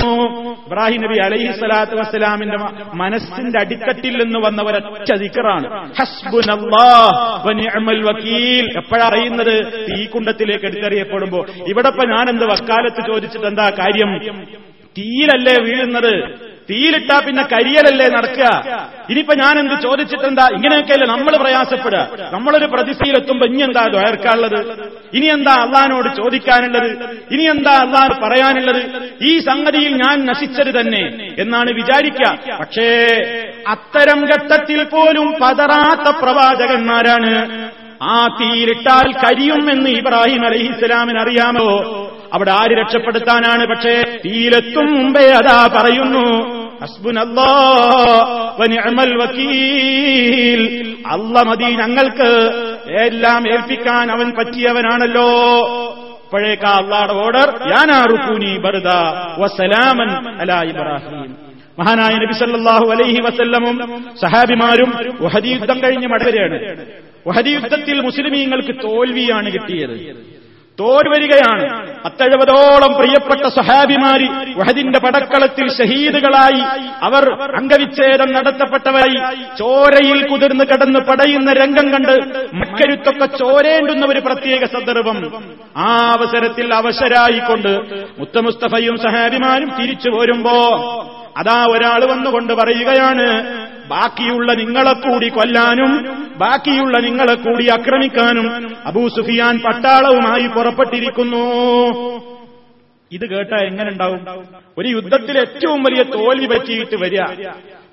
ഇബ്രാഹിം നബി അലൈഹിസ്സലാത്തു വസ്സലാമിന്റെ മനസ്സിന്റെ അടിത്തട്ടിൽ നിന്ന് വന്ന ഒരൊറ്റ ദിക്റാണ് ഹസ്ബുനല്ലാഹ് വ നിഅമൽ വകീൽ. എപ്പോഴാണ് അറിയുന്നത്? തീക്കുണ്ടത്തിലേക്ക് എടുത്തെറിയപ്പെടുമ്പോ. ഇവിടെപ്പോ ഞാനെന്ത് വക്കാലത്ത് ചോദിച്ചിട്ട് എന്താ കാര്യം? തീയിലല്ലേ വീഴുന്നത്, തീയിലിട്ടാ പിന്നെ കരിയലല്ലേ നടക്കുക. ഇനിയിപ്പോ ഞാനെന്ത് ചോദിച്ചിട്ടെന്താ? ഇങ്ങനെയൊക്കെയല്ലേ നമ്മൾ പ്രയാസപ്പെടുക. നമ്മളൊരു പ്രതിസന്ധിയിലെത്തുമ്പോ ഇനി എന്താ ദ്വാർക്കാനുള്ളത്? ഇനി എന്താ അള്ളാഹിനോട് ചോദിക്കാനുള്ളത്? ഇനി എന്താ അള്ളാഹ് പറയാനുള്ളത്? ഈ സംഗതിയിൽ ഞാൻ നശിച്ചത് തന്നെ എന്നാണ് വിചാരിക്കുക. പക്ഷേ അത്തരം ഘട്ടത്തിൽ പോലും പതറാത്ത പ്രവാചകന്മാരാണ്. ആ തീയിലിട്ടാൽ കരിയുമെന്ന് ഇബ്രാഹിം അലൈഹിസ്സലാമിന് അറിയാമോ? അവിടെ ആര് രക്ഷപ്പെടുത്താനാണ്? പക്ഷേ തീയിലെത്തും മുമ്പേ അതാ പറയുന്നു, ഹസ്ബുനല്ലാഹ് വ നിഅമൽ വകീൽ. അല്ലാഹ് മതി, ഞങ്ങൾക്ക് എല്ലാം ഏൽപ്പിക്കാൻ അവൻ പറ്റിയവനാണല്ലോ. അപ്പോഴേക്ക് അല്ലാഹുടെ ഓർഡർ, യാ നാറു കൂനി ബർദ വസലാമൻ അലാ ഇബ്രാഹിം. മഹാനായ നബി സല്ലല്ലാഹു അലൈഹി വസല്ലമും സഹാബിമാരും ഉഹദ് യുദ്ധം കഴിഞ്ഞ് മടവരെയാണ്. ഉഹദ് യുദ്ധത്തിൽ മുസ്ലിമീങ്ങൾക്ക് തോൽവിയാണ് കിട്ടിയത്, തോൽവരികയാണ്. പത്തെഴുപതോളം പ്രിയപ്പെട്ട സഹാബിമാരി വഹദിന്റെ പടക്കളത്തിൽ ഷഹീദുകളായി, അവർ അംഗവിച്ഛേദം നടത്തപ്പെട്ടവരായി ചോരയിൽ കുതിർന്ന് കിടന്ന് പടയുന്ന രംഗം കണ്ട് മക്കരുത്തൊക്കെ ചോരേണ്ടുന്ന ഒരു പ്രത്യേക സന്ദർഭം. ആ അവസരത്തിൽ അവശരായിക്കൊണ്ട് മുത്തമുസ്തഫയും സഹാബിമാരും തിരിച്ചു പോരുമ്പോ അതാ ഒരാൾ വന്നുകൊണ്ട് പറയുകയാണ്, ബാക്കിയുള്ള നിങ്ങളെ കൂടി കൊല്ലാനും ബാക്കിയുള്ള നിങ്ങളെ കൂടി ആക്രമിക്കാനും അബൂ സുഫിയാൻ പട്ടാളവുമായി പുറപ്പെട്ടിരിക്കുന്നു. ഇത് കേട്ടാ എങ്ങനെയുണ്ടാവും? ഒരു യുദ്ധത്തിൽ ഏറ്റവും വലിയ തോൽവി പറ്റിയിട്ട് വരിക,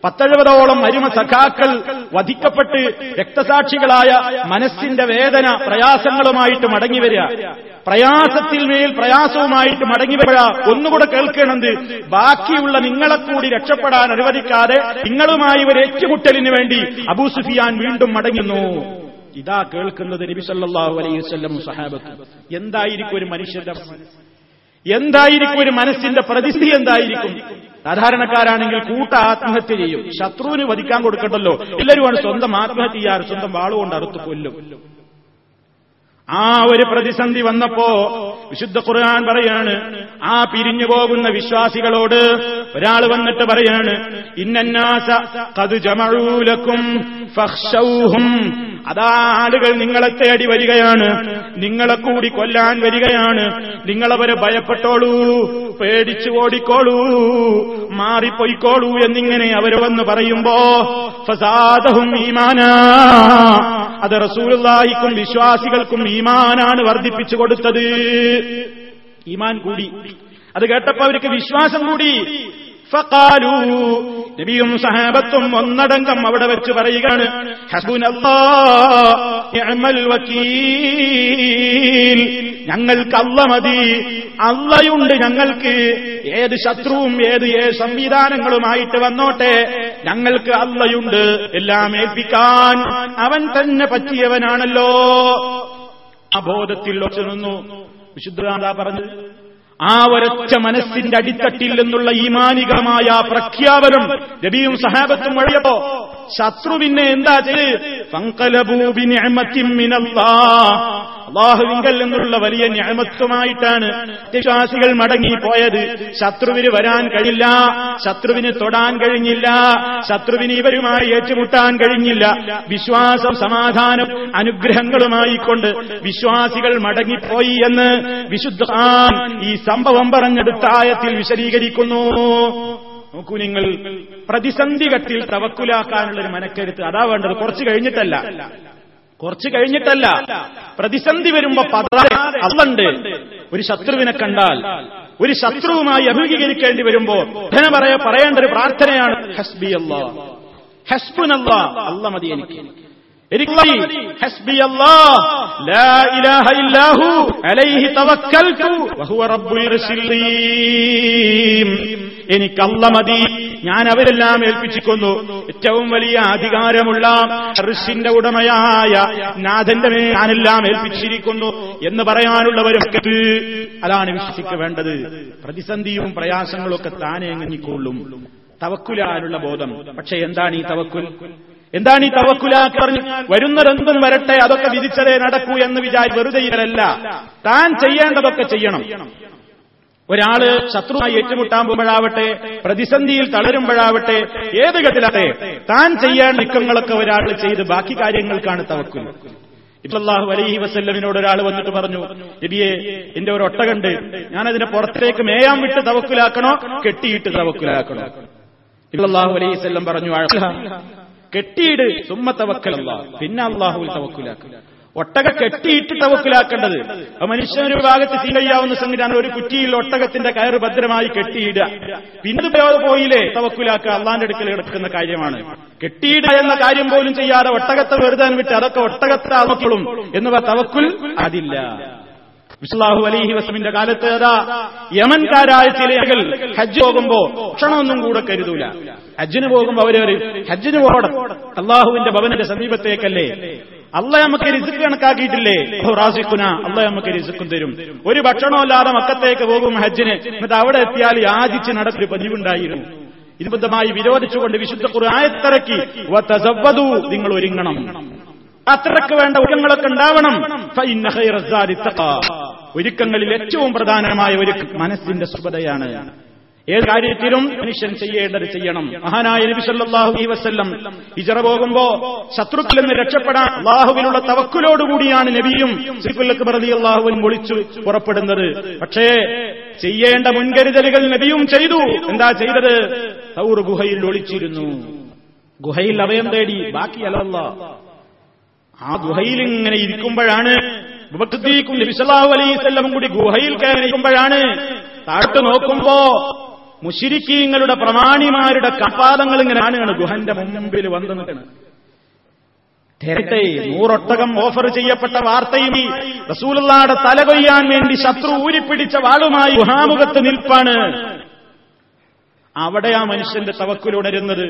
പത്തെഴുപതോളം അരുമ സഖാക്കൾ വധിക്കപ്പെട്ട് രക്തസാക്ഷികളായ മനസ്സിന്റെ വേദന പ്രയാസങ്ങളുമായിട്ട് മടങ്ങി വരിക, പ്രയാസത്തിൽ മേൽ പ്രയാസവുമായിട്ട് മടങ്ങി വരിക. ഒന്നുകൂടെ കേൾക്കണത്, ബാക്കിയുള്ള നിങ്ങളെ കൂടി രക്ഷപ്പെടാൻ അനുവദിക്കാതെ നിങ്ങളുമായി ഒരു ഏറ്റുമുട്ടലിന് വേണ്ടി അബൂ സുഫിയാൻ വീണ്ടും മടങ്ങുന്നു. ഇതാ കേൾക്കുന്നത് നബി സല്ലല്ലാഹു അലൈഹി വസല്ലം സഹാബത്ത്. എന്തായിരിക്കും ഒരു മനുഷ്യന്റെ, എന്തായിരിക്കും ഒരു മനസ്സിന്റെ പ്രതിസന്ധി? എന്തായിരിക്കും? സാധാരണക്കാരാണെങ്കിൽ കൂട്ട ആത്മഹത്യ ചെയ്യും. ശത്രുവിന് വധിക്കാൻ കൊടുക്കണ്ടല്ലോ, എല്ലാവരുമാണ് സ്വന്തം ആത്മഹത്യ ചെയ്യാറ്, സ്വന്തം വാളുകൊണ്ട് അറുത്ത് കൊല്ലും. ആ ഒരു പ്രതിസന്ധി വന്നപ്പോ വിശുദ്ധ ഖുർആൻ പറയാണ്, ആ പിരിഞ്ഞു പോകുന്ന വിശ്വാസികളോട് ഒരാൾ വന്നിട്ട് പറയാണ്, ഇന്നന്നാസ ഖദ് ജമഊ ലക്കും ഫഖ്ശൗഹും. അതാ ആളുകൾ നിങ്ങളെ തേടി വരികയാണ്, നിങ്ങളെ കൂടി കൊല്ലാൻ വരികയാണ്, നിങ്ങളവരെ ഭയപ്പെട്ടോളൂ, പേടിച്ചു ഓടിക്കോളൂ, മാറിപ്പോയിക്കോളൂ എന്നിങ്ങനെ അവർ വന്ന് പറയുമ്പോ ഫസാദഹും ഈമാനാ, അത് റസൂലുള്ളാഹിക്കും വിശ്വാസികൾക്കും ഈമാനാണ് വർദ്ധിപ്പിച്ചു കൊടുത്തത്. ഈമാൻ കൂടി, അത് കേട്ടപ്പോ അവർക്ക് വിശ്വാസം കൂടി. ഫഖാലൂ, നബിയും സഹാബത്തും ഒന്നടങ്കം അവിടെ വെച്ച് പറയുകയാണ്, ഹസ്ബുനല്ലാഹ് നിഅമൽ വകീൽ. ഞങ്ങൾക്ക് അല്ലാഹ് മതി, അല്ലാഹുണ്ട് ഞങ്ങൾക്ക്. ഏത് ശത്രുവും ഏത് ഏത് സംവിധാനങ്ങളുമായിട്ട് വന്നോട്ടെ, ഞങ്ങൾക്ക് അല്ലാഹുണ്ട്, എല്ലാം ഏൽപ്പിക്കാൻ അവൻ തന്നെ പറ്റിയവനാണല്ലോ. അബോധത്തിൽ ഒച്ചു നിന്നു. വിശുദ്ധ പറഞ്ഞത്, ആ ഒരൊറ്റ മനസ്സിന്റെ അടിത്തട്ടിൽ നിന്നുള്ള ഈമാനികമായ പ്രഖ്യാപനം നബിയും സഹാബത്തും വഴിയോ ശത്രുവിനെ എന്താ ചെയ്ത് ഫൻഖലബൂ ബിനിഅമത്തിൻ മിനല്ലാഹ് അല്ലാഹുവിങ്കൽ നിന്നുള്ള വലിയ നിഅമത്തുമായിട്ടാണ് വിശ്വാസികൾ മടങ്ങിപ്പോയത്. ശത്രുവിന് വരാൻ കഴിയില്ല, ശത്രുവിന് തൊടാൻ കഴിഞ്ഞില്ല, ശത്രുവിന് ഇവരുമായി ഏറ്റുമുട്ടാൻ കഴിഞ്ഞില്ല. വിശ്വാസം, സമാധാനം, അനുഗ്രഹങ്ങളുമായിക്കൊണ്ട് വിശ്വാസികൾ മടങ്ങിപ്പോയി എന്ന് വിശുദ്ധ ഖുർആൻ ഈ സംഭവം പറഞ്ഞെടുത്ത ആയത്തിൽ വിശദീകരിക്കുന്നു. നോക്കൂ, നിങ്ങൾ പ്രതിസന്ധി ഘട്ടത്തിൽ തവക്കുലാക്കാനുള്ള ഒരു മനക്കരുത്ത് അതാ വേണ്ടത്. കുറച്ച് കഴിഞ്ഞിട്ടല്ല കുറച്ച് കഴിഞ്ഞിട്ടല്ല പ്രതിസന്ധി വരുമ്പോ പതറാതെ അതുണ്ട്. ഒരു ശത്രുവിനെ കണ്ടാൽ, ഒരു ശത്രുവുമായി അഭിമുഖീകരിക്കേണ്ടി വരുമ്പോ പറയേണ്ട ഒരു പ്രാർത്ഥനയാണ് ഹസ്ബി അല്ലാഹ്, ഹസ്ബുനല്ലാഹ്, അല്ലാഹ് മതി എനിക്ക്. എനിക്ക് അല്ലാഹ് മതി, ഞാൻ അവരെല്ലാം ഏൽപ്പിച്ചിരിക്കുന്നു. ഏറ്റവും വലിയ അധികാരമുള്ള അർശിന്റെ ഉടമയായ നാഥന്റെ മേൽ ഞാനെല്ലാം ഏൽപ്പിച്ചിരിക്കുന്നു എന്ന് പറയാനുള്ളവരൊക്കെ അതാണ് വിശ്വസിക്കേണ്ടത്. പ്രതിസന്ധിയും പ്രയാസങ്ങളും ഒക്കെ താനെ എങ്ങനെക്കൊള്ളും തവക്കുലാനുള്ള ബോധം. പക്ഷെ എന്താണ് ഈ തവക്കുൽ? എന്താണ് ഈ തവക്കുലാക്കി പറഞ്ഞു? വരുന്നതെന്തും വരട്ടെ, അതൊക്കെ വിധിച്ചതേ നടക്കൂ എന്ന് വിചാരി വെറുതെ ഇരല്ല, താൻ ചെയ്യേണ്ടതൊക്കെ ചെയ്യണം. ഒരാള് ശത്രുവായി ഏറ്റുമുട്ടാകുമ്പോഴാവട്ടെ, പ്രതിസന്ധിയിൽ തളരുമ്പോഴാവട്ടെ, ഏത് ഘട്ടത്തിലാവട്ടെ, താൻ ചെയ്യാൻ നീക്കങ്ങളൊക്കെ ഒരാൾ ചെയ്ത് ബാക്കി കാര്യങ്ങൾക്കാണ് തവക്കുൽ. സല്ലല്ലാഹു അലൈഹി വസല്ലമിനോട് ഒരാൾ വന്നിട്ട് പറഞ്ഞു, നബിയേ, എന്റെ ഒരു ഒട്ടകണ്ട്, ഞാനതിനെ പുറത്തേക്ക് മേയാൻ വിട്ട് തവക്കുലാക്കണോ കെട്ടിയിട്ട് തവക്കുലാക്കണോ? സല്ലല്ലാഹു അലൈഹി വസല്ലം പറഞ്ഞു, കെട്ടിയിട്ട് സുമ്മ തവക്കലല്ലാഹ്, പിന്നെ അല്ലാഹുവിൽ തവക്കുലാക്കുക. ഒട്ടക കെട്ടിയിട്ട് തവക്കുലാക്കേണ്ടത് മനുഷ്യനൊരു ഭാഗത്ത് ചെയ്യാവുന്ന സംഗതിയാണ്. ഒരു കുറ്റിയിൽ ഒട്ടകത്തിന്റെ കയറ് ഭദ്രമായി കെട്ടിയിടുക, പിന്നെ പോയില്ലേ തവക്കുലാക്കുക, അള്ളാന്റെ അടുക്കൽ എടുക്കുന്ന കാര്യമാണ്. കെട്ടിയിടുക എന്ന കാര്യം പോലും ചെയ്യാതെ ഒട്ടകത്തെ വെറുതെ വിട്ട് അതൊക്കെ ഒട്ടകത്തെ അവക്കുളും എന്നിവ തവക്കുൽ അതില്ല. സല്ലല്ലാഹു അലൈഹി വസല്ലമിന്റെ കാലത്ത് അതാ യമൻകാരായ ചില ആളുകൾ ഹജ്ജ് പോകുമ്പോ ഭക്ഷണമൊന്നും കൂടെ കരുതൂല. ഹജ്ജിന് പോകുമ്പോ അവരവര് ഹജ്ജിന് പോകണം, അള്ളാഹുവിന്റെ ഭവനന്റെ സമീപത്തേക്കല്ലേ, അള്ളാഹ് നമുക്ക് റിസ്ക് കണക്കാക്കിയിട്ടില്ലേ, അള്ളാഹ് നമുക്ക് റിസ്ക്കും തരും. ഒരു ഭക്ഷണമല്ലാതെ മക്കത്തേക്ക് പോകും ഹജ്ജിന്, എന്നിട്ട് അവിടെ എത്തിയാൽ യാചിച്ച് നടത്തി പതിവുണ്ടായിരുന്നു. ഇതിബദ്ധമായി വിരോധിച്ചുകൊണ്ട് വിശുദ്ധ ഖുർആനിറക്കി, നിങ്ങൾ ഒരുങ്ങണം, അത്രക്ക് വേണ്ട ഒരുക്കങ്ങളൊക്കെ ഉണ്ടാവണം. ഒരുക്കങ്ങളിൽ ഏറ്റവും പ്രധാനമായ ഒരു മനസ്സിന്റെ സുബദയാണ്. ഏത് കാര്യത്തിലും മനുഷ്യൻ ചെയ്യേണ്ടത് ചെയ്യണം. മഹാനായ നബി സല്ലല്ലാഹു അലൈഹി വസല്ലം ഹിജ്റ പോകുമ്പോ ശത്രുക്കളിൽ നിന്ന് രക്ഷപ്പെടാൻ അല്ലാഹുവിനുള്ള തവക്കുലോടുകൂടിയാണ് നബിയും സിദ്ദീഖുൽ റളിയല്ലാഹു അൻഹു വിളിച്ചു പുറപ്പെടുന്നത്. പക്ഷേ ചെയ്യേണ്ട മുൻകരുതലുകൾ നബിയും ചെയ്തു. എന്താ ചെയ്തത്? തൗർ ഗുഹയിൽ ഒളിച്ചിരുന്നു, ഗുഹയിൽ അഭയം തേടി. ബാക്കി അല്ലാഹ്. ആ ഗുഹയിൽ ഇങ്ങനെ ഇരിക്കുമ്പോഴാണ് നബി സല്ലല്ലാഹു അലൈഹി വസല്ലം കൂടി ഗുഹയിൽ കയറി ഇരിക്കുമ്പോഴാണ് താഴത്ത് നോക്കുമ്പോ മുശ്രിക്കീങ്ങളുടെ പ്രമാണിമാരുടെ കപാലങ്ങൾ ഇങ്ങനെ കാണുകയാണ്. ഗുഹന്റെ മുമ്പിൽ വന്നു നിൽക്കണം. നൂറൊട്ടകം ഓഫർ ചെയ്യപ്പെട്ട വാർത്തയും റസൂലുള്ളാഹിയുടെ തല കൊയ്യാൻ വേണ്ടി ശത്രു ഊരിപ്പിടിച്ച വാളുമായി ഗുഹാമുഖത്ത് നിൽപ്പാണ്. അവിടെ ആ മനുഷ്യന്റെ തവക്കുൽ ഉണരുന്നത്.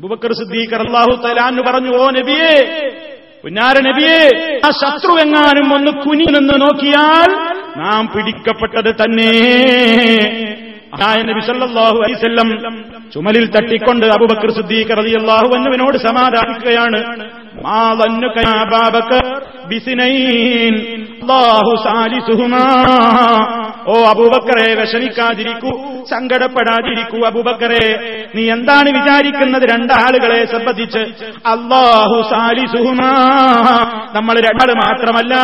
അബൂബക്കർ സിദ്ദീഖ് റളിയല്ലാഹു തആല അൻഹു പറഞ്ഞു, ഓ നബിയേ, പുന്നാര നബിയേ, ആ ശത്രു എങ്ങാനും ഒന്ന് കുനിഞ്ഞു നിന്ന് നോക്കിയാൽ നാം പിടിക്കപ്പെട്ടത് തന്നെ. നബി സല്ലല്ലാഹു അലൈഹി വസല്ലം ചുമലിൽ തട്ടിക്കൊണ്ട് അബൂബക്കർ സിദ്ദീഖ് റളിയല്ലാഹു അൻഹുവിനോട് സമാധാനിക്കുകയാണ്. മാ ദന്നുക യാ അബൂബക്കർ ബിസ്നൈൻ അല്ലാഹു സാലിസുഹുമാ. ഓ അബൂബക്കറെ, വിഷമിക്കാതിരിക്കൂ, സങ്കടപ്പെടാതിരിക്കൂ. അബൂബക്കറെ, നീ എന്താണ് വിചാരിക്കുന്നത്? രണ്ടാളുകളെ സംബന്ധിച്ച് അല്ലാഹു സാലിസുഹുമാ, നമ്മൾ രണ്ടാള് മാത്രമല്ല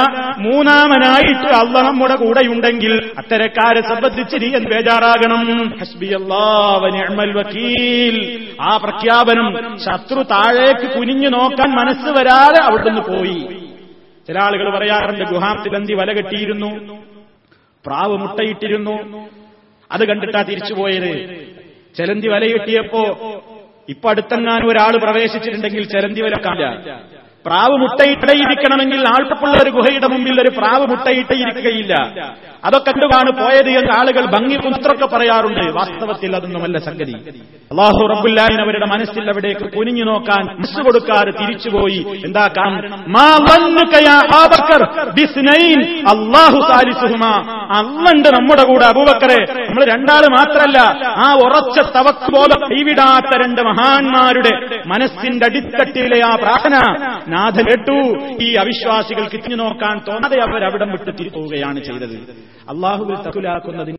മൂന്നാമനായിട്ട് അല്ലാഹ് നമ്മുടെ കൂടെയുണ്ടെങ്കിൽ അത്തരക്കാരെ സംബന്ധിച്ച് നീ എന്ത് ബേജാറാകണം. ഹസ്ബിയല്ലാഹു വനിഅ്മൽ വകീൽ. ആ പ്രഖ്യാപനം ശത്രു താഴേക്ക് കുനിഞ്ഞു നോക്കാൻ മനസ്സ് വരാതെ അവിടുന്ന് പോയി. ചില ആളുകൾ പറയാറുണ്ട്, ഗുഹാത്തിലന്തി വല കെട്ടിയിരുന്നു, പ്രാവ് മുട്ടയിട്ടിരുന്നു, അത് കണ്ടിട്ടാ തിരിച്ചുപോയത്. ചെലന്തി വല കെട്ടിയപ്പോ ഇപ്പൊ അടുത്തെങ്ങാനും ഒരാൾ പ്രവേശിച്ചിട്ടുണ്ടെങ്കിൽ ചെലന്തി വല കാണില്ല. പ്രാവ് മുട്ടയിട്ടയിരിക്കണമെങ്കിൽ ആൾപ്പുള്ള ഒരു ഗുഹയുടെ മുമ്പിൽ ഒരു പ്രാവ് മുട്ടയിട്ടയിരിക്കുകയില്ല. അതൊക്കെ കണ്ടുകാണ് പോയത് എന്ന് ആളുകൾ ഭംഗി പുത്രൊക്കെ പറയാറുണ്ട്. വാസ്തവത്തിൽ അതൊന്നുമല്ല സംഗതി. അല്ലാഹു റബ്ബുൽ ആലമീൻ അവരുടെ മനസ്സിൽ അവിടേക്ക് കുനിഞ്ഞു നോക്കാൻ മനസ്സ് കൊടുക്കാതെ തിരിച്ചുപോയി. എന്താ കാരണം? മാ വന്നുക യാ അബൂബക്കർ ബിസ്നൈൻ അല്ലാഹു സാലിസുഹുമാ. അന്നുണ്ട് നമ്മുടെ കൂടെ അബൂബക്കറെ. നമ്മൾ രണ്ടാള് മാത്രല്ല, ആ ഉറച്ച തവക്കോലം കൈവിടാത്ത രണ്ട് മഹാന്മാരുടെ മനസ്സിന്റെ അടിത്തട്ടിലെ ആ പ്രാർത്ഥന നാഥൻ കേട്ടു. ഈ അവിശ്വാസികൾ തിരിഞ്ഞു നോക്കാൻ തോന്നാതെ അവർ അവിടം വിട്ട് തിരിക്കുകയാണ് ചെയ്തത്. അള്ളാഹുവിൽ തഖുലാക്കുന്നതിന്